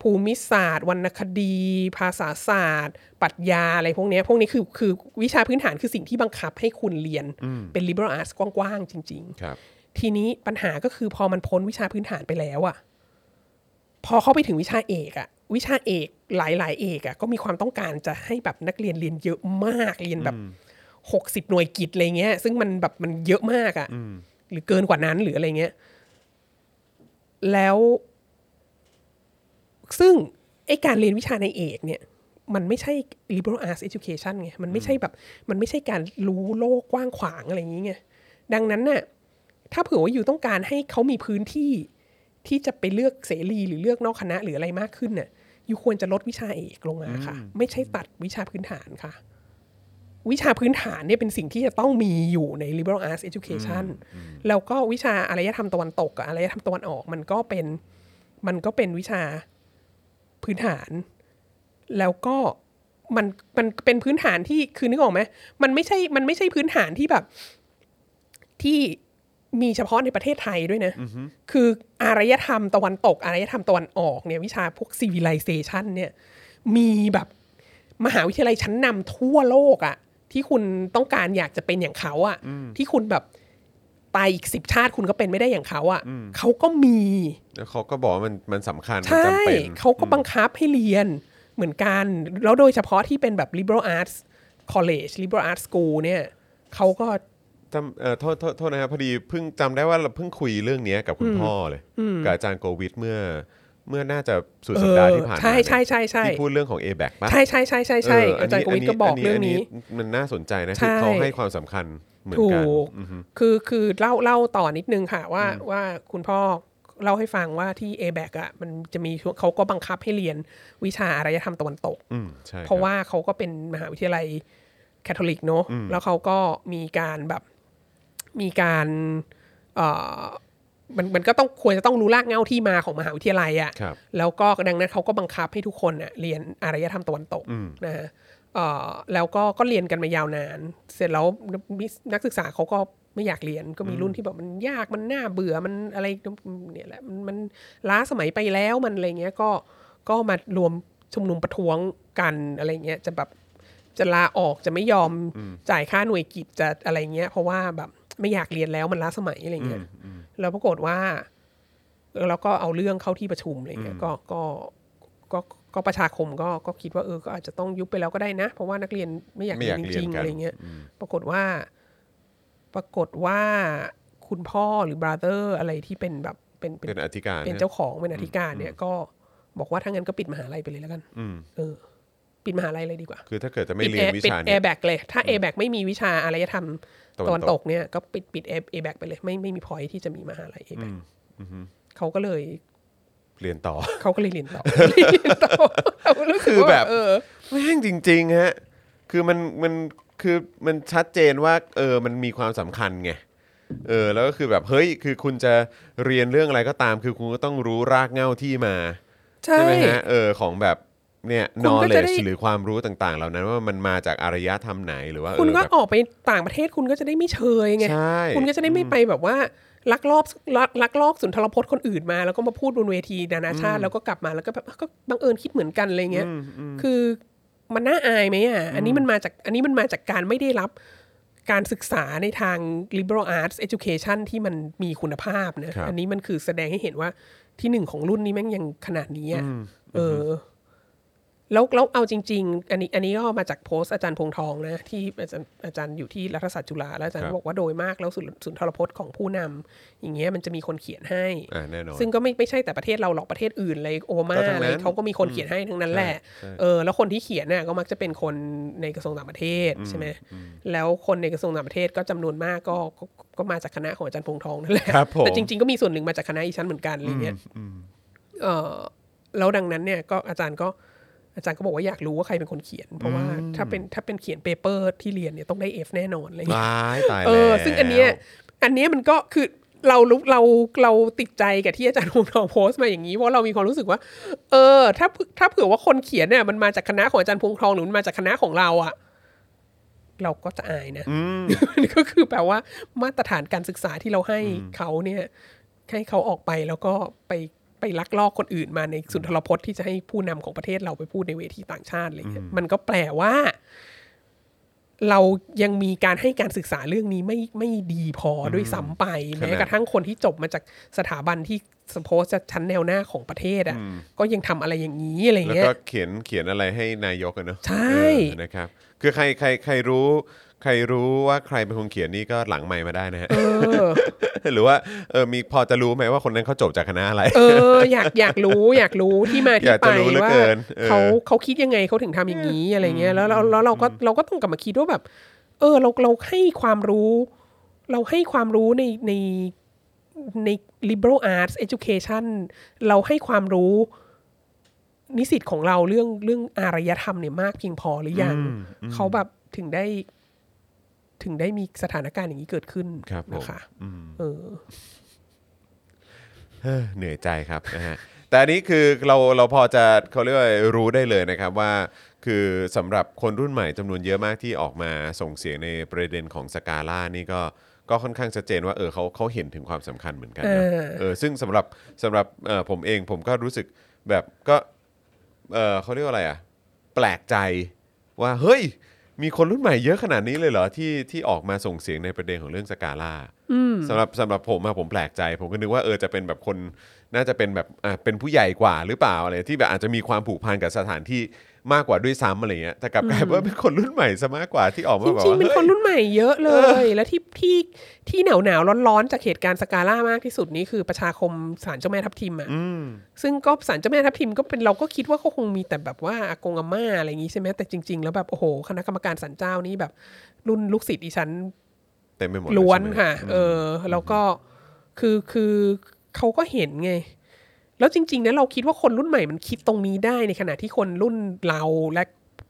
ภูมิศาสตร์วรรณคดีภาษาศาสตร์ปรัชญาอะไรพวกนี้พวกนี้คือคือวิชาพื้นฐานคือสิ่งที่บังคับให้คุณเรียนเป็น liberal arts กว้างๆจริงๆ ทีนี้ปัญหาก็คือพอมันพ้นวิชาพื้นฐานไปแล้วอะพอเข้าไปถึงวิชาเอกอะวิชาเอกหลายๆเอกอะก็มีความต้องการจะให้แบบนักเรียนเรียนเยอะมากเรียนแบบหกสิบหน่วยกิตอะไรเงี้ยซึ่งมันแบบมันเยอะมากอะหรือเกินกว่านั้นหรืออะไรเงี้ยแล้วซึ่งไอ้การเรียนวิชาในเอกเนี่ยมันไม่ใช่ Liberal Arts Education ไงมันไม่ใช่แบบมันไม่ใช่การรู้โลกกว้างขวางอะไรอย่างเงี้ยดังนั้นน่ะถ้าเผื่อว่าอยู่ต้องการให้เขามีพื้นที่ที่จะไปเลือกเสรีหรือเลือกนอกคณะหรืออะไรมากขึ้นน่ะอยู่ควรจะลดวิชาเอกลงมาค่ะไม่ใช่ตัดวิชาพื้นฐานค่ะวิชาพื้นฐานเนี่ยเป็นสิ่งที่จะต้องมีอยู่ใน Liberal Arts Education แล้วก็วิชาอารยธรรมตะวันตกกับอารยธรรมตะวันออกมันก็เป็นมันก็เป็นวิชาพื้นฐานแล้วก็มันมันเป็นพื้นฐานที่คือนึกออกไหมมันไม่ใช่มันไม่ใช่พื้นฐานที่แบบที่มีเฉพาะในประเทศไทยด้วยนะ mm-hmm. คืออารยธรรมตะวันตกอารยธรรมตะวันออกเนี่ยวิชาพวก civilization เนี่ยมีแบบมหาวิทยาลัยชั้นนำทั่วโลกอะที่คุณต้องการอยากจะเป็นอย่างเขาอะ mm-hmm. ที่คุณแบบตายอีกสิบชาติคุณก็เป็นไม่ได้อย่างเขาอะ mm-hmm. เขาก็มีแล้วเขาก็บอกมันมันสำคัญมันจำเป็นเขาก็บังคับให้เรียนเหมือนกันแล้วโดยเฉพาะที่เป็นแบบ liberal arts college liberal arts school เนี่ยเขาก็จำเอ่อโทษโทษนะครับพอดีเพิ่งจำได้ว่าเราเพิ่งคุยเรื่องนี้กับคุณพ่อเลยกับอาจารย์โกวิทเมื่อเมื่อน่าจะสุดสัปดาห์ที่ผ่านมาที่พูดเรื่องของ เอ แบ็ค ป่ะใช่ๆๆๆอาจารย์โกวิทก็บอกเรื่องนี้มันน่าสนใจนะที่เขาให้ความสำคัญเหมือนกันคือคือเล่าเล่าต่อนิดนึงค่ะว่าว่าคุณพ่อเล่าให้ฟังว่าที่ เอ แบ็ค อ่ะมันจะมีเขาก็บังคับให้เรียนวิชาอารยธรรมตะวันตกเพราะว่าเขาก็เป็นมหาวิทยาลัยแคทอลิกเนาะแล้วเขาก็มีการแบบมีการเอ่อมันมันก็ต้องควรจะต้องรู้รากเหง้าที่มาของมหาวิทยาลัยอ่ะแล้วก็ดังนั้นเขาก็บังคับให้ทุกคนน่ะเรียนอารยธรรมตะวันตกนะฮะเอ่อแล้วก็ก็เรียนกันมายาวนานเสร็จแล้วนักศึกษาเขาก็ไม่อยากเรียนก็มีรุ่นที่แบบมันยากมันน่าเบื่อมันอะไรเนี่ยแหละมันมันล้าสมัยไปแล้วมันอะไรเงี้ยก็ก็มารวมชุมนุมประท้วงกันอะไรเงี้ยจะแบบจะลาออกจะไม่ยอมจ่ายค่าหน่วยกิจจะอะไรเงี้ยเพราะว่าแบบไม่อยากเรียนแล้วมันล้าสมัยอะไรเงี้ยแล้วปรากฏว่าแล้วก็เอาเรื่องเข้าที่ประชุมอะไรเงี้ยก็ก็ก็ก็ประชาคมก็ก็คิดว่าเออก็อาจจะต้องยุบไปแล้วก็ได้นะเพราะว่านักเรียนไม่อยากเรียนจริงๆอะไรเงี้ยปรากฏว่าปรากฏว่าคุณพ่อหรือบราเธอร์อะไรที่เป็นแบบเป็นเป็นอธิการเป็นเจ้าของเป็นอธิการเนี่ยก็บอกว่าถ้างั้นก็ปิดมหาลัยไปเลยแล้วกันเออปิดมหาลัยเลยดีกว่าคือถ้าเกิดจะไม่เรียนวิชานี้ปิด เอ แบ็ค เลยถ้า เอ แบ็ค ไม่มีวิชาอารยธรรมตอนตกเนี่ยก็ปิดปิด เอ แบ็ค ไปเลยไม่ไม่มี point ที่จะมีมหาลัย เอ แบ็ค เขาก็เลยเรียนต่อเขาก็เลยเรียนต่อเรียนต่อคือแบบแม่งจริงๆฮะคือมันมันคือมันชัดเจนว่าเออมันมีความสำคัญไงเออแล้วก็คือแบบเฮ้ยคือคุณจะเรียนเรื่องอะไรก็ตามคือคุณก็ต้องรู้รากเหง้าที่มาใช่ไหมฮะเออของแบบเนี่ย knowledge หรือความรู้ต่างๆเหล่านั้นว่ามันมาจากอารยธรรมไหนหรือว่าคุณก็ออกไปต่างประเทศคุณก็จะได้ไม่เชยไงคุณก็จะได้ไม่ไปแบบว่าลักลอบลักลอบสุนทรพจน์คนอื่นมาแล้วก็มาพูดบนเวทีนานาชาติแล้วก็กลับมาแล้วก็แบบก็บังเอิญคิดเหมือนกันอะไรเงี้ยคือมันน่าอายไหมอ่ะอันนี้มันมาจากอันนี้มันมาจากการไม่ได้รับการศึกษาในทาง liberal arts education ที่มันมีคุณภาพนะอันนี้มันคือแสดงให้เห็นว่าที่หนึ่งของรุ่นนี้แม่งยังขนาดนี้อ่ะเออแล้วแล้วเอาจริงๆอันนี้อันนี้ก็มาจากโพสต์อาจารย์พงษ์ทองนะที่อาจารย์อาจารย์อยู่ที่รัฐศาสตร์จุฬาแล้วอาจารย์บอกว่าโดยมากแล้วสุนทรพจน์ของผู้นำอย่างเงี้ยมันจะมีคนเขียนให้ซึ่งก็ไม่ไม่ใช่แต่ประเทศเราหรอกประเทศอื่นเลยโอมาอะไรเขาก็มีคนเขียนให้ทั้งนั้นแหละเออแล้วคนที่เขียนน่ะก็มักจะเป็นคนในกระทรวงต่างประเทศใช่ไหมแล้วคนในกระทรวงต่างประเทศก็จำนวนมากก็ก็มาจากคณะของอาจารย์พงษ์ทองนั่นแหละแต่จริงๆก็มีส่วนหนึ่งมาจากคณะอีชั้นเหมือนกันอะไรเงี้ยเออแล้วดังนั้นเนี่ยก็อาจารย์ก็อาจารย์ก็บอกว่าอยากรู้ว่าใครเป็นคนเขียนเพราะว่าถ้าเป็นถ้าเป็นเขียนเปเปอร์ที่เรียนเนี่ยต้องได้ F แน่นอนอะไรอย่างเงี้ยตายแล้วเออซึ่งอันเนี้ยอันเนี้ยมันก็คือเรารู้เราเราติดใจกับที่อาจารย์พงษ์ทองโพสต์มาอย่างนี้เพราะเรามีความรู้สึกว่าเออถ้าถ้าเผื่อว่าคนเขียนเนี่ยมันมาจากคณะของอาจารย์พงษ์ทองหรือมันมาจากคณะของเราอ่ะเราก็จะอายนะก็คือแปลว่ามาตรฐานการศึกษาที่เราให้เขาเนี่ยให้เขาออกไปแล้วก็ไปไปลักลอบคนอื่นมาในสุนทรพจน์ที่จะให้ผู้นำของประเทศเราไปพูดในเวทีต่างชาติอะไรเงี้ยมันก็แปลว่า เรายังมีการให้การศึกษาเรื่องนี้ไม่ไม่ดีพอด้วยซ้ำไปแม้กระทั่งคนที่จบมาจากสถาบันที่สมโพสจะชั้นแนวหน้าของประเทศอ่ะก็ยังทำอะไรอย่างนี้อะไรเงี้ยแล้วก็เขียนเขียนอะไรให้นายกอ่ะเนาะใช่นะครับคือใครใครใครรู้ใครรู้ว่าใครเป็นคนเขียนนี่ก็หลังไมค์มาได้นะฮะ หรือว่าเออมีพอจะรู้ไหมว่าคนนั้นเขาจบจากคณะอะไร เอออยากอยากรู้อยากรู้ที่มาที่ไปว่าเขาเขาคิดยังไงเขาถึงทำอย่างนี้อะไรเงี้ยแล้วแล้วแล้วเราก็เราก็ต้องกลับมาคิดว่าแบบเออเราเราให้ความรู้เราให้ความรู้ในในใน Liberal Arts Education เราให้ความรู้นิสิตของเราเรื่องเรื่องอารยธรรมเนี่ยมากเพียงพอหรือยังเขาแบบถึงได้ถึงได้มีสถานการณ์อย่างนี้เกิดขึ้นนะคะเออเหนื่อยใจครับนะฮะแต่อันนี้คือเราเราพอจะเขาเรียกว่ารู้ได้เลยนะครับว่าคือสำหรับคนรุ่นใหม่จำนวนเยอะมากที่ออกมาส่งเสียงในประเด็นของสกาล่านี่ก็ก็ค่อนข้างชัดเจนว่าเออเขาเขาเห็นถึงความสำคัญเหมือนกันนะเออซึ่งสำหรับสำหรับเออผมเองผมก็รู้สึกแบบก็เออเขาเรียกว่าอะไรอ่ะแปลกใจว่าเฮ้ยมีคนรุ่นใหม่เยอะขนาดนี้เลยเหรอที่ที่ออกมาส่งเสียงในประเด็นของเรื่องสกาล่าสำหรับสำหรับผมอะผมแปลกใจผมก็นึกว่าเออจะเป็นแบบคนน่าจะเป็นแบบอ่าเป็นผู้ใหญ่กว่าหรือเปล่าอะไรที่แบบอาจจะมีความผูกพันกับสถานที่มากกว่าด้วยซ้ำอะไรเงี้ยแต่กลับกลายว่าเป็นคนรุ่นใหม่ซะมากกว่าที่ออกมาบอกจริงๆเป็นคนรุ่นใหม่เยอะเลยแล้วที่ที่ที่หนาวหนาวร้อนๆจากเหตุการณ์สกาล่ามากที่สุดนี้คือประชาคมศาลเจ้าแม่ทับทิมอ่ะซึ่งก็ศาลเจ้าแม่ทับทิมก็เป็นเราก็คิดว่าเขาคงมีแต่แบบว่าอากงอาม่าอะไรอย่างงี้ใช่ไหมแต่จริงๆแล้วแบบโอ้โหคณะกรรมการศาลเจ้านี่แบบรุ่นลูกศิษย์ดิฉันเต็มไปหมดล้วนค่ะเออแล้วก็คือคือเขาก็เห็นไงแล้วจริงๆนะเราคิดว่าคนรุ่นใหม่มันคิดตรงนี้ได้ในขณะที่คนรุ่นเราและ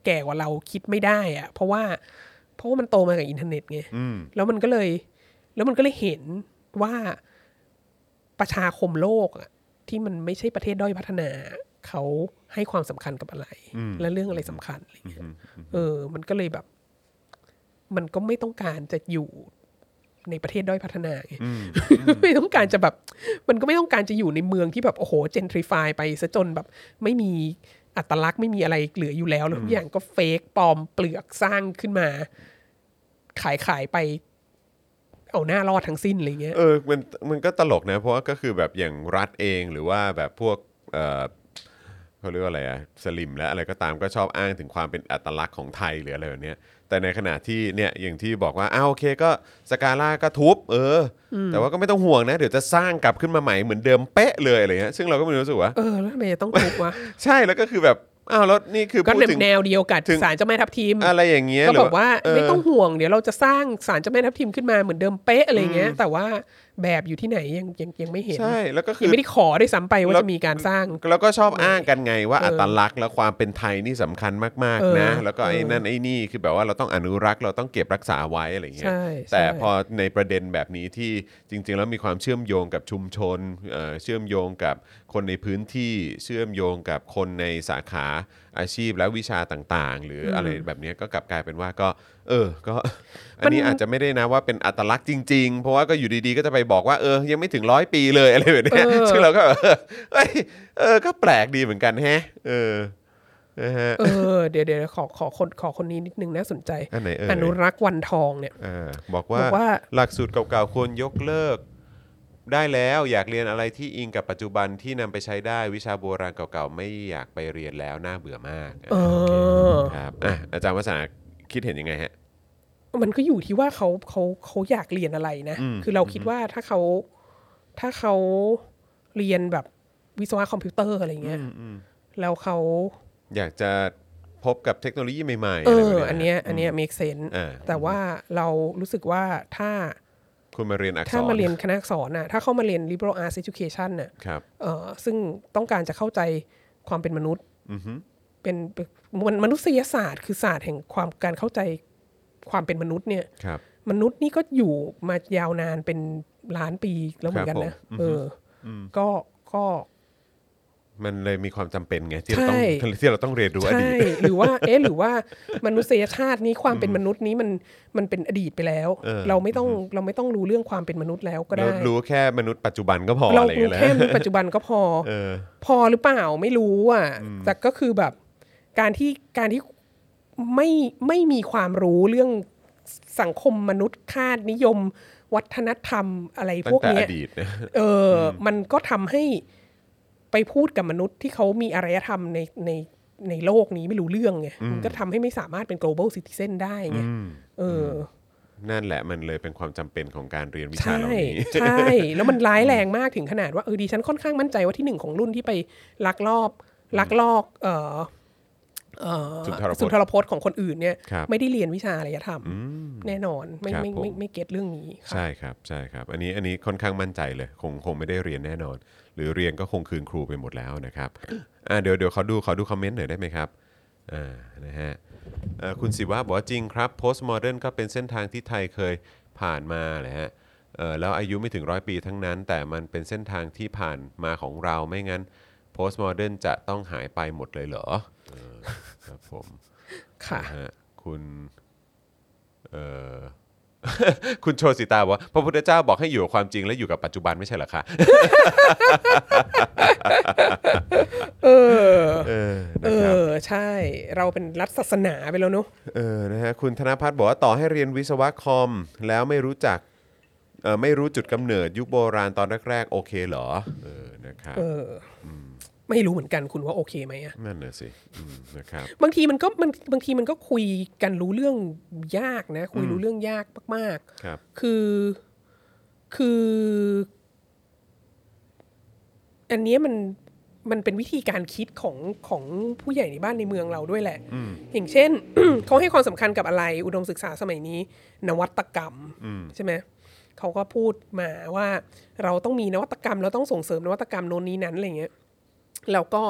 แก่กว่าเราคิดไม่ได้อะเพราะว่าเพราะว่ามันโตมากับอินเทอร์เน็ตไงแล้วมันก็เลยแล้วมันก็เลยเห็นว่าประชาคมโลกอะที่มันไม่ใช่ประเทศด้อยพัฒนาเขาให้ความสำคัญกับอะไรและเรื่องอะไรสำคัญอะไรเงี้ยเออมันก็เลยแบบมันก็ไม่ต้องการจะอยู่ในประเทศด้อยพัฒนาไง ไม่ต้องการจะแบบมันก็ไม่ต้องการจะอยู่ในเมืองที่แบบโอ้โหเจนทริฟายไปซะจนแบบไม่มีอัตลักษณ์ไม่มีอะไรเหลืออยู่แล้วแล้วทุกอย่างก็เฟกปลอมเปลือกสร้างขึ้นมาขายขายไปเอาหน้ารอดทั้งสิ้นอะไรเงี้ยเออมันมันก็ตลกนะเพราะว่าก็คือแบบอย่างรัฐเองหรือว่าแบบพวกเอ่อเขาเรียกว่าอะไรอะสลิมและอะไรก็ตามก็ชอบอ้างถึงความเป็นอัตลักษณ์ของไทยหรืออะไรแบบเนี้ยแต่ในขณะที่เนี่ยอย่างที่บอกว่าอ้าวโอเคก็สกาล่าก็ทุบเออแต่ว่าก็ไม่ต้องห่วงนะเดี๋ยวจะสร้างกลับขึ้นมาใหม่เหมือนเดิมเป๊ะเลยอะไรเงี้ยซึ่งเราก็ไม่รู้สึกว่าเออแล้วทำไมจะต้องทุบวะ ใช่แล้วก็คือแบบอ้าวแล้วนี่คือพูดถึงแนวเดียวกันศาลเจ้าแม่ทับทิมอะไรอย่างเงี้ยก็บอกว่าไม่ต้องห่วงเดี๋ยวเราจะสร้างศาลเจ้าแม่ทับทิมขึ้นมาเหมือนเดิมเป๊ะอะไรเงี้ยแต่ว่าแบบอยู่ที่ไหนยังยังยังไม่เห็นใช่แล้วก็คือไม่ได้ขอด้วยซ้ำไปว่าจะมีการสร้างแล้วก็ชอบอ้างกันไงว่าอัตลักษณ์และความเป็นไทยนี่สำคัญมากๆนะแล้วก็ไอ้นั่นไอ้นี่คือแบบว่าเราต้องอนุรักษ์เราต้องเก็บรักษาไว้อะไรเงี้ยแต่พอในประเด็นแบบนี้ที่จริงๆแล้วมีความเชื่อมโยงกับชุมชนเชื่อมโยงกับคนในพื้นที่เชื่อมโยงกับคนในสาขาอาชีพและวิชาต่างๆหรืออะไรแบบนี้ก็กลับกลายเป็นว่าก็เออก็อันนี้อาจจะไม่ได้นะว่าเป็นอัตลักษณ์จริงๆเพราะว่าก็อยู่ดีๆก็จะไปบอกว่าเออยังไม่ถึงร้อยปีเลยอะไรแบบนี้ซึ่งเราก็เออเออก็แปลกดีเหมือนกันฮะเออเออเดี๋ยวๆขอขอคนขอคนนี้นิดนึงน่าสนใจอนุรักษ์วันทองเนี่ยบอกว่าหลักสูตรเก่าๆควรยกเลิกได้แล้วอยากเรียนอะไรที่อิงกับปัจจุบันที่นำไปใช้ได้วิชาโบราณเก่าๆไม่อยากไปเรียนแล้วน่าเบื่อมากเออครับอ่ะอาจารย์วสันต์คิดเห็นยังไงฮะมันก็อยู่ที่ว่าเขาเขาเขาอยากเรียนอะไรนะคือเราคิดว่าถ้าเขาถ้าเขาเรียนแบบวิศวะคอมพิวเตอร์อะไรเงี้ยแล้วเขาอยากจะพบกับเทคโนโลยีใหม่ๆอะไรแบบนี้อันเนี้ยอันเนี้ย make sense แต่ว่าเรารู้สึกว่าถ้าคุณมาเรียนอักษรถ้ามาเรียนคณะอักษรน่ะถ้าเข้ามาเรียน Liberal Arts Education น่ะครับเอ่อซึ่งต้องการจะเข้าใจความเป็นมนุษย์อือฮึเป็นมนุษยศาสตร์คือศาสตร์แห่งความการเข้าใจความเป็นมนุษย์เนี่ยครับมนุษย์นี่ก็อยู่มายาวนานเป็นล้านปีแล้วเหมือนกันนะเออก็ก็มันเลยมีความจำเป็นไงที่เราต้องที่เราต้องเรียนรู้อดีตหรือว่าเอ๊ะหรือว่ามนุษยชาตินี้ความเป็นมนุษย์นี้มันมันเป็นอดีตไปแล้วเราไม่ต้องเราไม่ต้องรู้เรื่องความเป็นมนุษย์แล้วก็ได้รู้แค่มนุษย์ปัจจุบันก็พออะไรอย่างเงี้ยเรารู้แค่มนุษย์ปัจจุบันก็พอพอหรือเปล่าไม่รู้อ่ะแต่ก็คือแบบการที่การที่ ไม่ไม่มีความรู้เรื่องสังคมมนุษย์ค่านิยมวัฒนธรรมอะไรพวกนี้เออมันก็ทำให้ไปพูดกับมนุษย์ที่เขามีอารยธรรมในในในโลกนี้ไม่รู้เรื่องไงมันก็ทำให้ไม่สามารถเป็น global citizen ได้ไงเออนั่นแหละมันเลยเป็นความจำเป็นของการเรียนวิชาเหล่านี้ใช่ใช่แล้วมันร้ายแรงมากถึงขนาดว่าเออดิฉันค่อนข้างมั่นใจว่าที่หนึ่งของรุ่นที่ไปลักลอบลักลอบเอ่อเอ่อสุนทรพจน์ของคนอื่นเนี่ยไม่ได้เรียนวิชาอะไรธรรมแน่นอนไม่ไม่ไม่ไม่เก็ตเรื่องนี้ใช่ครับใช่ครับอันนี้อันนี้ค่อนข้างมั่นใจเลยคงคงไม่ได้เรียนแน่นอนหรือเรียนก็คงคืนครูไปหมดแล้วนะครับอ่าเดี๋ยวเดี๋ยวเขาดูเขาดูคอมเมนต์หน่อยได้ไหมครับอ่านะฮะคุณศิวะบอกว่าจริงครับโพสต์โมเดิร์นก็เป็นเส้นทางที่ไทยเคยผ่านมาแหละฮะแล้วอายุไม่ถึงร้อยปีทั้งนั้นแต่มันเป็นเส้นทางที่ผ่านมาของเราไม่งั้นโพสต์โมเดิร์นจะต้องหายไปหมดเลยเหรอครับผมค่ะคุณคุณโชติตาบอกว่าพระพุทธเจ้าบอกให้อยู่กับความจริงและอยู่กับปัจจุบันไม่ใช่เหรอคะเออเออเออใช่เราเป็นรัฐศาสนาไปแล้วเนอะเออนะฮะคุณธนภัทรบอกว่าต่อให้เรียนวิศวะคอมแล้วไม่รู้จักเออไม่รู้จุดกำเนิดยุคโบราณตอนแรกๆโอเคเหรอเออนะครับเออไม่รู้เหมือนกันคุณว่าโอเคไหมอ่ะนั่นน่ะสินะครับบางทีมันก็มันบางทีมันก็คุยกันรู้เรื่องยากนะคุยรู้เรื่องยากมากๆครับคือคืออันนี้มันมันเป็นวิธีการคิดของของผู้ใหญ่ในบ้านในเมืองเราด้วยแหละอย่างเช่น เขาให้ความสำคัญกับอะไรอุดมศึกษาสมัยนี้นวัตกรรมใช่ไหมเขาก็พูดมาว่าเราต้องมีนวัตกรรมเราต้องส่งเสริมนวัตกรรมโน้นนี้นั้นอะไรเงี้ยแล้วก็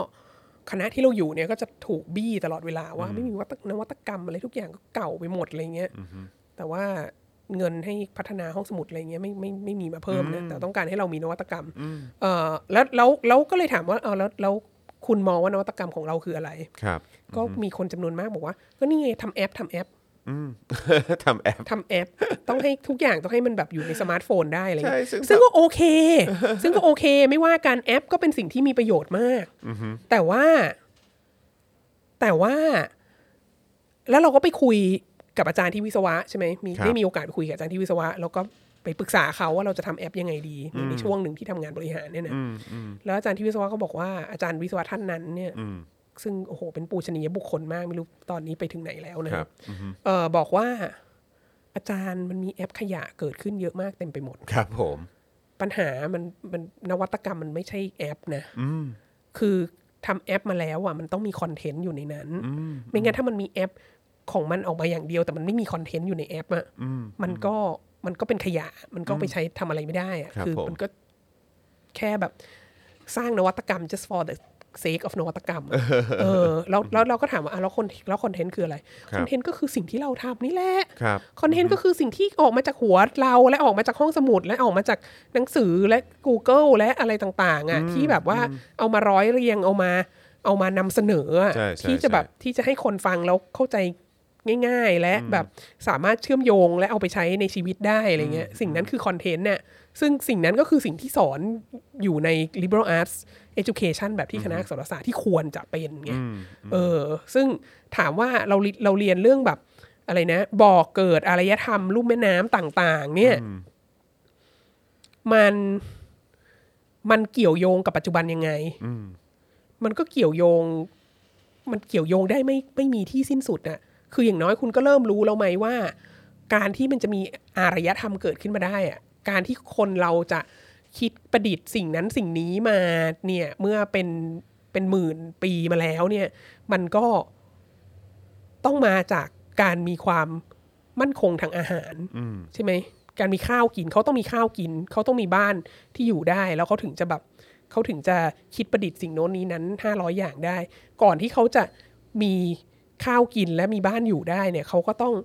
คณะที่เราอยู่เนี่ยก็จะถูกบี้ตลอดเวลาว่าไม่มีนวัตกรรมอะไรทุกอย่างก็เก่าไปหมดอะไรเงี้ยแต่ว่าเงินให้พัฒนาห้องสมุดอะไรเงี้ยไม่ไม่ไม่มีมาเพิ่มนะแต่ต้องการให้เรามีนวัตกรรมเอ่อแล้วแล้วแล้วก็เลยถามว่าเอาแล้วแล้วคุณมองว่านวัตกรรมของเราคืออะไรครับก็มีคนจำนวนมากบอกว่าก็นี่ไงทำแอปทำแอปทำแอปทำแอปต้องให้ทุกอย่างต้องให้มันแบบอยู่ในสมาร์ทโฟนได้อะไรเงี้ยซึ่งก็โอเคซึ่งก็โอเคไม่ว่าการแอปก็เป็นสิ่งที่มีประโยชน์มากแต่ว่าแต่ว่าแล้วเราก็ไปคุยกับอาจารย์ที่วิศวะใช่ไหมมีได้มีโอกาสไปคุยกับอาจารย์ที่วิศวะแล้วก็ไปปรึกษาเขาว่าเราจะทำแอปยังไงดีในช่วงหนึ่งที่ทำงานบริหารเนี่ยนะแล้วอาจารย์ที่วิศวะก็บอกว่าอาจารย์วิศวะท่านนั้นเนี่ยซึ่งโอ้โหเป็นปูชนียบุคคลมากไม่รู้ตอนนี้ไปถึงไหนแล้วนะครับ เอ่อ บอกว่าอาจารย์มันมีแอปขยะเกิดขึ้นเยอะมากเต็มไปหมดครับผมปัญหามันมันนวัตกรรมมันไม่ใช่แอปนะคือทำแอปมาแล้วอ่ะมันต้องมีคอนเทนต์อยู่ในนั้นไม่งั้นถ้ามันมีแอปของมันออกมาอย่างเดียวแต่มันไม่มีคอนเทนต์อยู่ในแอปอ่ะมันก็มันก็เป็นขยะมันก็ไปใช้ทำอะไรไม่ได้อ่ะคือมันก็แค่แบบสร้างนวัตกรรม just for the sake of นวัตกรรม เออแล้วแล้วเราก็ถามว่าแล้วคนแล้วคอนเทนต์คืออะไรคอนเทนต์ก็คือสิ่งที่เราทำนี่แหละคอนเทนต์ก็คือสิ่งที่ออกมาจากหัวเราและออกมาจากห้องสมุดและออกมาจากหนังสือและ Google และอะไรต่างๆอ่ะที่แบบว่าเอามาร้อยเรียงเอามาเอามานำเสนอที่จะแบบที่จะให้คนฟังแล้วเข้าใจง่ายๆและแบบสามารถเชื่อมโยงและเอาไปใช้ในชีวิตได้อะไรเงี้ยสิ่งนั้นคือคอนเทนต์น่ะซึ่งสิ่งนั้นก็คือสิ่งที่สอนอยู่ใน Liberal Arts Education แบบที่คณะอักษรศาสตร์ที่ควรจะเป็นไงเออซึ่งถามว่าเราเราเรียนเรื่องแบบอะไรนะบ่อเกิดอารยธรรมลุ่มแม่น้ำต่างๆเนี่ยมันมันเกี่ยวโยงกับปัจจุบันยังไงมันก็เกี่ยวโยงมันเกี่ยวโยงได้ไม่ไม่มีที่สิ้นสุดอะคืออย่างน้อยคุณก็เริ่มรู้แล้วไหมว่าการที่มันจะมีอารยธรรมเกิดขึ้นมาได้อะการที่คนเราจะคิดประดิษฐ์สิ่งนั้นสิ่งนี้มาเนี่ยเมื่อเป็นเป็นหมื่นปีมาแล้วเนี่ยมันก็ต้องมาจากการมีความมั่นคงทางอาหารใช่ไหมการมีข้าวกินเขาต้องมีข้าวกินเขาต้องมีบ้านที่อยู่ได้แล้วเขาถึงจะแบบเขาถึงจะคิดประดิษฐ์สิ่งโน้นนี้นั้นห้าร้อยอย่างได้ก่อนที่เขาจะมีข้าวกินและมีบ้านอยู่ได้เนี่ยเขาก็ต้อง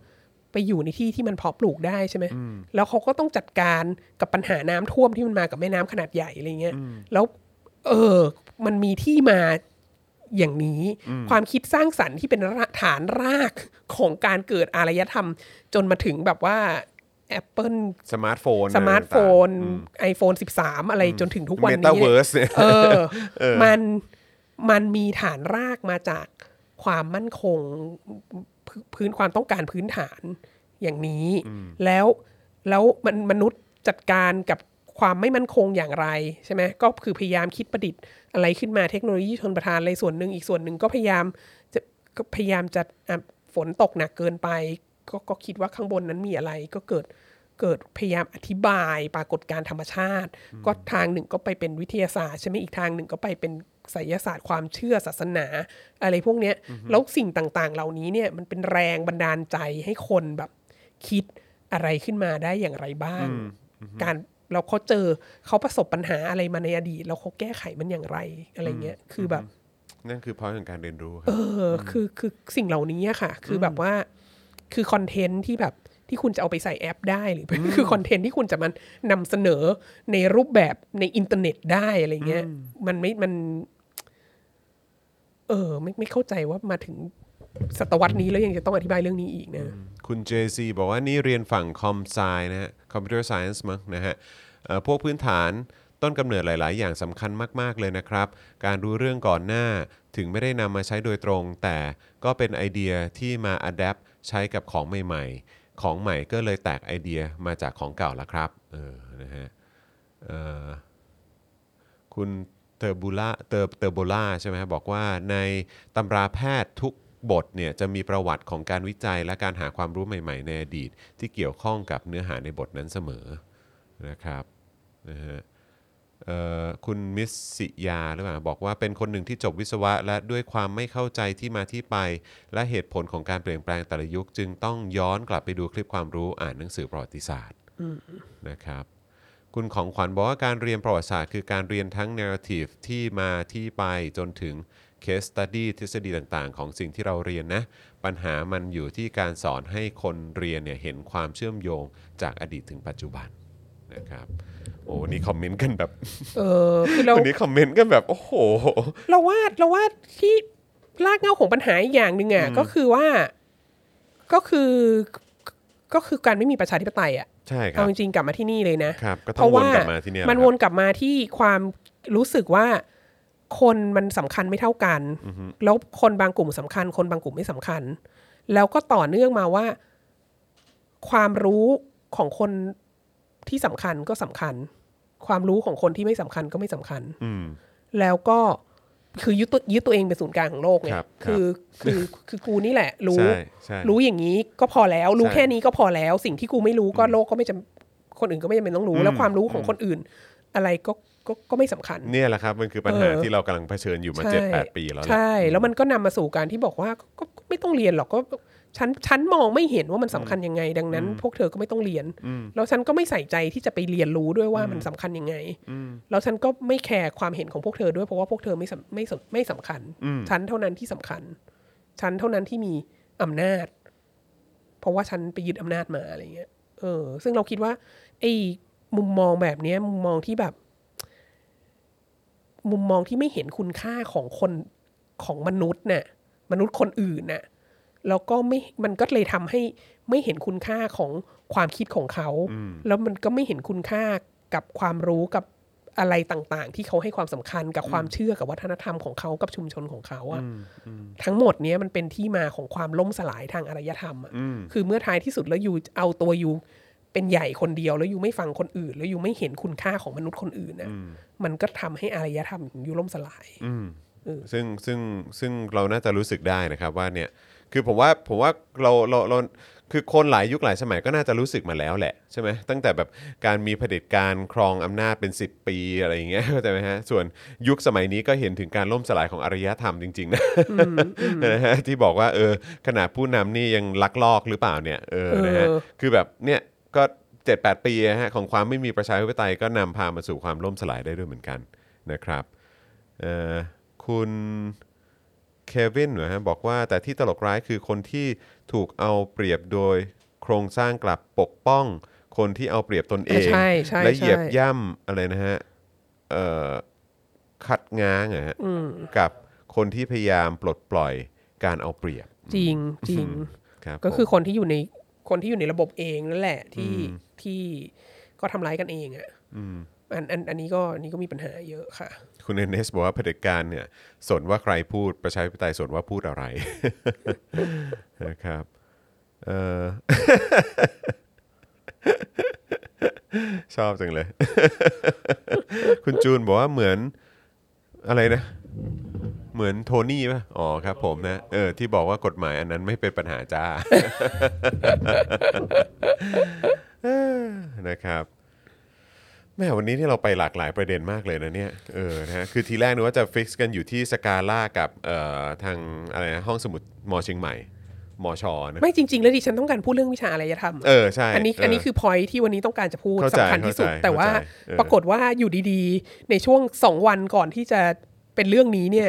ไปอยู่ในที่ที่มันเพาะปลูกได้ใช่ไหมแล้วเขาก็ต้องจัดการกับปัญหาน้ำท่วมที่มันมากับแม่น้ำขนาดใหญ่อะไรเงี้ยแล้วเออมันมีที่มาอย่างนี้ความคิดสร้างสรรค์ที่เป็นฐานรากของการเกิดอารยธรรมจนมาถึงแบบว่า Apple สมาร์ทโฟนสมาร์ทโฟน iPhone สิบสามอะไรจนถึงทุกวันนี้ Metaverse เออมันมันมีฐานรากมาจากความมั่นคง พื้นความต้องการพื้นฐานอย่างนี้แล้วแล้วมันมนุษย์จัดการกับความไม่มั่นคงอย่างไรใช่ไหมก็คือพยายามคิดประดิษฐ์อะไรขึ้นมาเทคโนโลยีชนประทานอะไรส่วนหนึ่งอีกส่วนหนึ่งก็พยายามจะก็พยายามจะฝนตกหนักเกินไปก็ก็คิดว่าข้างบนนั้นมีอะไรก็เกิดเกิดพยายามอธิบายปรากฏการณ์ธรรมชาติก็ทางหนึ่งก็ไปเป็นวิทยาศาสตร์ใช่ไหมอีกทางหนึ่งก็ไปเป็นไสยศาสตร์ความเชื่อศาสนาอะไรพวกเนี้ยแล้วสิ่งต่างๆเหล่านี้เนี่ยมันเป็นแรงบันดาลใจให้คนแบบคิดอะไรขึ้นมาได้อย่างไรบ้างการเราเขาเจอเขาประสบปัญหาอะไรมาในอดีตแล้วเขาแก้ไขมันอย่างไรอะไรเงี้ยคือแบบนั่นคือพอยต์ของการเรียนรู้ครับเออคือคือสิ่งเหล่านี้ค่ะคือแบบว่าคือคอนเทนต์ที่แบบที่คุณจะเอาไปใส่แอปได้หรือคือคอนเทนต์ที่คุณจะมันนำเสนอในรูปแบบในอินเทอร์เน็ตได้อะไรเงี้ยมันไม่มันเออไม่ไม่เข้าใจว่ามาถึงศตวรรษนี้แล้วยังจะต้องอธิบายเรื่องนี้อีกนะคุณ เจ ซี บอกว่านี่เรียนฝั่งคอมไซนะฮะคอมพิวเตอร์ไซเอนซ์มั้งนะฮะพวกพื้นฐานต้นกำเนิดหลายๆอย่างสำคัญมากๆเลยนะครับการรู้เรื่องก่อนหน้าถึงไม่ได้นำมาใช้โดยตรงแต่ก็เป็นไอเดียที่มาอะแดปใช้กับของใหม่ๆของใหม่ก็เลยแตกไอเดียมาจากของเก่าละครับเออนะฮะคุณเตอร์บูล่าเตอร์เตอร์โบล่าใช่ไหมบอกว่าในตำราแพทย์ทุกบทเนี่ยจะมีประวัติของการวิจัยและการหาความรู้ใหม่ๆในอดีตที่เกี่ยวข้องกับเนื้อหาในบทนั้นเสมอนะครับนะฮะคุณมิสสิยาหรือเปล่าบอกว่าเป็นคนหนึ่งที่จบวิศวะและด้วยความไม่เข้าใจที่มาที่ไปและเหตุผลของการเปลี่ยนแปลงแต่ละยุคจึงต้องย้อนกลับไปดูคลิปความรู้อ่านหนังสือประวัติศาสตร์นะครับคุณของขวัญบอกว่าการเรียนประวัติศาสตร์คือการเรียนทั้ง narrative ที่มาที่ไปจนถึง case study ทฤษฎีต่างๆของสิ่งที่เราเรียนนะปัญหามันอยู่ที่การสอนให้คนเรียนเนี่ยเห็นความเชื่อมโยงจากอดีตถึงปัจจุบันนะครับโอ้วันนี้คอมเมนต์กันแบบเออคือเราวันนี้คอมเมนต์กันแบบโอ้โหเราว่าเราว่าที่รากเหง้าของปัญหาอีกอย่างนึงอ่ะก็คือว่าก็คือก็คือการไม่มีประชาธิปไตยอ่ะใช่ครับเอาจริงๆกลับมาที่นี่เลยนะเพราะว่ามันวนกลับมาที่ความรู้สึกว่าคนมันสำคัญไม่เท่ากันแล้วคนบางกลุ่มสำคัญคนบางกลุ่มไม่สำคัญแล้วก็ต่อเนื่องมาว่าความรู้ของคนที่สำคัญก็สำคัญความรู้ของคนที่ไม่สำคัญก็ไม่สำคัญแล้วก็คือยึดตัวยึดตัวเองเป็นศูนย์กลางของโลกไงคือคือคือกูนี่แหละรู้รู้อย่างนี้ก็พอแล้วรู้แค่นี้ก็พอแล้วสิ่งที่กูไม่รู้ก็โลกก็ไม่จำคนอื่นก็ไม่จำเป็นต้องรู้แล้วความรู้ของคนอื่นอะไรก็ก็ก็ไม่สำคัญเนี่ยแหละครับมันคือปัญหาที่เรากำลังเผชิญอยู่มา เจ็ดถึงแปด ปีแล้วใช่แล้วมันก็นำมาสู่การที่บอกว่าก็ไม่ต้องเรียนหรอกก็ฉันฉันมองไม่เห็นว่ามันสำคัญยังไงดังนั้นพวกเธอก็ไม่ต้องเรียนแล้วฉันก็ไม่ใส่ใจที่จะไปเรียนรู้ด้วยว่ามันสำคัญยังไงแล้วฉันก็ไม่แคร์ความเห็นของพวกเธอด้วยเพราะว่าพวกเธอไม่ไม่ไม่สำคัญฉันเท่านั้นที่สำคัญฉันเท่านั้นที่มีอำนาจเพราะว่าฉันไปยึดอำนาจมาอะไรเงี้ยเออซึ่งเราคิดว่าไอ้มุมมองแบบนี้มุมมองที่แบบมุมมองที่ไม่เห็นคุณค่าของคนของมนุษย์น่ะมนุษย์คนอื่นน่ะแล้วก็ไม่มันก็เลยทำให้ไม่เห็นคุณค่าของความคิดของเขาแล้วมันก็ไม่เห็นคุณค่ากับความรู้กับอะไรต่างๆที่เขาให้ความสำคัญกับความเชื่อกับวัฒนธรรมของเขากับชุมชนของเขาอ่ะทั้งหมดเนี้ยมันเป็นที่มาของความล่มสลายทางอารยธรรมอ่ะคือเมื่อท้ายที่สุดแล้วอยู่เอาตัวอยู่เป็นใหญ่คนเดียวแล้วอยู่ไม่ฟังคนอื่นแล้วอยู่ไม่เห็นคุณค่าของมนุษย์คนอื่นนะมันก็ทำให้อารยธรรมอยู่ล่มสลายซึ่งซึ่งซึ่งเราน่าจะรู้สึกได้นะครับว่าเนี่ยคือผมว่าผมว่าเราเราเราคือคนหลายยุคหลายสมัยก็น่าจะรู้สึกมาแล้วแหละใช่ไหมตั้งแต่แบบการมีเผด็จการครองอำนาจเป็นสิบปีอะไรอย่างเงี้ยเข้าใจไหมฮะส่วนยุคสมัยนี้ก็เห็นถึงการล่มสลายของอารยธรรมจริงๆนะนะฮะที่บอกว่าเออขนาดผู้นำนี่ยังลักลอบหรือเปล่าเนี่ยเออนะฮะคือแบบเนี่ยก็ เจ็ดถึงแปด ปีฮะของความไม่มีประชาธิปไตยก็นำพามาสู่ความล่มสลายได้ด้วยเหมือนกันนะครับเอ่อคุณเควินเหรอฮะบอกว่าแต่ที่ตลกร้ายคือคนที่ถูกเอาเปรียบโดยโครงสร้างกลับปกป้องคนที่เอาเปรียบตนเองและเหยียบย่ำอะไรนะฮะเอ่อขัดง้างอะฮะกับคนที่พยายามปลดปล่อยการเอาเปรียบจริงจริงก็คือคนที่อยู่ในคนที่อยู่ในระบบเองนั่นแหละที่ที่ก็ทำร้ายกันเองอ่ะ อันอันอันนี้ก็อันนี้ก็มีปัญหาเยอะค่ะคุณเอนเนสบอกว่าเผด็จการเนี่ยสนว่าใครพูดประชาธิปไตยสนว่าพูดอะไร นะครับเออ ชอบจังเลย คุณจูนบอกว่าเหมือนอะไรนะเหมือนโทนี่ป่ะอ๋อครับผมนะเออที่บอกว่ากฎหมายอันนั้นไม่เป็นปัญหาจ้า นะครับแม่วันนี้ที่เราไปหลากหลายประเด็นมากเลยนะเนี่ยเออนะฮะคือทีแรกนึกว่าจะฟิกซ์กันอยู่ที่สกาล่ากับเอ่อทางอะไรนะห้องสมุดมอเชียงใหม่มอชอนะไม่จริงๆแล้วดิฉันต้องการพูดเรื่องวิชาอารยธรรมเออใช่อันนี้อันนี้คือพอยท์ที่วันนี้ต้องการจะพูดสำคัญที่สุดแต่ว่าปรากฏว่าอยู่ดีๆในช่วงสองวันก่อนที่จะเป็นเรื่องนี้เนี่ย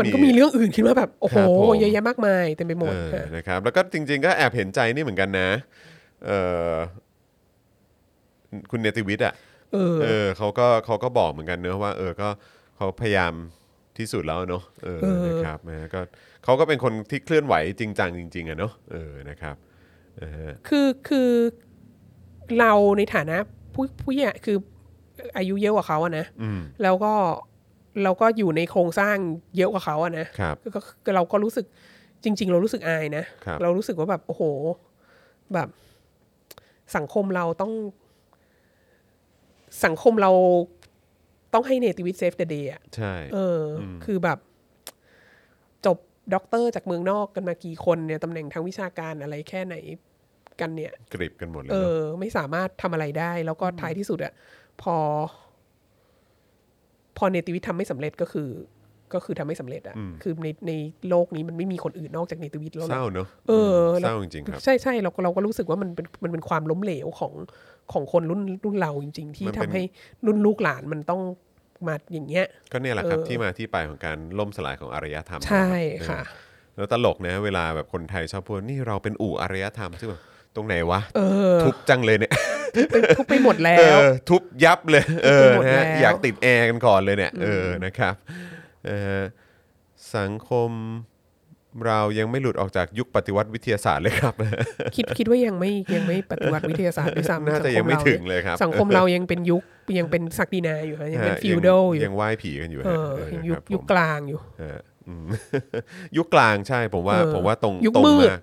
มันก็มีเรื่องอื่นขึ้นมาแบบโอ้โหเยอะแยะมากมายเต็มไปหมดนะครับแล้วก็จริงๆก็แอบเห็นใจนี่เหมือนกันนะเอ่อคุณเนติวิทย์อ่ะเออเออเขาก็เขาก็บอกเหมือนกันเนอะว่าเออก็เขาพยายามที่สุดแล้วเนอะเออนะครับนะก็เขาก็เป็นคนที่เคลื่อนไหวจริงจังจริงๆอ่ะเนอะเออนะครับคือคือเราในฐานะผู้ผู้ใหญ่คืออายุเยอะกว่าเขาอะนะแล้วก็เราก็อยู่ในโครงสร้างเยอะกว่าเขาอะนะก็เราก็รู้สึกจริงๆเรารู้สึกอายนะเรารู้สึกว่าแบบโอ้โหแบบสังคมเราต้องสังคมเราต้องให้เนติวิทย์เซฟเดอะเดย์อ่ะใช่เออคือแบบจบด็อกเตอร์จากเมืองนอกกันมากี่คนเนี่ยตำแหน่งทางวิชาการอะไรแค่ไหนกันเนี่ยกริบกันหมดเลยเออไม่สามารถทำอะไรได้แล้วก็ท้ายที่สุดอ่ะพอพอเนติวิทย์ทำไม่สำเร็จก็คือก็คือทำไม่สำเร็จอ่ะคือในในโลกนี้มันไม่มีคนอื่นนอกจากเนติวิทย์แล้วเศร้าเนอะเออเศร้าจริงๆครับใช่ใช่เราเราก็รู้สึกว่ามันเป็นมันเป็นความล้มเหลวของของคนรุ่นรุ่นเราจริงๆที่ทำให้รุ่นลูกหลานมันต้องมาอย่างเงี้ยก็เนี่ยแหละครับที่มาที่ไปของการล่มสลายของอารยธรรมใช่ค่ะแล้วตลกนะเวลาแบบคนไทยชอบพูดนี่เราเป็นอู่อารยธรรมซึ่งแบบตรงไหนวะทุบจังเลยเนี่ยทุบไปหมดแล้วทุบยับเลยเออนะอยากติดแอร์กันก่อนเลยเนี่ยเออนะครับสังคมเรายังไม่หลุดออกจากยุคปฏิวัติวิทยาศาสตร์เลยครับคิดคิดว่ายังไม่ยังไม่ปฏิวัติวิทยาศาสตร์ด้วยซ้ำน่าจะยังไม่ถึงเลยครับสังคมเรายังเป็นยุคยังเป็นศักดินาอยู่ยังเป็นฟิวดอลอยู่ยังไหว้ผีกันอยู่ยังยุคยุคกลางอยู่ยุคกลางใช่ผมว่าผมว่าตรงตรงมา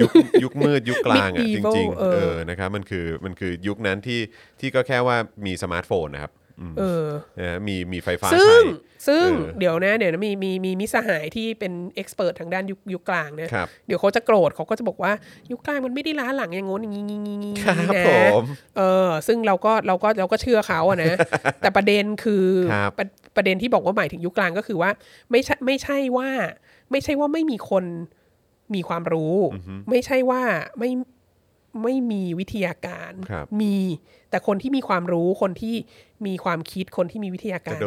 ยุคยุคมืดยุคกลางอ่ะจริงๆเออนะครับมันคือมันคือยุคนั้นที่ที่ก็แค่ว่ามีสมาร์ทโฟนนะครับเออนะมีมีไฟฟ้าใช้ซึ่งซึ่งเดี๋ยวนะเดี๋ยวนะมีมีมีมิสหายที่เป็นเอ็กซ์เพิร์ททางด้านยุคยุคกลางเนี่ยเดี๋ยวเขาจะโกรธเขาก็จะบอกว่ายุคกลางมันไม่ได้ล้าหลังอย่างงนอย่างงี้งี้ครับผมเออซึ่งเราก็เราก็เราก็เชื่อเขาอะนะแต่ประเด็นคือประเด็นที่บอกว่าหมายถึงยุคกลางก็คือว่าไม่ใช่ไม่ใช่ว่าไม่ใช่ว่าไม่มีคนมีความรู้ไม่ใช่ว่าไม่ไม่มีวิทยาการมีแต่คนที่มีความรู้คนที่มีความคิดคนที่มีวิทยาการ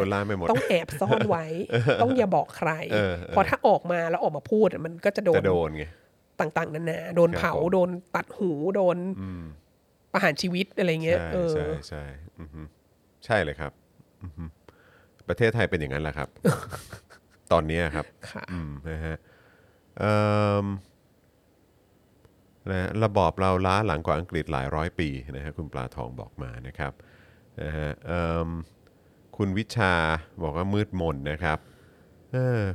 ต้องแอบซ่อนไว้ ต้องอย่าบอกใคร พอถ้าออกมาแล้วออกมาพูดมันก็จะโดนโดนไงต่างๆนานาโดนเผาโดนตัดหูโดนประหารชีวิตอะไรเงี้ยใช่ใช่ใช่เลยครับประเทศไทยเป็นอย่างนั้นแหละครับตอนนี้ครับนะฮะนะระบอบเราล้าหลังกว่าอังกฤษหลายร้อยปีนะฮะคุณปลาทองบอกมานะครับนะฮะคุณวิชาบอกว่ามืดมนนะครับ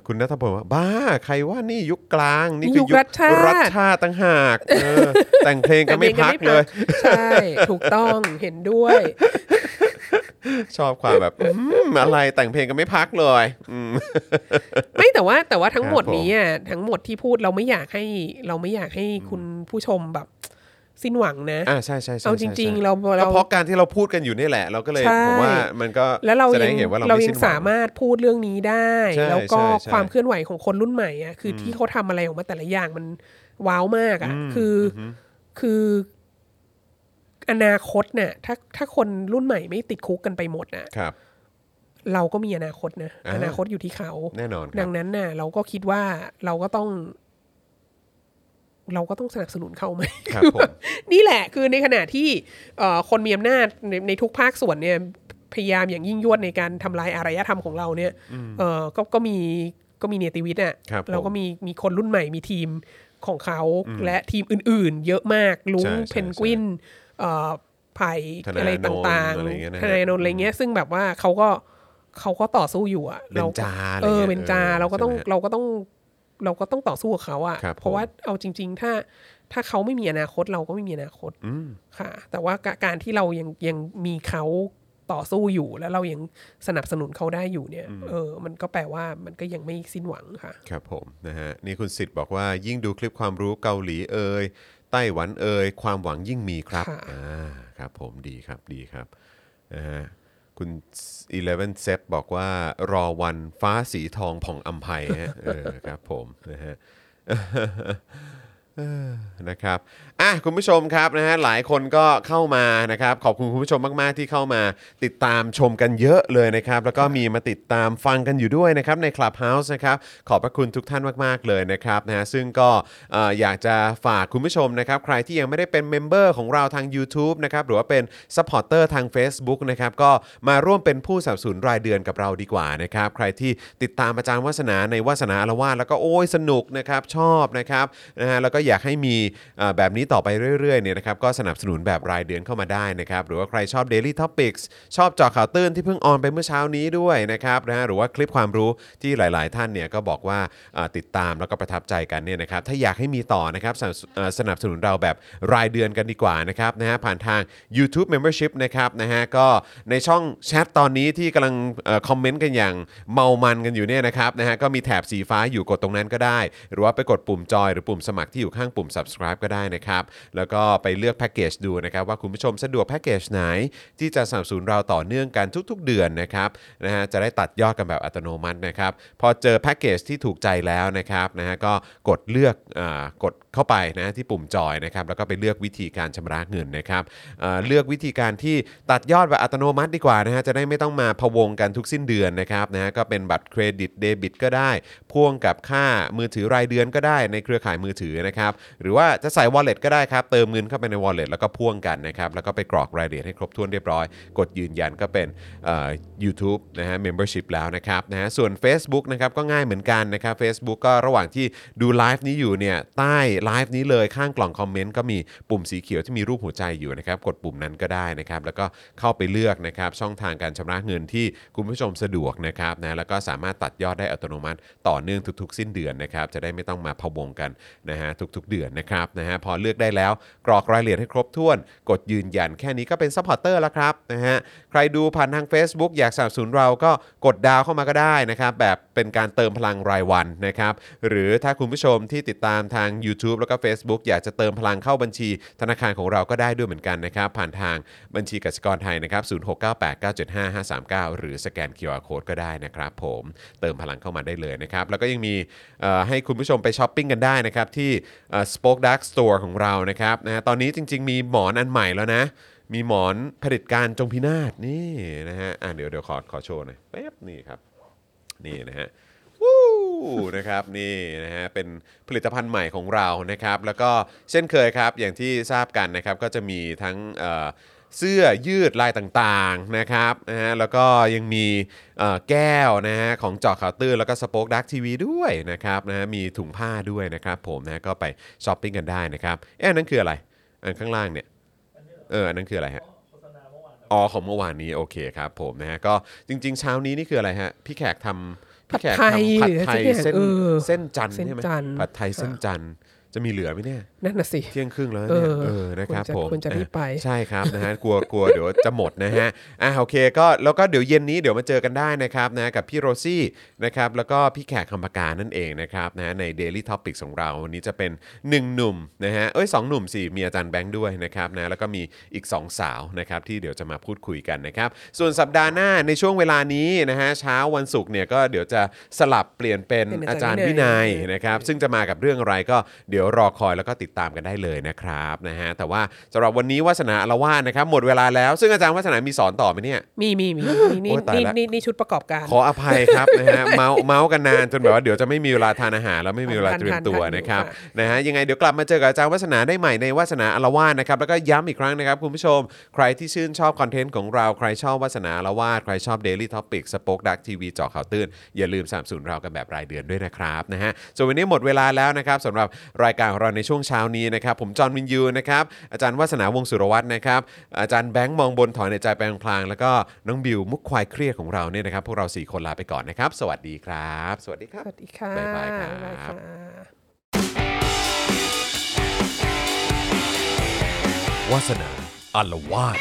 คุณณัฐพลว่าบ้าใครว่านี่ยุคกลางนี่คือยุครัชชาติรัชชาติต่างหากเออแต่งเพลงก็ไม่พักเลยใช่ถูกต้องเห็นด้วยชอบความแบบอะไรแต่งเพลงก็ไม่พักเลยไม่แต่ว่าแต่ว่าทั้งหมดนี้อ่ะทั้งหมดที่พูดเราไม่อยากให้เราไม่อยากให้คุณผู้ชมแบบสิ้นหวังนะอ่าใช่ใช่เอาจริงๆเราเราเพราะการที่เราพูดกันอยู่นี่แหละเราก็เลยผมว่ามันก็แสดงเห็นว่าเรายังสามารถพูดเรื่องนี้ได้แล้วก็ความเคลื่อนไหวของคนรุ่นใหม่อ่ะคือที่เขาทำอะไรออกมาแต่ละอย่างมันว้าวมากอ่ะคือคืออนาคตเนี่ยถ้าถ้าคนรุ่นใหม่ไม่ติดคุกกันไปหมดน่ะครับเราก็มีอนาคตนะอนาคตอยู่ที่เขาแน่นอนดังนั้นน่ะเราก็คิดว่าเราก็ต้องเราก็ต้องสนับสนุนเขาไหมครับผม นี่แหละคือในขณะที่คนมีอำนาจในในทุกภาคส่วนเนี่ยพยายามอย่างยิ่งยวดในการทำลายอารยธรรมของเราเนี่ยเออก็ก็มีก็มีเนติวิทย์น่ะเราก็มีมีคนรุ่นใหม่มีทีมของเขาและทีมอื่นๆเยอะมากลุงเพนกวิน ภัยอะไรต่างๆทนายนนท์อะไรเงี้ยซึ่งแบบว่าเขาก็เขาก็ต่อสู้อยู่อ่ะเราเออเป็นจาเราก็ต้องเราก็ต้องเราก็ต้องต่อสู้กับเขาอ่ะเพราะว่าเอาจริงๆถ้าถ้าเขาไม่มีอนาคตเราก็ไม่มีอนาคตค่ะแต่ว่าการที่เรายังยังมีเขาต่อสู้อยู่แล้วเรายังสนับสนุนเขาได้อยู่เนี่ยเออมันก็แปลว่ามันก็ยังไม่สิ้นหวังค่ะครับผมนะฮะนี่คุณสิทธิ์บอกว่ายิ่งดูคลิปความรู้เกาหลีเอ่ยไต้หวันเอ่ยความหวังยิ่งมีครับอ่าครับผมดีครับดีครับนะฮะคุณสิบเอ็ด Step บอกว่ารอวันฟ้าสีทองผ่องอำไพฮะ เออครับผมนะฮะ นะครับอ่ะคุณผู้ชมครับนะฮะหลายคนก็เข้ามานะครับขอบคุณคุณผู้ชมมากๆที่เข้ามาติดตามชมกันเยอะเลยนะครับแล้วก็มีมาติดตามฟังกันอยู่ด้วยนะครับใน Clubhouse นะครับขอบพระคุณทุกท่านมากๆเลยนะครับนะฮะซึ่งก็อยากจะฝากคุณผู้ชมนะครับใครที่ยังไม่ได้เป็นเมมเบอร์ของเราทาง YouTube นะครับหรือว่าเป็นซัพพอร์ตเตอร์ทาง Facebook นะครับก็มาร่วมเป็นผู้สนับสนุนรายเดือนกับเราดีกว่านะครับใครที่ติดตามอาจารย์วาสนาในวาสนาอารวาสแล้วก็โอ้ยสนุกนะครับชอบนะครับนะฮะแล้วก็อยากให้มีแบบนี้ต่อไปเรื่อยๆเนี่ยนะครับก็สนับสนุนแบบรายเดือนเข้ามาได้นะครับหรือว่าใครชอบ Daily Topics ชอบเจาะข่าวตื่นที่เพิ่งออนไปเมื่อเช้านี้ด้วยนะครับนะฮะหรือว่าคลิปความรู้ที่หลายๆท่านเนี่ยก็บอกว่าติดตามแล้วก็ประทับใจกันเนี่ยนะครับถ้าอยากให้มีต่อนะครับสนับสนุนเราแบบรายเดือนกันดีกว่านะครับนะฮะผ่านทาง YouTube Membership นะครับนะฮะก็ในช่องแชทตอนนี้ที่กำลังคอมเมนต์กันอย่างเมามันกันอยู่เนี่ยนะครับนะฮะก็มีแถบสีฟ้าอยู่กดตรงนั้นก็ได้หรือว่าไปกดปุ่มจอยหรือปุ่มสมัครที่อยู่ข้างปุ่ม Subscribe ก็ได้นะครับแล้วก็ไปเลือกแพ็คเกจดูนะครับว่าคุณผู้ชมสะดวกแพ็คเกจไหนที่จะสนับสนุนเราต่อเนื่องกันทุกๆเดือนนะครับนะฮะจะได้ตัดยอดกันแบบอัตโนมัตินะครับพอเจอแพ็คเกจที่ถูกใจแล้วนะครับนะฮะก็กดเลือกอ่ากดเข้าไปนะที่ปุ่มจอยนะครับแล้วก็ไปเลือกวิธีการชำระเงินนะครับ เอ่อ เลือกวิธีการที่ตัดยอดแบบอัตโนมัติดีกว่านะฮะจะได้ไม่ต้องมาพะวงกันทุกสิ้นเดือนนะครับนะฮะก็เป็นบัตรเครดิตเดบิตก็ได้พ่วงกับค่ามือถือรายเดือนก็ได้ในเครือข่ายมือถือนะครับหรือว่าจะใส่ Wallet ก็ได้ครับเติมเงินเข้าไปใน Wallet แล้วก็พ่วงกันนะครับแล้วก็ไปกรอกรายละเอียดให้ครบถ้วนเรียบร้อยกดยืนยันก็เป็นเอ่อ YouTube นะฮะ Membership แล้วนะครับนะฮะส่วน Facebook นะครับก็ง่ายเหมือนกันนะครับ Facebook ก็ระหว่างที่ดูไลฟ์นี้อยู่เนี่ยใต้ไลฟ์นี้เลยข้างกล่องคอมเมนต์ก็มีปุ่มสีเขียวที่มีรูปหัวใจอยู่นะครับกดปุ่มนั้นก็ได้นะครับแล้วก็เข้าไปเลือกนะครับช่องทางการชำระเงินที่คุณผู้ชมสะดวกนะครับนะแล้วก็สามารถตัดยอดได้อัตโนมัติต่อเนื่องทุกๆสิ้นเดือนนะครับจะได้ไม่ต้องมาพะวงกันนะฮะทุกๆเดือนนะครับนะฮะพอเลือกได้แล้วกรอกรายละเอียดให้ครบถ้วนกดยืนยันแค่นี้ก็เป็นซัพพอร์ตเตอร์แล้วครับนะฮะใครดูผ่านทาง Facebook อยากสนับสนุนเราก็กดดาวเข้ามาก็ได้นะครับแบบเป็นการเติมพลังรายวันนะครับหรือถ้าคุณผู้ชมที่ติดตามทาง YouTube แล้วก็ Facebook อยากจะเติมพลังเข้าบัญชีธนาคารของเราก็ได้ด้วยเหมือนกันนะครับผ่านทางบัญชีกสิกรไทยนะครับศูนย์ หก เก้า แปด เก้า เจ็ด ห้า ห้า สาม เก้าหรือสแกน คิว อาร์ Code ก็ได้นะครับผมเติมพลังเข้ามาได้เลยนะครับแล้วก็ยังมีให้คุณผู้ชมไปช้อปปิ้งกันได้นะครับที่ Spoke Dark Store ของเรานะครับนะตอนนี้จริงๆมีหมอนอันใหม่แล้วนะมีหมอนเผด็จการจงพินาศนี่นะฮะอ่ะเดี๋ยวเดี๋ยวขอขอโชว์หน่อยแป๊บนี่ครับนี่นะฮะวู้นะครับนี่นะฮะเป็นผลิตภัณฑ์ใหม่ของเรานะครับแล้วก็เช่นเคยครับอย่างที่ทราบกันนะครับก็จะมีทั้งเอ่อเสื้อยืดลายต่างๆนะครับนะฮะแล้วก็ยังมีแก้วนะฮะของเจาะข่าวตื้นแล้วก็ Spoke Dark ที วี ด้วยนะครับนะฮะมีถุงผ้าด้วยนะครับผมนะก็ไปช้อปปิ้งกันได้นะครับเอ๊ะนั่นคืออะไรอันข้างล่างเนี่ยเอออันนั้นคืออะไรฮะอ๋อของเมื่อวานนี้โอเคครับผมนะฮะก็จริงๆเช้านี้นี่คืออะไรฮะพี่แขกทำพี่แขกทำผัดไทยเส้นเส้นจันทร์ใช่ไหมผัดไทยเส้นจันทร์จะมีเหลือไหมเนี่ยนั่นน่ะสิเที่ยงครึ่งแล้วเนี่ยเออนะครับผมควรจะรีบไปใช่ครับนะฮะกลัวกลัวเดี๋ยวจะหมดนะฮะอ่ะโอเคก็แล้วก็เดี๋ยวเย็นนี้เดี๋ยวมาเจอกันได้นะครับนะกับพี่โรซี่นะครับแล้วก็พี่แขกคำปากานั่นเองนะครับนะใน Daily Topics ของเราวันนี้จะเป็นหนึ่งหนุ่มนะฮะเอ้ยสองหนุ่มสิมีอาจารย์แบงค์ด้วยนะครับนะแล้วก็มีอีกสองสาวนะครับที่เดี๋ยวจะมาพูดคุยกันนะครับส่วนสัปดาห์หน้าในช่วงเวลานี้นะฮะเช้าวันศุกร์เนี่ยก็เดี๋ยวจะสลับเปลี่ยนเป็นอาจารย์วินัยนะครับซึ่งจะมากับเรื่องอะไรก็เดี๋ยวรอคอยแล้วก็ติดตามกันได้เลยนะครับนะฮะแต่ว่าสำหรับวันนี้วาสนาอารวาสนะครับหมดเวลาแล้วซึ่งอาจารย์วาสนามีสอนต่อไหมเนี่ยมีมีมีนี่นี่นี่ชุดประกอบการขออภัยครับนะฮะเมาเมากันนานจนแบบว่าเดี๋ยวจะไม่มีเวลาทานอาหารแล้วไม่มีเวลาเตรียมตัวนะครับนะฮะยังไงเดี๋ยวกลับมาเจอกับอาจารย์วาสนาได้ใหม่ในวาสนาอารวาสนะครับแล้วก็ย้ำอีกครั้งนะครับคุณผู้ชมใครที่ชื่นชอบคอนเทนต์ของเราใครชอบวาสนาอารวาสใครชอบ Daily Topic Spoke Dark ที วี เจาะข่าวตื้นอย่าลืมสนับสนุนเรากันแบบรายเดือนด้วยนะครับนะฮะส่วนวันนี้หมดเวลาแล้วนะครับสำหรับ รายการของเราในช่วงเช้านี้นะครับผมจอห์นวินยูนะครับอาจารย์วาสนาวงศ์สุรวัฒน์นะครับอาจารย์แบงค์มองบนถอนในใจแปลงพลางแล้วก็น้องบิวมุกควายเครียดของเราเนี่ยนะครับพวกเราสี่คนลาไปก่อนนะครับสวัสดีครับสวัสดีครับสวัสดีค่ะบ๊ายบายครับวาสนาอาละวาด